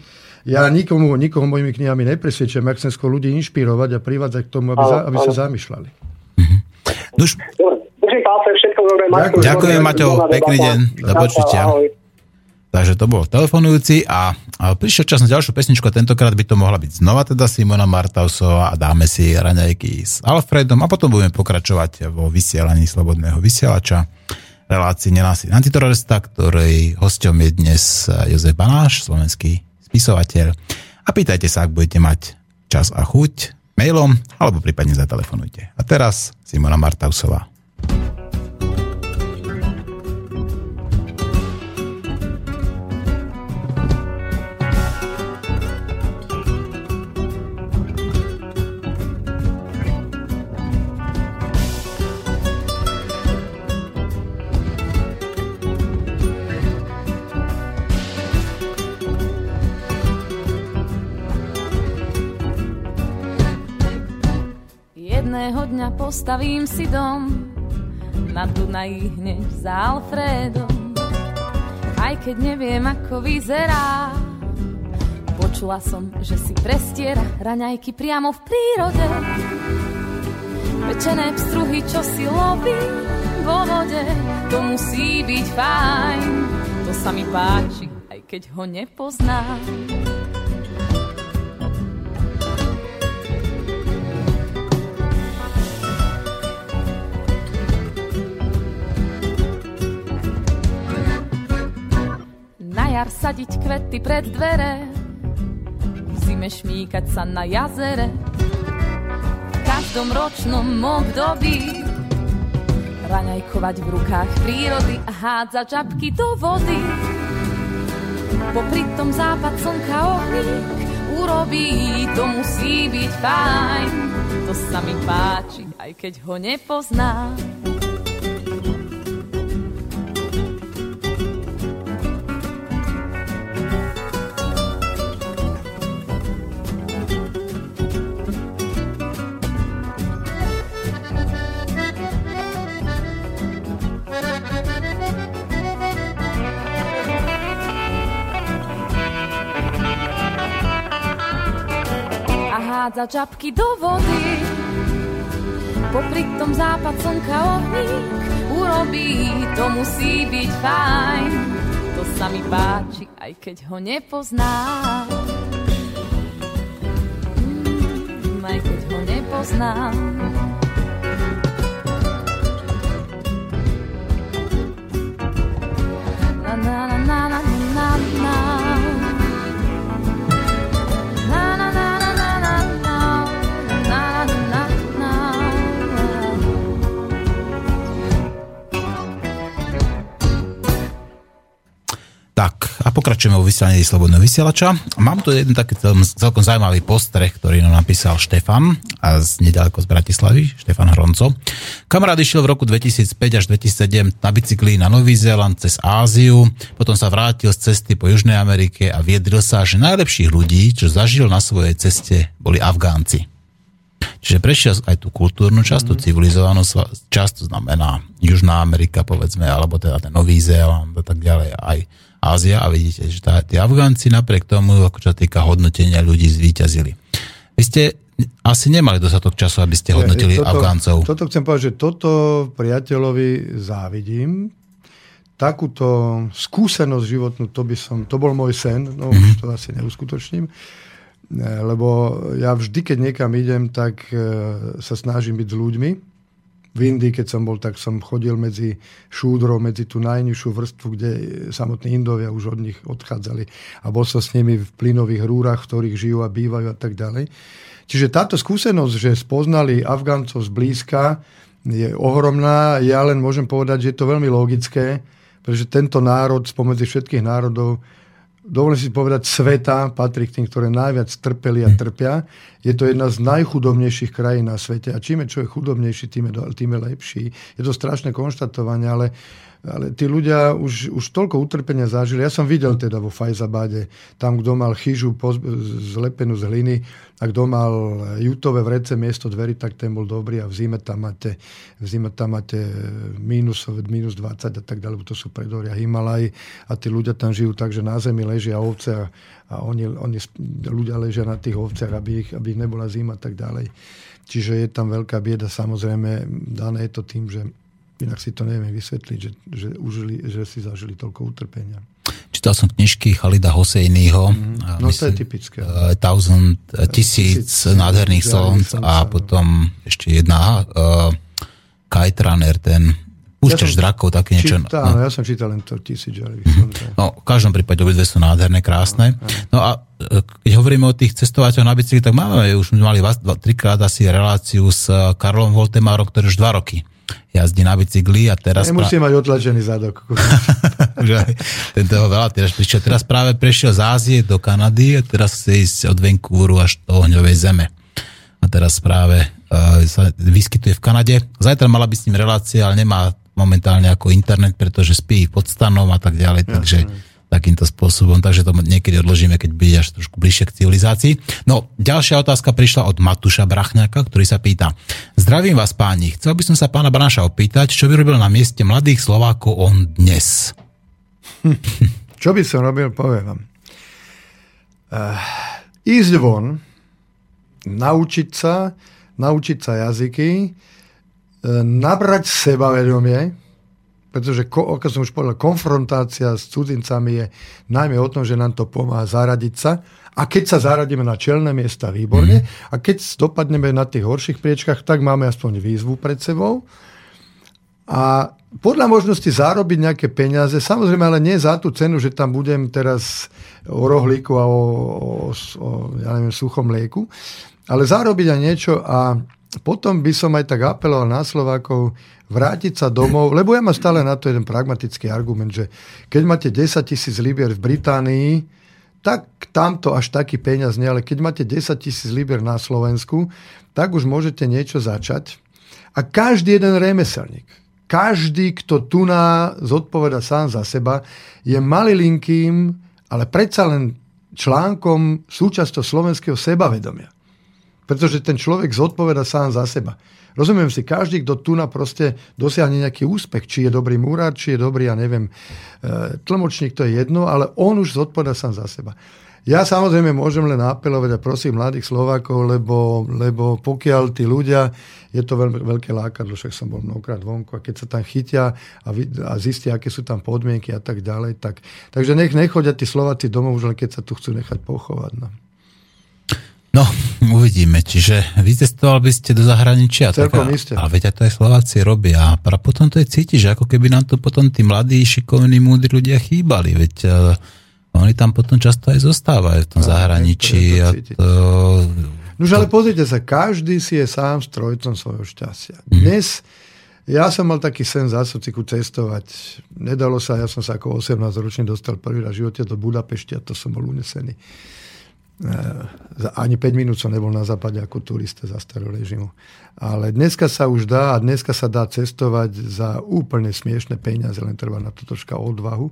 ja nikoho mojimi knihami nepresvedčujem, ak chcem skôr ľudí inšpirovať a privádzať k tomu, aby sa zamýšľali. Ďakujem, Maťo, pekný deň, do počutia. Takže to bol telefonujúci a prišiel čas na ďalšiu pesničku a tentokrát by to mohla byť znova teda Simona Martausová a dáme si raňajky s Alfredom a potom budeme pokračovať vo vysielaní Slobodného vysielača relácii Nenásilný antiterorista, ktorej hosťom je dnes Jozef Banáš, slovenský spisovateľ. A pýtajte sa, ak budete mať čas a chuť, mailom alebo prípadne zatelefonujte. A teraz Simona Martausová. Jedného dňa postavím si dom na Dunaji hneď za Alfredom. Aj keď neviem, ako vyzerá, počula som, že si prestiera raňajky priamo v prírode. Pečené pstruhy, čo si lobí vo vode, to musí byť fajn. To sa mi páči, aj keď ho nepoznám. Jar sadiť kvety pred dvere, v zime šmíkať sa na jazere. V každom ročnom období raňajkovať v rukách prírody a hádzať žabky do vody. Popri tom západ slnka ohník urobí, to musí byť fajn. To sa mi páči, aj keď ho nepoznám. Za žabky do vody, popri tom západ slnka ohník urobí, to musí byť fajn. To sa mi páči, aj keď ho nepoznám. Aj keď ho nepoznám. Na na na na na na na. pokračujeme vo vysielaní Slobodného vysielača. Mám tu jeden taký celkom zaujímavý postreh, ktorý nám napísal Štefan a z nedaleko z Bratislavy, Štefan Hronco. Kamarát išiel v roku 2005 až 2007 na bicykli na Nový Zéland cez Áziu, potom sa vrátil z cesty po Južnej Amerike a viedril sa, že najlepších ľudí, čo zažil na svojej ceste, boli Afgánci. Čiže prešiel aj tú kultúrnu časť, tú civilizovanú časť, to znamená Južná Amerika, povedzme, alebo teda ten Nový Zéland a tak ďalej, aj Ázia, a vidíte, že tí Afgánci napriek tomu, ako čo týka hodnotenia ľudí, zvíťazili. Vy ste asi nemali dostatok času, aby ste hodnotili Afgáncov. Toto chcem povedať, že toto priateľovi závidím. Takúto skúsenosť životnú, to bol môj sen, no už to asi neuskutočním. Lebo ja vždy, keď niekam idem, tak sa snažím byť s ľuďmi. V Indii, keď som bol, tak som chodil medzi šúdrov, medzi tú najnižšiu vrstvu, kde samotní Indovia už od nich odchádzali. A bol som s nimi v plynových rúrach, v ktorých žijú a bývajú a tak ďalej. Čiže táto skúsenosť, že spoznali Afgáncov zblízka, je ohromná. Ja len môžem povedať, že je to veľmi logické, pretože tento národ spomedzi všetkých národov, dovolím si povedať, sveta patrí k tým, ktoré najviac trpeli a trpia. Je to jedna z najchudobnejších krajín na svete. A čím je človek chudobnejší, tým je lepší. Je to strašné konštatovanie, ale tí ľudia už toľko utrpenia zažili. Ja som videl teda vo Fajzabáde, tam, kto mal chyžu zlepenú z hliny a kto mal jutové vrece miesto dverí, tak ten bol dobrý a v zime tam máte minus 20 a tak ďalej, to sú predoria Himalaj a tí ľudia tam žijú tak, že na zemi ležia ovce a oni ľudia ležia na tých ovciach, aby ich nebola zima a tak ďalej. Čiže je tam veľká bieda, samozrejme dané je to tým, že inak si to nevieme vysvetliť, že si zažili toľko utrpenia. Čítal som knižky Chalida Hosejního. No myslím, to je typické. 1000 nádherných slonc a potom ešte jedna Kite Runner, ten Púšťaš drakov, také niečo. Ja som čítal len to 1000. No, v každom prípade obidve sú nádherné, krásne. No a keď hovoríme o tých cestovateľov na bicykli, tak už mali trikrát asi reláciu s Karlom Voltemarom, ktorý už 2 roky jazdí na bicykli a teraz... Nemusí mať otlačený zadok. Ten toho veľa teraz práve prešiel z Ázie do Kanady a teraz chce ísť od Vancouveru až do Ohňovej zeme. A teraz práve sa vyskytuje v Kanade. Zajtra mala byť s ním relácia, ale nemá momentálne ako internet, pretože spí pod stanom a tak ďalej, takže takýmto spôsobom, takže to niekedy odložíme, keď bude až trošku bližšie k civilizácii. No, ďalšia otázka prišla od Matúša Brachňáka, ktorý sa pýta: Zdravím vás, páni, chcel by som sa pána Banáša opýtať, čo by robil na mieste mladých Slovákov on dnes? Čo by som robil, poviem vám. Ísť von, naučiť sa jazyky, nabrať sebavedomie, pretože, ako som už povedal, konfrontácia s cudzincami je najmä o tom, že nám to pomáha zaradiť sa. A keď sa zaradíme na čelné miesta, výborne. A keď dopadneme na tých horších priečkách, tak máme aspoň výzvu pred sebou. A podľa možnosti zarobiť nejaké peniaze, samozrejme, ale nie za tú cenu, že tam budem teraz o rohlíku a o suchom mlieku, ale zarobiť aj niečo. A potom by som aj tak apeloval na Slovákov vrátiť sa domov, lebo ja mám stále na to jeden pragmatický argument, že keď máte 10 000 libier v Británii, tak tamto až taký peniaz nie, ale keď máte 10 000 libier na Slovensku, tak už môžete niečo začať. A každý jeden remeselník, každý, kto tu na zodpoveda sám za seba, je malilinkým, ale predsa len článkom súčasťou slovenského sebavedomia. Pretože ten človek zodpoveda sám za seba. Rozumiem si, každý, kto tu na proste dosiahne nejaký úspech, či je dobrý múrár, či je dobrý, ja neviem, tlmočník, to je jedno, ale on už zodpoveda sám za seba. Ja samozrejme môžem len apelovať a prosím mladých Slovákov, lebo pokiaľ tí ľudia, je to veľké lákadlo, však som bol mnohokrát vonku, a keď sa tam chytia a zistia, aké sú tam podmienky a tak ďalej, takže nech nechodia tí Slováci domov, už len keď sa tu chcú nechať pochovať. No, uvidíme. Čiže vycestovali by ste do zahraničia. Celkom isté. Ale veď to aj Slováci robia. A potom to je cítiš, že ako keby nám to potom tí mladí, šikovní, múdri ľudia chýbali. Veď oni tam potom často aj zostávajú v tom zahraničí. No, ale pozrite sa, každý si je sám strojcom svojho šťastia. Dnes Ja som mal taký sen zásociku cestovať. Nedalo sa, ja som sa ako 18-ročný dostal prvý raz v živote do Budapešti a to som bol unesený. Ani 5 minút som nebol na západe ako turista za starého režimu. Ale dneska sa už dá a dneska sa dá cestovať za úplne smiešné peniaze, len treba na to troška odvahu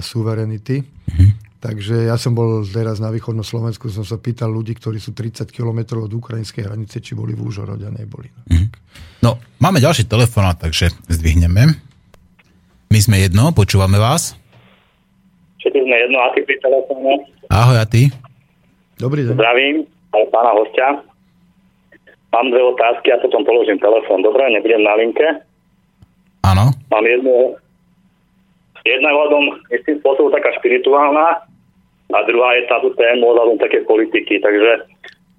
a suverenity. Takže ja som bol teraz na východnom Slovensku, som sa pýtal ľudí, ktorí sú 30 kilometrov od ukrajinskej hranice, či boli v Úžorode a neboli. No, máme ďalší telefonát, takže zdvihneme. My sme jedno, počúvame vás. Všetci sme jedno, a ty pri telefóne. Ahoj, a ty? Dobrý deň. Zdravím, pána hostia. Mám dve otázky, ja potom položím telefón. Dobre, nebudem na linke. Áno. Mám jednu. Jedna je hľadom istým spôsobom taká špirituálna a druhá je táto téma hľadom také politiky. Takže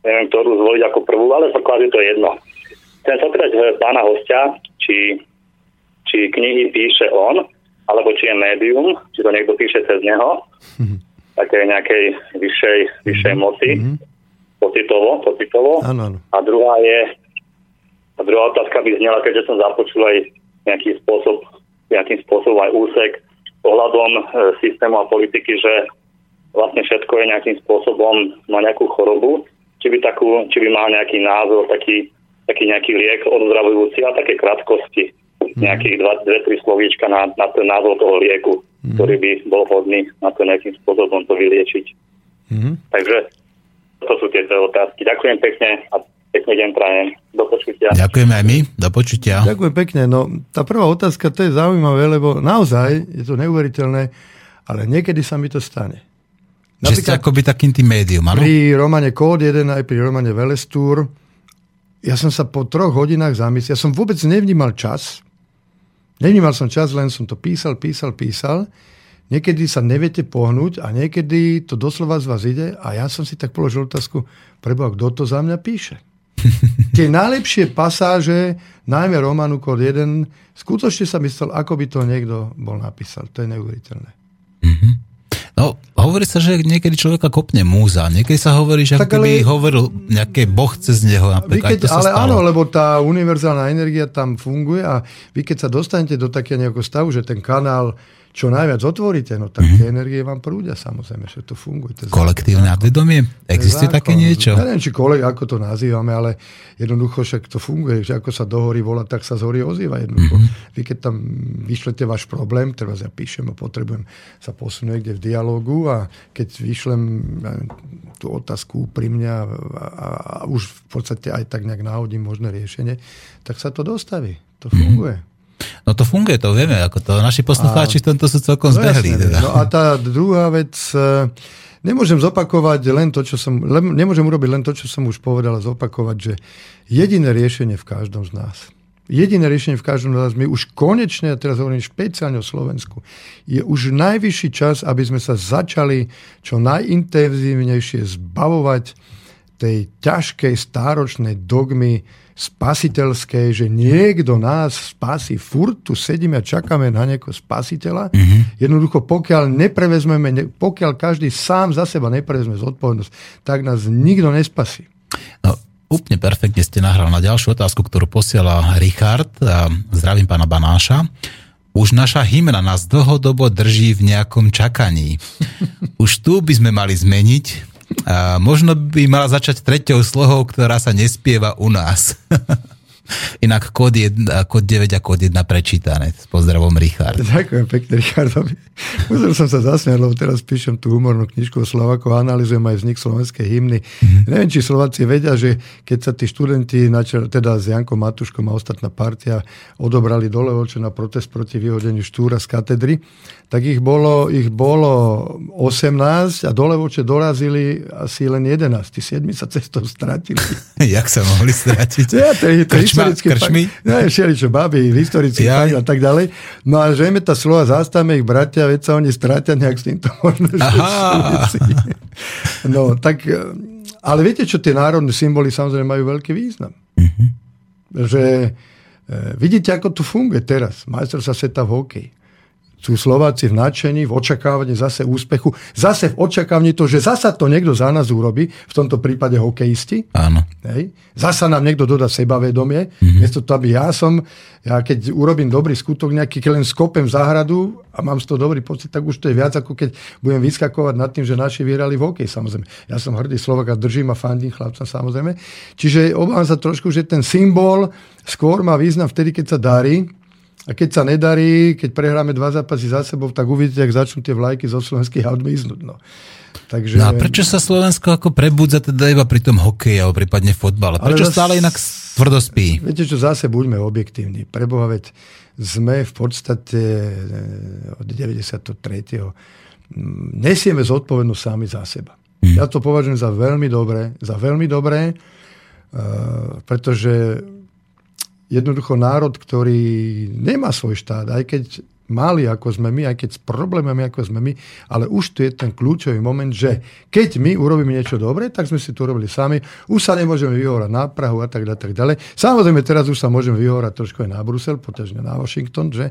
neviem, ktorú zvoliť ako prvú, ale základ je to jedno. Chcem sa pýtať pána hostia, či knihy píše on, alebo či je médium, či to niekto píše cez neho. Také nejakej vyššej moci, pocitovo. Ano. A druhá otázka by znela, keďže som započul aj nejakým spôsobom aj úsek ohľadom systému a politiky, že vlastne všetko je nejakým spôsobom, má nejakú chorobu, či by mal nejaký názor, taký nejaký liek odzdravujíci a také krátkosti, nejakých 2-3 slovíčka na ten názor toho lieku, ktorý by bol hodný na to nejakým spôsobom to vyliečiť. Takže to sú tie otázky. Ďakujem pekne a pekný deň prajem. Do počutia. Ďakujeme aj my. Do počutia. Ďakujem pekne. No tá prvá otázka, to je zaujímavé, lebo naozaj je to neuveriteľné, ale niekedy sa mi to stane. Že ste akoby takým tým médium, áno? Pri romane Kód 1 aj pri romane Velestur ja som sa po 3 hodinách zamyslel. Ja som vôbec nevnímal čas. Len som to písal. Niekedy sa neviete pohnúť a niekedy to doslova z vás ide a ja som si tak položil otázku, preboha, kto to za mňa píše? Tie najlepšie pasáže, najmä románu Kód 1, skutočne sa myslel, ako by to niekto bol napísal. To je neuveriteľné. Mm-hmm. No, hovorí sa, že niekedy človeka kopne múza. Niekedy sa hovorí, že tak, ale... by hovoril nejaký boh cez neho. Keď, ale stalo. Áno, lebo tá univerzálna energia tam funguje a vy keď sa dostanete do takého nejakého stavu, že ten kanál čo najviac otvoríte, no tak tie energie vám prúdia, samozrejme, že to funguje. Kolektívne vedomie? Existuje také niečo? Ja neviem, či ako to nazývame, ale jednoducho však to funguje, že ako sa do hory volá, tak sa z hory ozýva jednoducho. Vy keď tam vyšlete váš problém, teraz ja píšem a potrebujem sa posunúť kde v dialogu a keď vyšlem tú otázku pri mňa a už v podstate aj tak nejak náhodím možné riešenie, tak sa to dostaví. To funguje. No to funguje, to vieme, ako to naši poslucháči v tomto sú celkom zbehli. Teda. No a tá druhá vec, nemôžem urobiť len to, čo som už povedal, zopakovať, že jediné riešenie v každom z nás, my už konečne, a teraz hovorím špeciálne o Slovensku, je už najvyšší čas, aby sme sa začali čo najintenzívnejšie zbavovať tej ťažkej stáročnej dogmy spasiteľskej, že niekto nás spasí. Furt tu sedíme a čakáme na niekoho spasiteľa. Jednoducho, pokiaľ každý sám za seba neprevezme zodpovednosť, tak nás nikto nespasí. No, úplne perfektne ste nahral na ďalšiu otázku, ktorú posiela Richard. Zdravím pána Banáša. Už naša hymna nás dlhodobo drží v nejakom čakaní. Už tu by sme mali zmeniť. A možno by mala začať 3. slohou, ktorá sa nespieva u nás. Inak Kód 9 a Kód 1 prečítané. S pozdravom, Richard. Ďakujem pekne, Richardovi. Musel som sa zasmiať, lebo teraz píšem tú humornú knižku o Slovákoch, analyzujem aj vznik slovenskej hymny. Neviem, či Slováci vedia, že keď sa tí študenti, teda s Jankom Matuškom a ostatná partia, odobrali do Levoče na protest proti vyhodeniu Štúra z katedry, tak ich bolo 18 a do Levoče dorazili asi len 11. Tí 7 sa cestou stratili. Jak sa mohli stratiť? Ja, krčmi? No, šeličo, babi, historický fakt a tak ďalej. No a žejme tá slova, zastavme ich bratia, veď sa oni stráťa nejak s týmto možno. No, tak, ale viete čo, tie národné symboly samozrejme majú veľký význam. Že vidíte, ako to funguje teraz. Majster sa sveta v hokeji. sú Slováci v nadšení, v očakávaní zase úspechu, zase v očakávaní to, že zasa to niekto za nás urobí, v tomto prípade hokejisti. Áno. Hej. Zasa nám niekto dodá sebavedomie, miesto toho, aby ja keď urobím dobrý skutok nejaký, keď len skopem záhradu a mám z toho dobrý pocit, tak už to je viac, ako keď budem vyskakovať nad tým, že naši vyhrali v hokeji, samozrejme. Ja som hrdý Slovák a držím a fandím chlapcom, samozrejme. Čiže obávam sa trošku, že ten symbol skôr má význam vtedy, keď sa darí. A keď sa nedarí, keď prehráme 2 zápasy za sebou, tak uvidíte, ak začnú tie vlajky zo slovenských aut miznúť. No. Takže... No a prečo sa Slovensko ako prebudza teda iba pri tom hokeji alebo prípadne fotbale? Prečo stále inak tvrdo spí? Viete čo, zase buďme objektívni. Preboha, veď sme v podstate od 93. Nesieme zodpovednosť sami za seba. Ja to považujem za veľmi dobré. Za veľmi dobré, pretože jednoducho národ, ktorý nemá svoj štát, aj keď mali ako sme my, aj keď s problémami ako sme my, ale už tu je ten kľúčový moment, že keď my urobíme niečo dobré, tak sme si to urobili sami, už sa nemôžeme vyhovárať na Prahu a tak ďalej. Samozrejme, teraz už sa môžeme vyhovárať trošku aj na Brusel, potažne na Washington, že?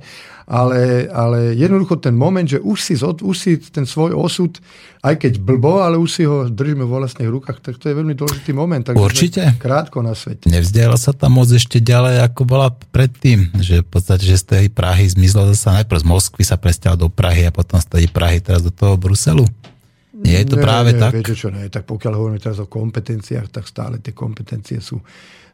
Ale jednoducho ten moment, že už si ten svoj osud, aj keď blbo, ale už si ho držíme vo vlastných rukách, tak to je veľmi dôležitý moment. Takže určite. Krátko na svete. Nevzdiala sa tá moc ešte ďalej, ako bola predtým, že v podstate, že z tej Prahy zmizla zasa z Moskvy sa presťahol do Prahy a potom z tej Prahy teraz do toho Bruselu. Nie je to práve tak? Viete čo, nie. Tak pokiaľ hovoríme teraz o kompetenciách, tak stále tie kompetencie sú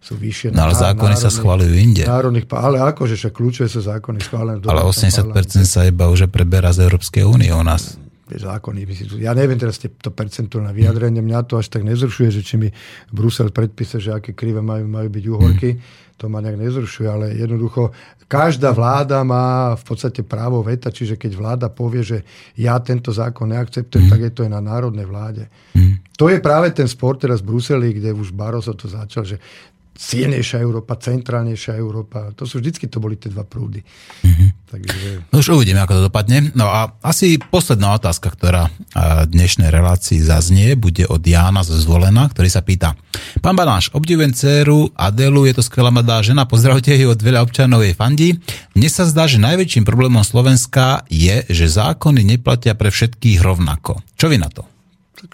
vyššie. No ale zákony národných, sa schváľujú inde. Ale akože však kľúčové sú zákony schválené. Ale 80% sa iba už preberá z Európskej únie u nás. Zákony, ja neviem teraz to percentuálne vyjadrenie, mňa to až tak nezrušuje, že či mi Brusel predpíše, že aké krive majú byť uhorky, to ma nejak nezrušuje, ale jednoducho každá vláda má v podstate právo veta, čiže keď vláda povie, že ja tento zákon neakceptujem, tak je to aj na národnej vláde. To je práve ten spor teraz v Bruseli, kde už Barroso to začal, že silnejšia Európa, centrálnejšia Európa. To sú vždycky, to boli tie dva prúdy. Takže... No už uvidíme, ako to dopadne. No a asi posledná otázka, ktorá v dnešnej relácii zaznie, bude od Jána zo Zvolena, ktorý sa pýta. Pán Banáš, obdivujem dceru Adelu, je to skvelá mladá žena, pozdravte ju od veľa občanov jej fandí. Mne sa zdá, že najväčším problémom Slovenska je, že zákony neplatia pre všetkých rovnako. Čo vy na to?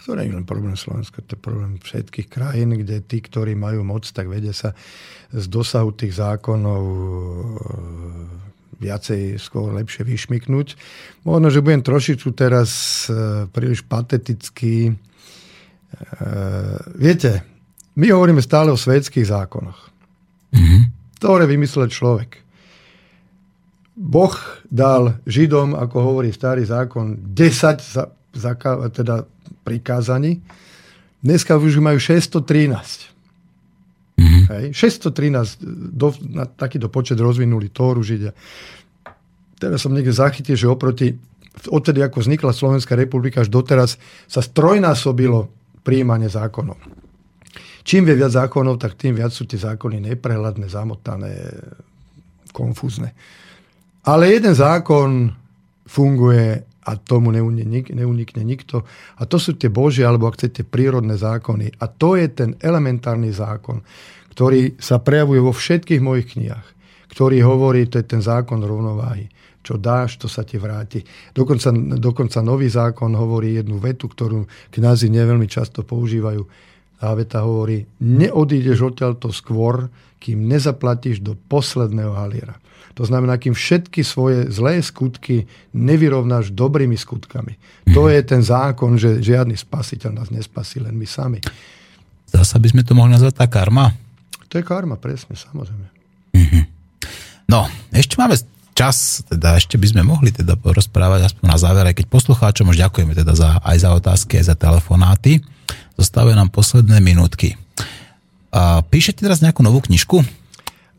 To nie je len problém Slovenska, to je problém všetkých krajín, kde tí, ktorí majú moc, tak vedia sa z dosahu tých zákonov viacej skôr lepšie vyšmyknúť. Možno, že budem trošičku teraz príliš patetický. Viete, my hovoríme stále o svetských zákonoch. Ktoré vymyslel človek. Boh dal Židom, ako hovorí starý zákon, 10 teda prikázaní. Dneska už majú 613. Hej. 613 na takýto počet rozvinuli Tóru Židia. Teraz som niekde zachytil, že odtedy ako vznikla Slovenská republika až doteraz sa strojnásobilo prijímanie zákonov. Čím je viac zákonov, tak tým viac sú tie zákony neprehľadné, zamotané, konfúzne. Ale jeden zákon funguje a tomu neunikne nikto. A to sú tie Božie, alebo ak chcete, prírodné zákony. A to je ten elementárny zákon, ktorý sa prejavuje vo všetkých mojich knihách, ktorý hovorí, to je ten zákon rovnováhy. Čo dáš, to sa ti vráti. Dokonca nový zákon hovorí jednu vetu, ktorú kňazi neveľmi často používajú. Tá veta hovorí, neodídeš odtiaľto skôr, kým nezaplatíš do posledného haliera. To znamená, kým všetky svoje zlé skutky nevyrovnáš dobrými skutkami. To je ten zákon, že žiadny spasiteľ nás nespasí, len my sami. Zasa by sme to mohli nazvať tá karma? To je karma, presne, samozrejme. No, ešte máme čas, teda ešte by sme mohli teda porozprávať aspoň na záver, aj keď poslucháčom už ďakujeme teda aj za otázky, aj za telefonáty. Zostávajú nám posledné minútky. Píšete teraz nejakú novú knižku?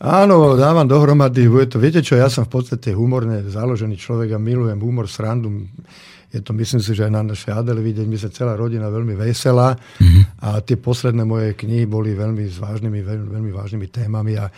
Áno, dávam dohromady. Viete čo, ja som v podstate humorne založený človek a milujem humor, srandu. Je to, myslím si, že aj na našej Adele vidieť, my sa celá rodina veľmi veselá a tie posledné moje knihy boli veľmi vážnymi témami a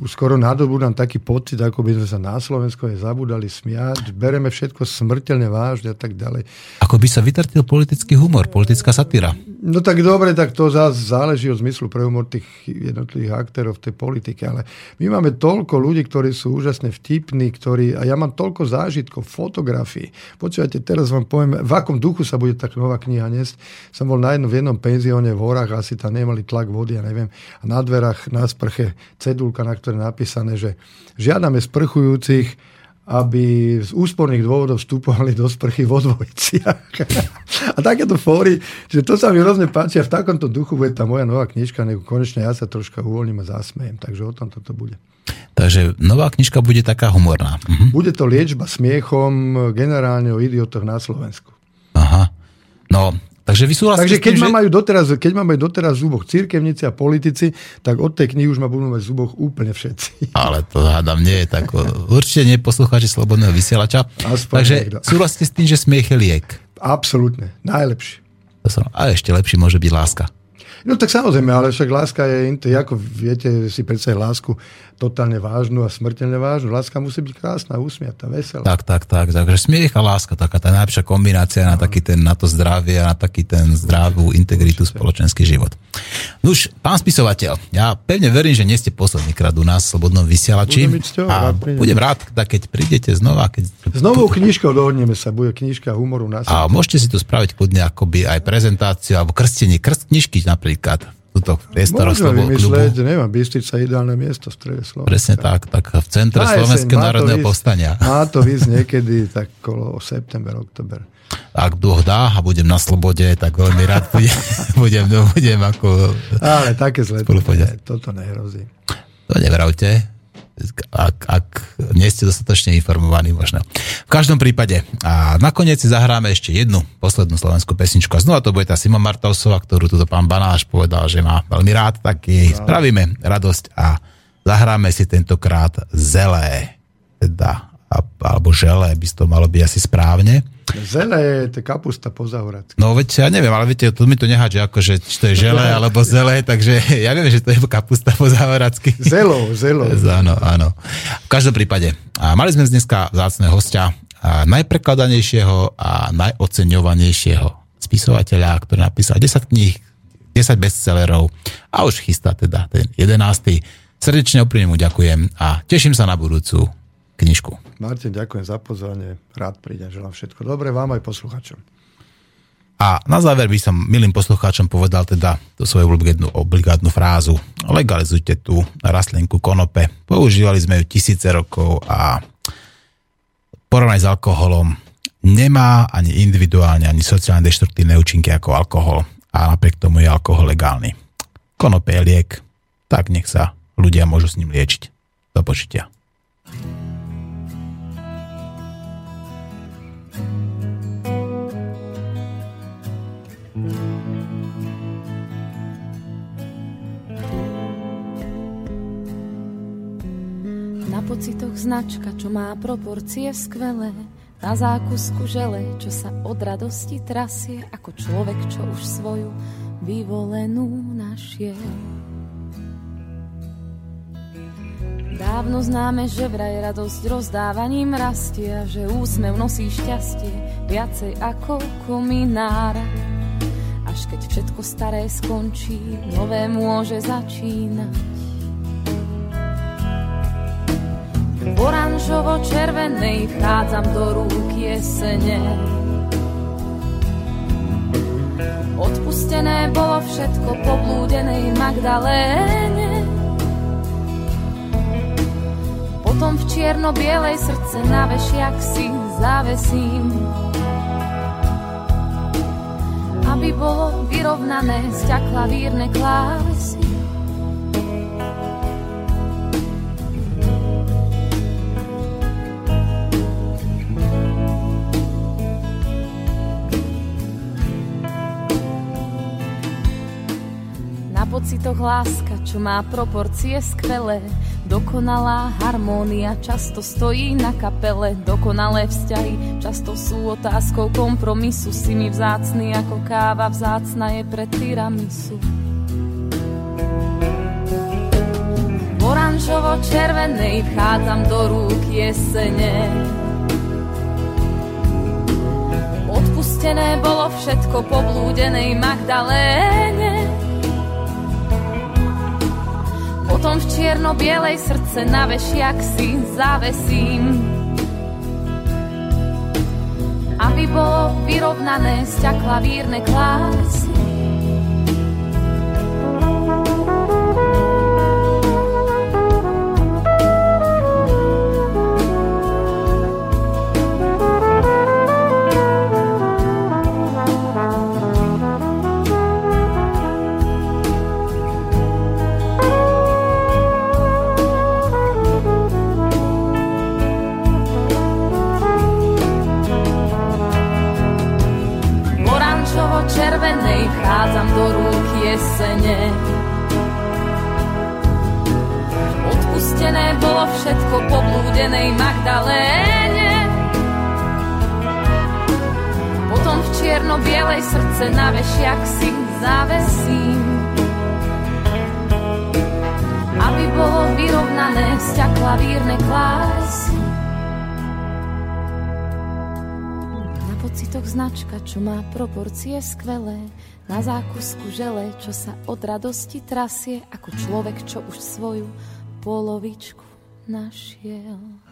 už skoro nadobúdam taký pocit, ako by sme sa na Slovensku aj zabudali smiať, bereme všetko smrteľne vážne a tak ďalej. Ako by sa vytratil politický humor, politická satíra. No tak dobre, tak to zase záleží od zmyslu pre humor tých jednotlivých aktérov v tej politike, ale my máme toľko ľudí, ktorí sú úžasne vtipní, a ja mám toľko zážitkov, fotografií. Počúvajte, teraz vám poviem, v akom duchu sa bude tá nová kniha niesť. Som bol v jednom penzióne v horách, asi tam nemali tlak vody, ja neviem. A na dverách, na sprche, cedulka, na ktorej je napísané, že žiadame sprchujúcich, aby z úsporných dôvodov vstupovali do sprchy vo dvojiciach. A takéto fóry, že to sa mi hrozne páči a v takomto duchu bude tá moja nová knižka, nebo konečne ja sa troška uvoľním a zasmejem. Takže o tom toto bude. Takže nová knižka bude taká humorná. Mhm. Bude to liečba smiechom generálne o idiotoch na Slovensku. Aha. No, takže vy súhlasíte. Takže keď ma majú doteraz v zuboch cirkevníci a politici, tak od tej knihy už ma budú mať v zuboch úplne všetci. Ale to hádam nie je tak. Určite nie poslucháči Slobodného vysielača. Aspoň takže súhlasíte s tým, že smiech je liek. Absolútne. Najlepší. A ešte lepší môže byť láska. No tak samozrejme, ale však láska je, ako viete si predstaviť lásku totálne vážnu a smrteľne vážnu. Láska musí byť krásna, úsmiatá, veselá. Tak. Takže smiech a láska, taká tá najlepšia kombinácia na taký ten, na to zdravie a na taký ten zdravú integritu, spoločenský život. No už, pán spisovateľ, ja pevne verím, že nie ste poslednýkrát u nás v Slobodnom vysielači. Budem rád, keď prídete znova. S novou knižkou dohodneme sa, bude knižka humoru na svet. A môžete si to spraviť kľudne akoby aj prezentáciu alebo krstenie knižky napríklad. Tuto priestor Slobodného klubu. Neviem, Bystrica je ideálne miesto v strede Slovenska. Presne tak v centre Slovenského národného povstania. Má to ísť niekedy tak okolo september, oktober. Ak dlho dá a budem na slobode, tak veľmi rád budem ako... Ale také zle, toto nehrozí. To nevravte. Ak nie ste dostatočne informovaní možno. V každom prípade a nakoniec si zahráme ešte jednu poslednú slovenskú pesničku a znova to bude tá Sima Martausová, ktorú tuto pán Banáš povedal, že má veľmi rád, tak jej spravíme radosť a zahráme si tentokrát Zelé alebo želé by to malo byť asi správne. Zelé je to kapusta po záhoradsky. No veď ja neviem, ale viete, to mi to nehaďuje akože, či to je želé alebo zelé, takže ja viem, že to je kapusta po záhoradsky. Zelo. Áno. V každom prípade. A mali sme dneska vzácneho hostia, a najprekladanejšieho a najoceňovanejšieho spisovateľa, ktorý napísal 10 kníh, 10 bestsellerov a už chystá ten 11. Srdečne úprimne mu ďakujem a teším sa na budúcu knižku. Martin, ďakujem za pozvanie. Rád prídem, želám všetko dobre vám aj poslucháčom. A na záver by som milým poslucháčom povedal tú svoju obligátnu frázu. Legalizujte tú rastlinku konope. Používali sme ju tisíce rokov a porovnaj s alkoholom. Nemá ani individuálne, ani sociálne deštruktívne účinky ako alkohol. A napriek tomu je alkohol legálny. Konope je liek. Tak nech sa ľudia môžu s ním liečiť. Do počutia. Na pocitoch značka, čo má proporcie skvelé, na zákusku želé, čo sa od radosti trasie, ako človek, čo už svoju vyvolenú našiel. Dávno známe, že vraj radosť rozdávaním rastie, že úsmev nosí šťastie viacej ako kominára. Až keď všetko staré skončí, nové môže začínať. V oranžovo-červenej vchádzam do rúk jesene. Odpustené bolo všetko po blúdenej Magdaléne. Potom v čierno-bielej srdce na vešiak si zavesím, aby bolo vyrovnané z ťa klavírne klávesy. Na pocitoch láska, čo má proporcie skvelé. Dokonalá harmónia často stojí na kapele. Dokonalé vzťahy často sú otázkou kompromisu. Si mi vzácny ako káva, vzácna je pre tiramisu. V oranžovo-červenej vchádzam do rúk jesene. Odpustené bolo všetko po blúdenej Magdaléne. Potom v čierno-bielej srdce na vešiak si zavesím, aby bolo vyrovnané z ťa klavírne klásy. Vchádzam do rúk jesene. Odpustené bolo všetko po blúdenej Magdaléne. Potom v čierno-bielej srdce na vešiak si zavesím, aby bolo vyrovnané sťa klavírne klásy. Na pocitoch značka, čo má proporcie skvelé. Na zákusku žele, čo sa od radosti trasie, ako človek, čo už svoju polovičku našiel.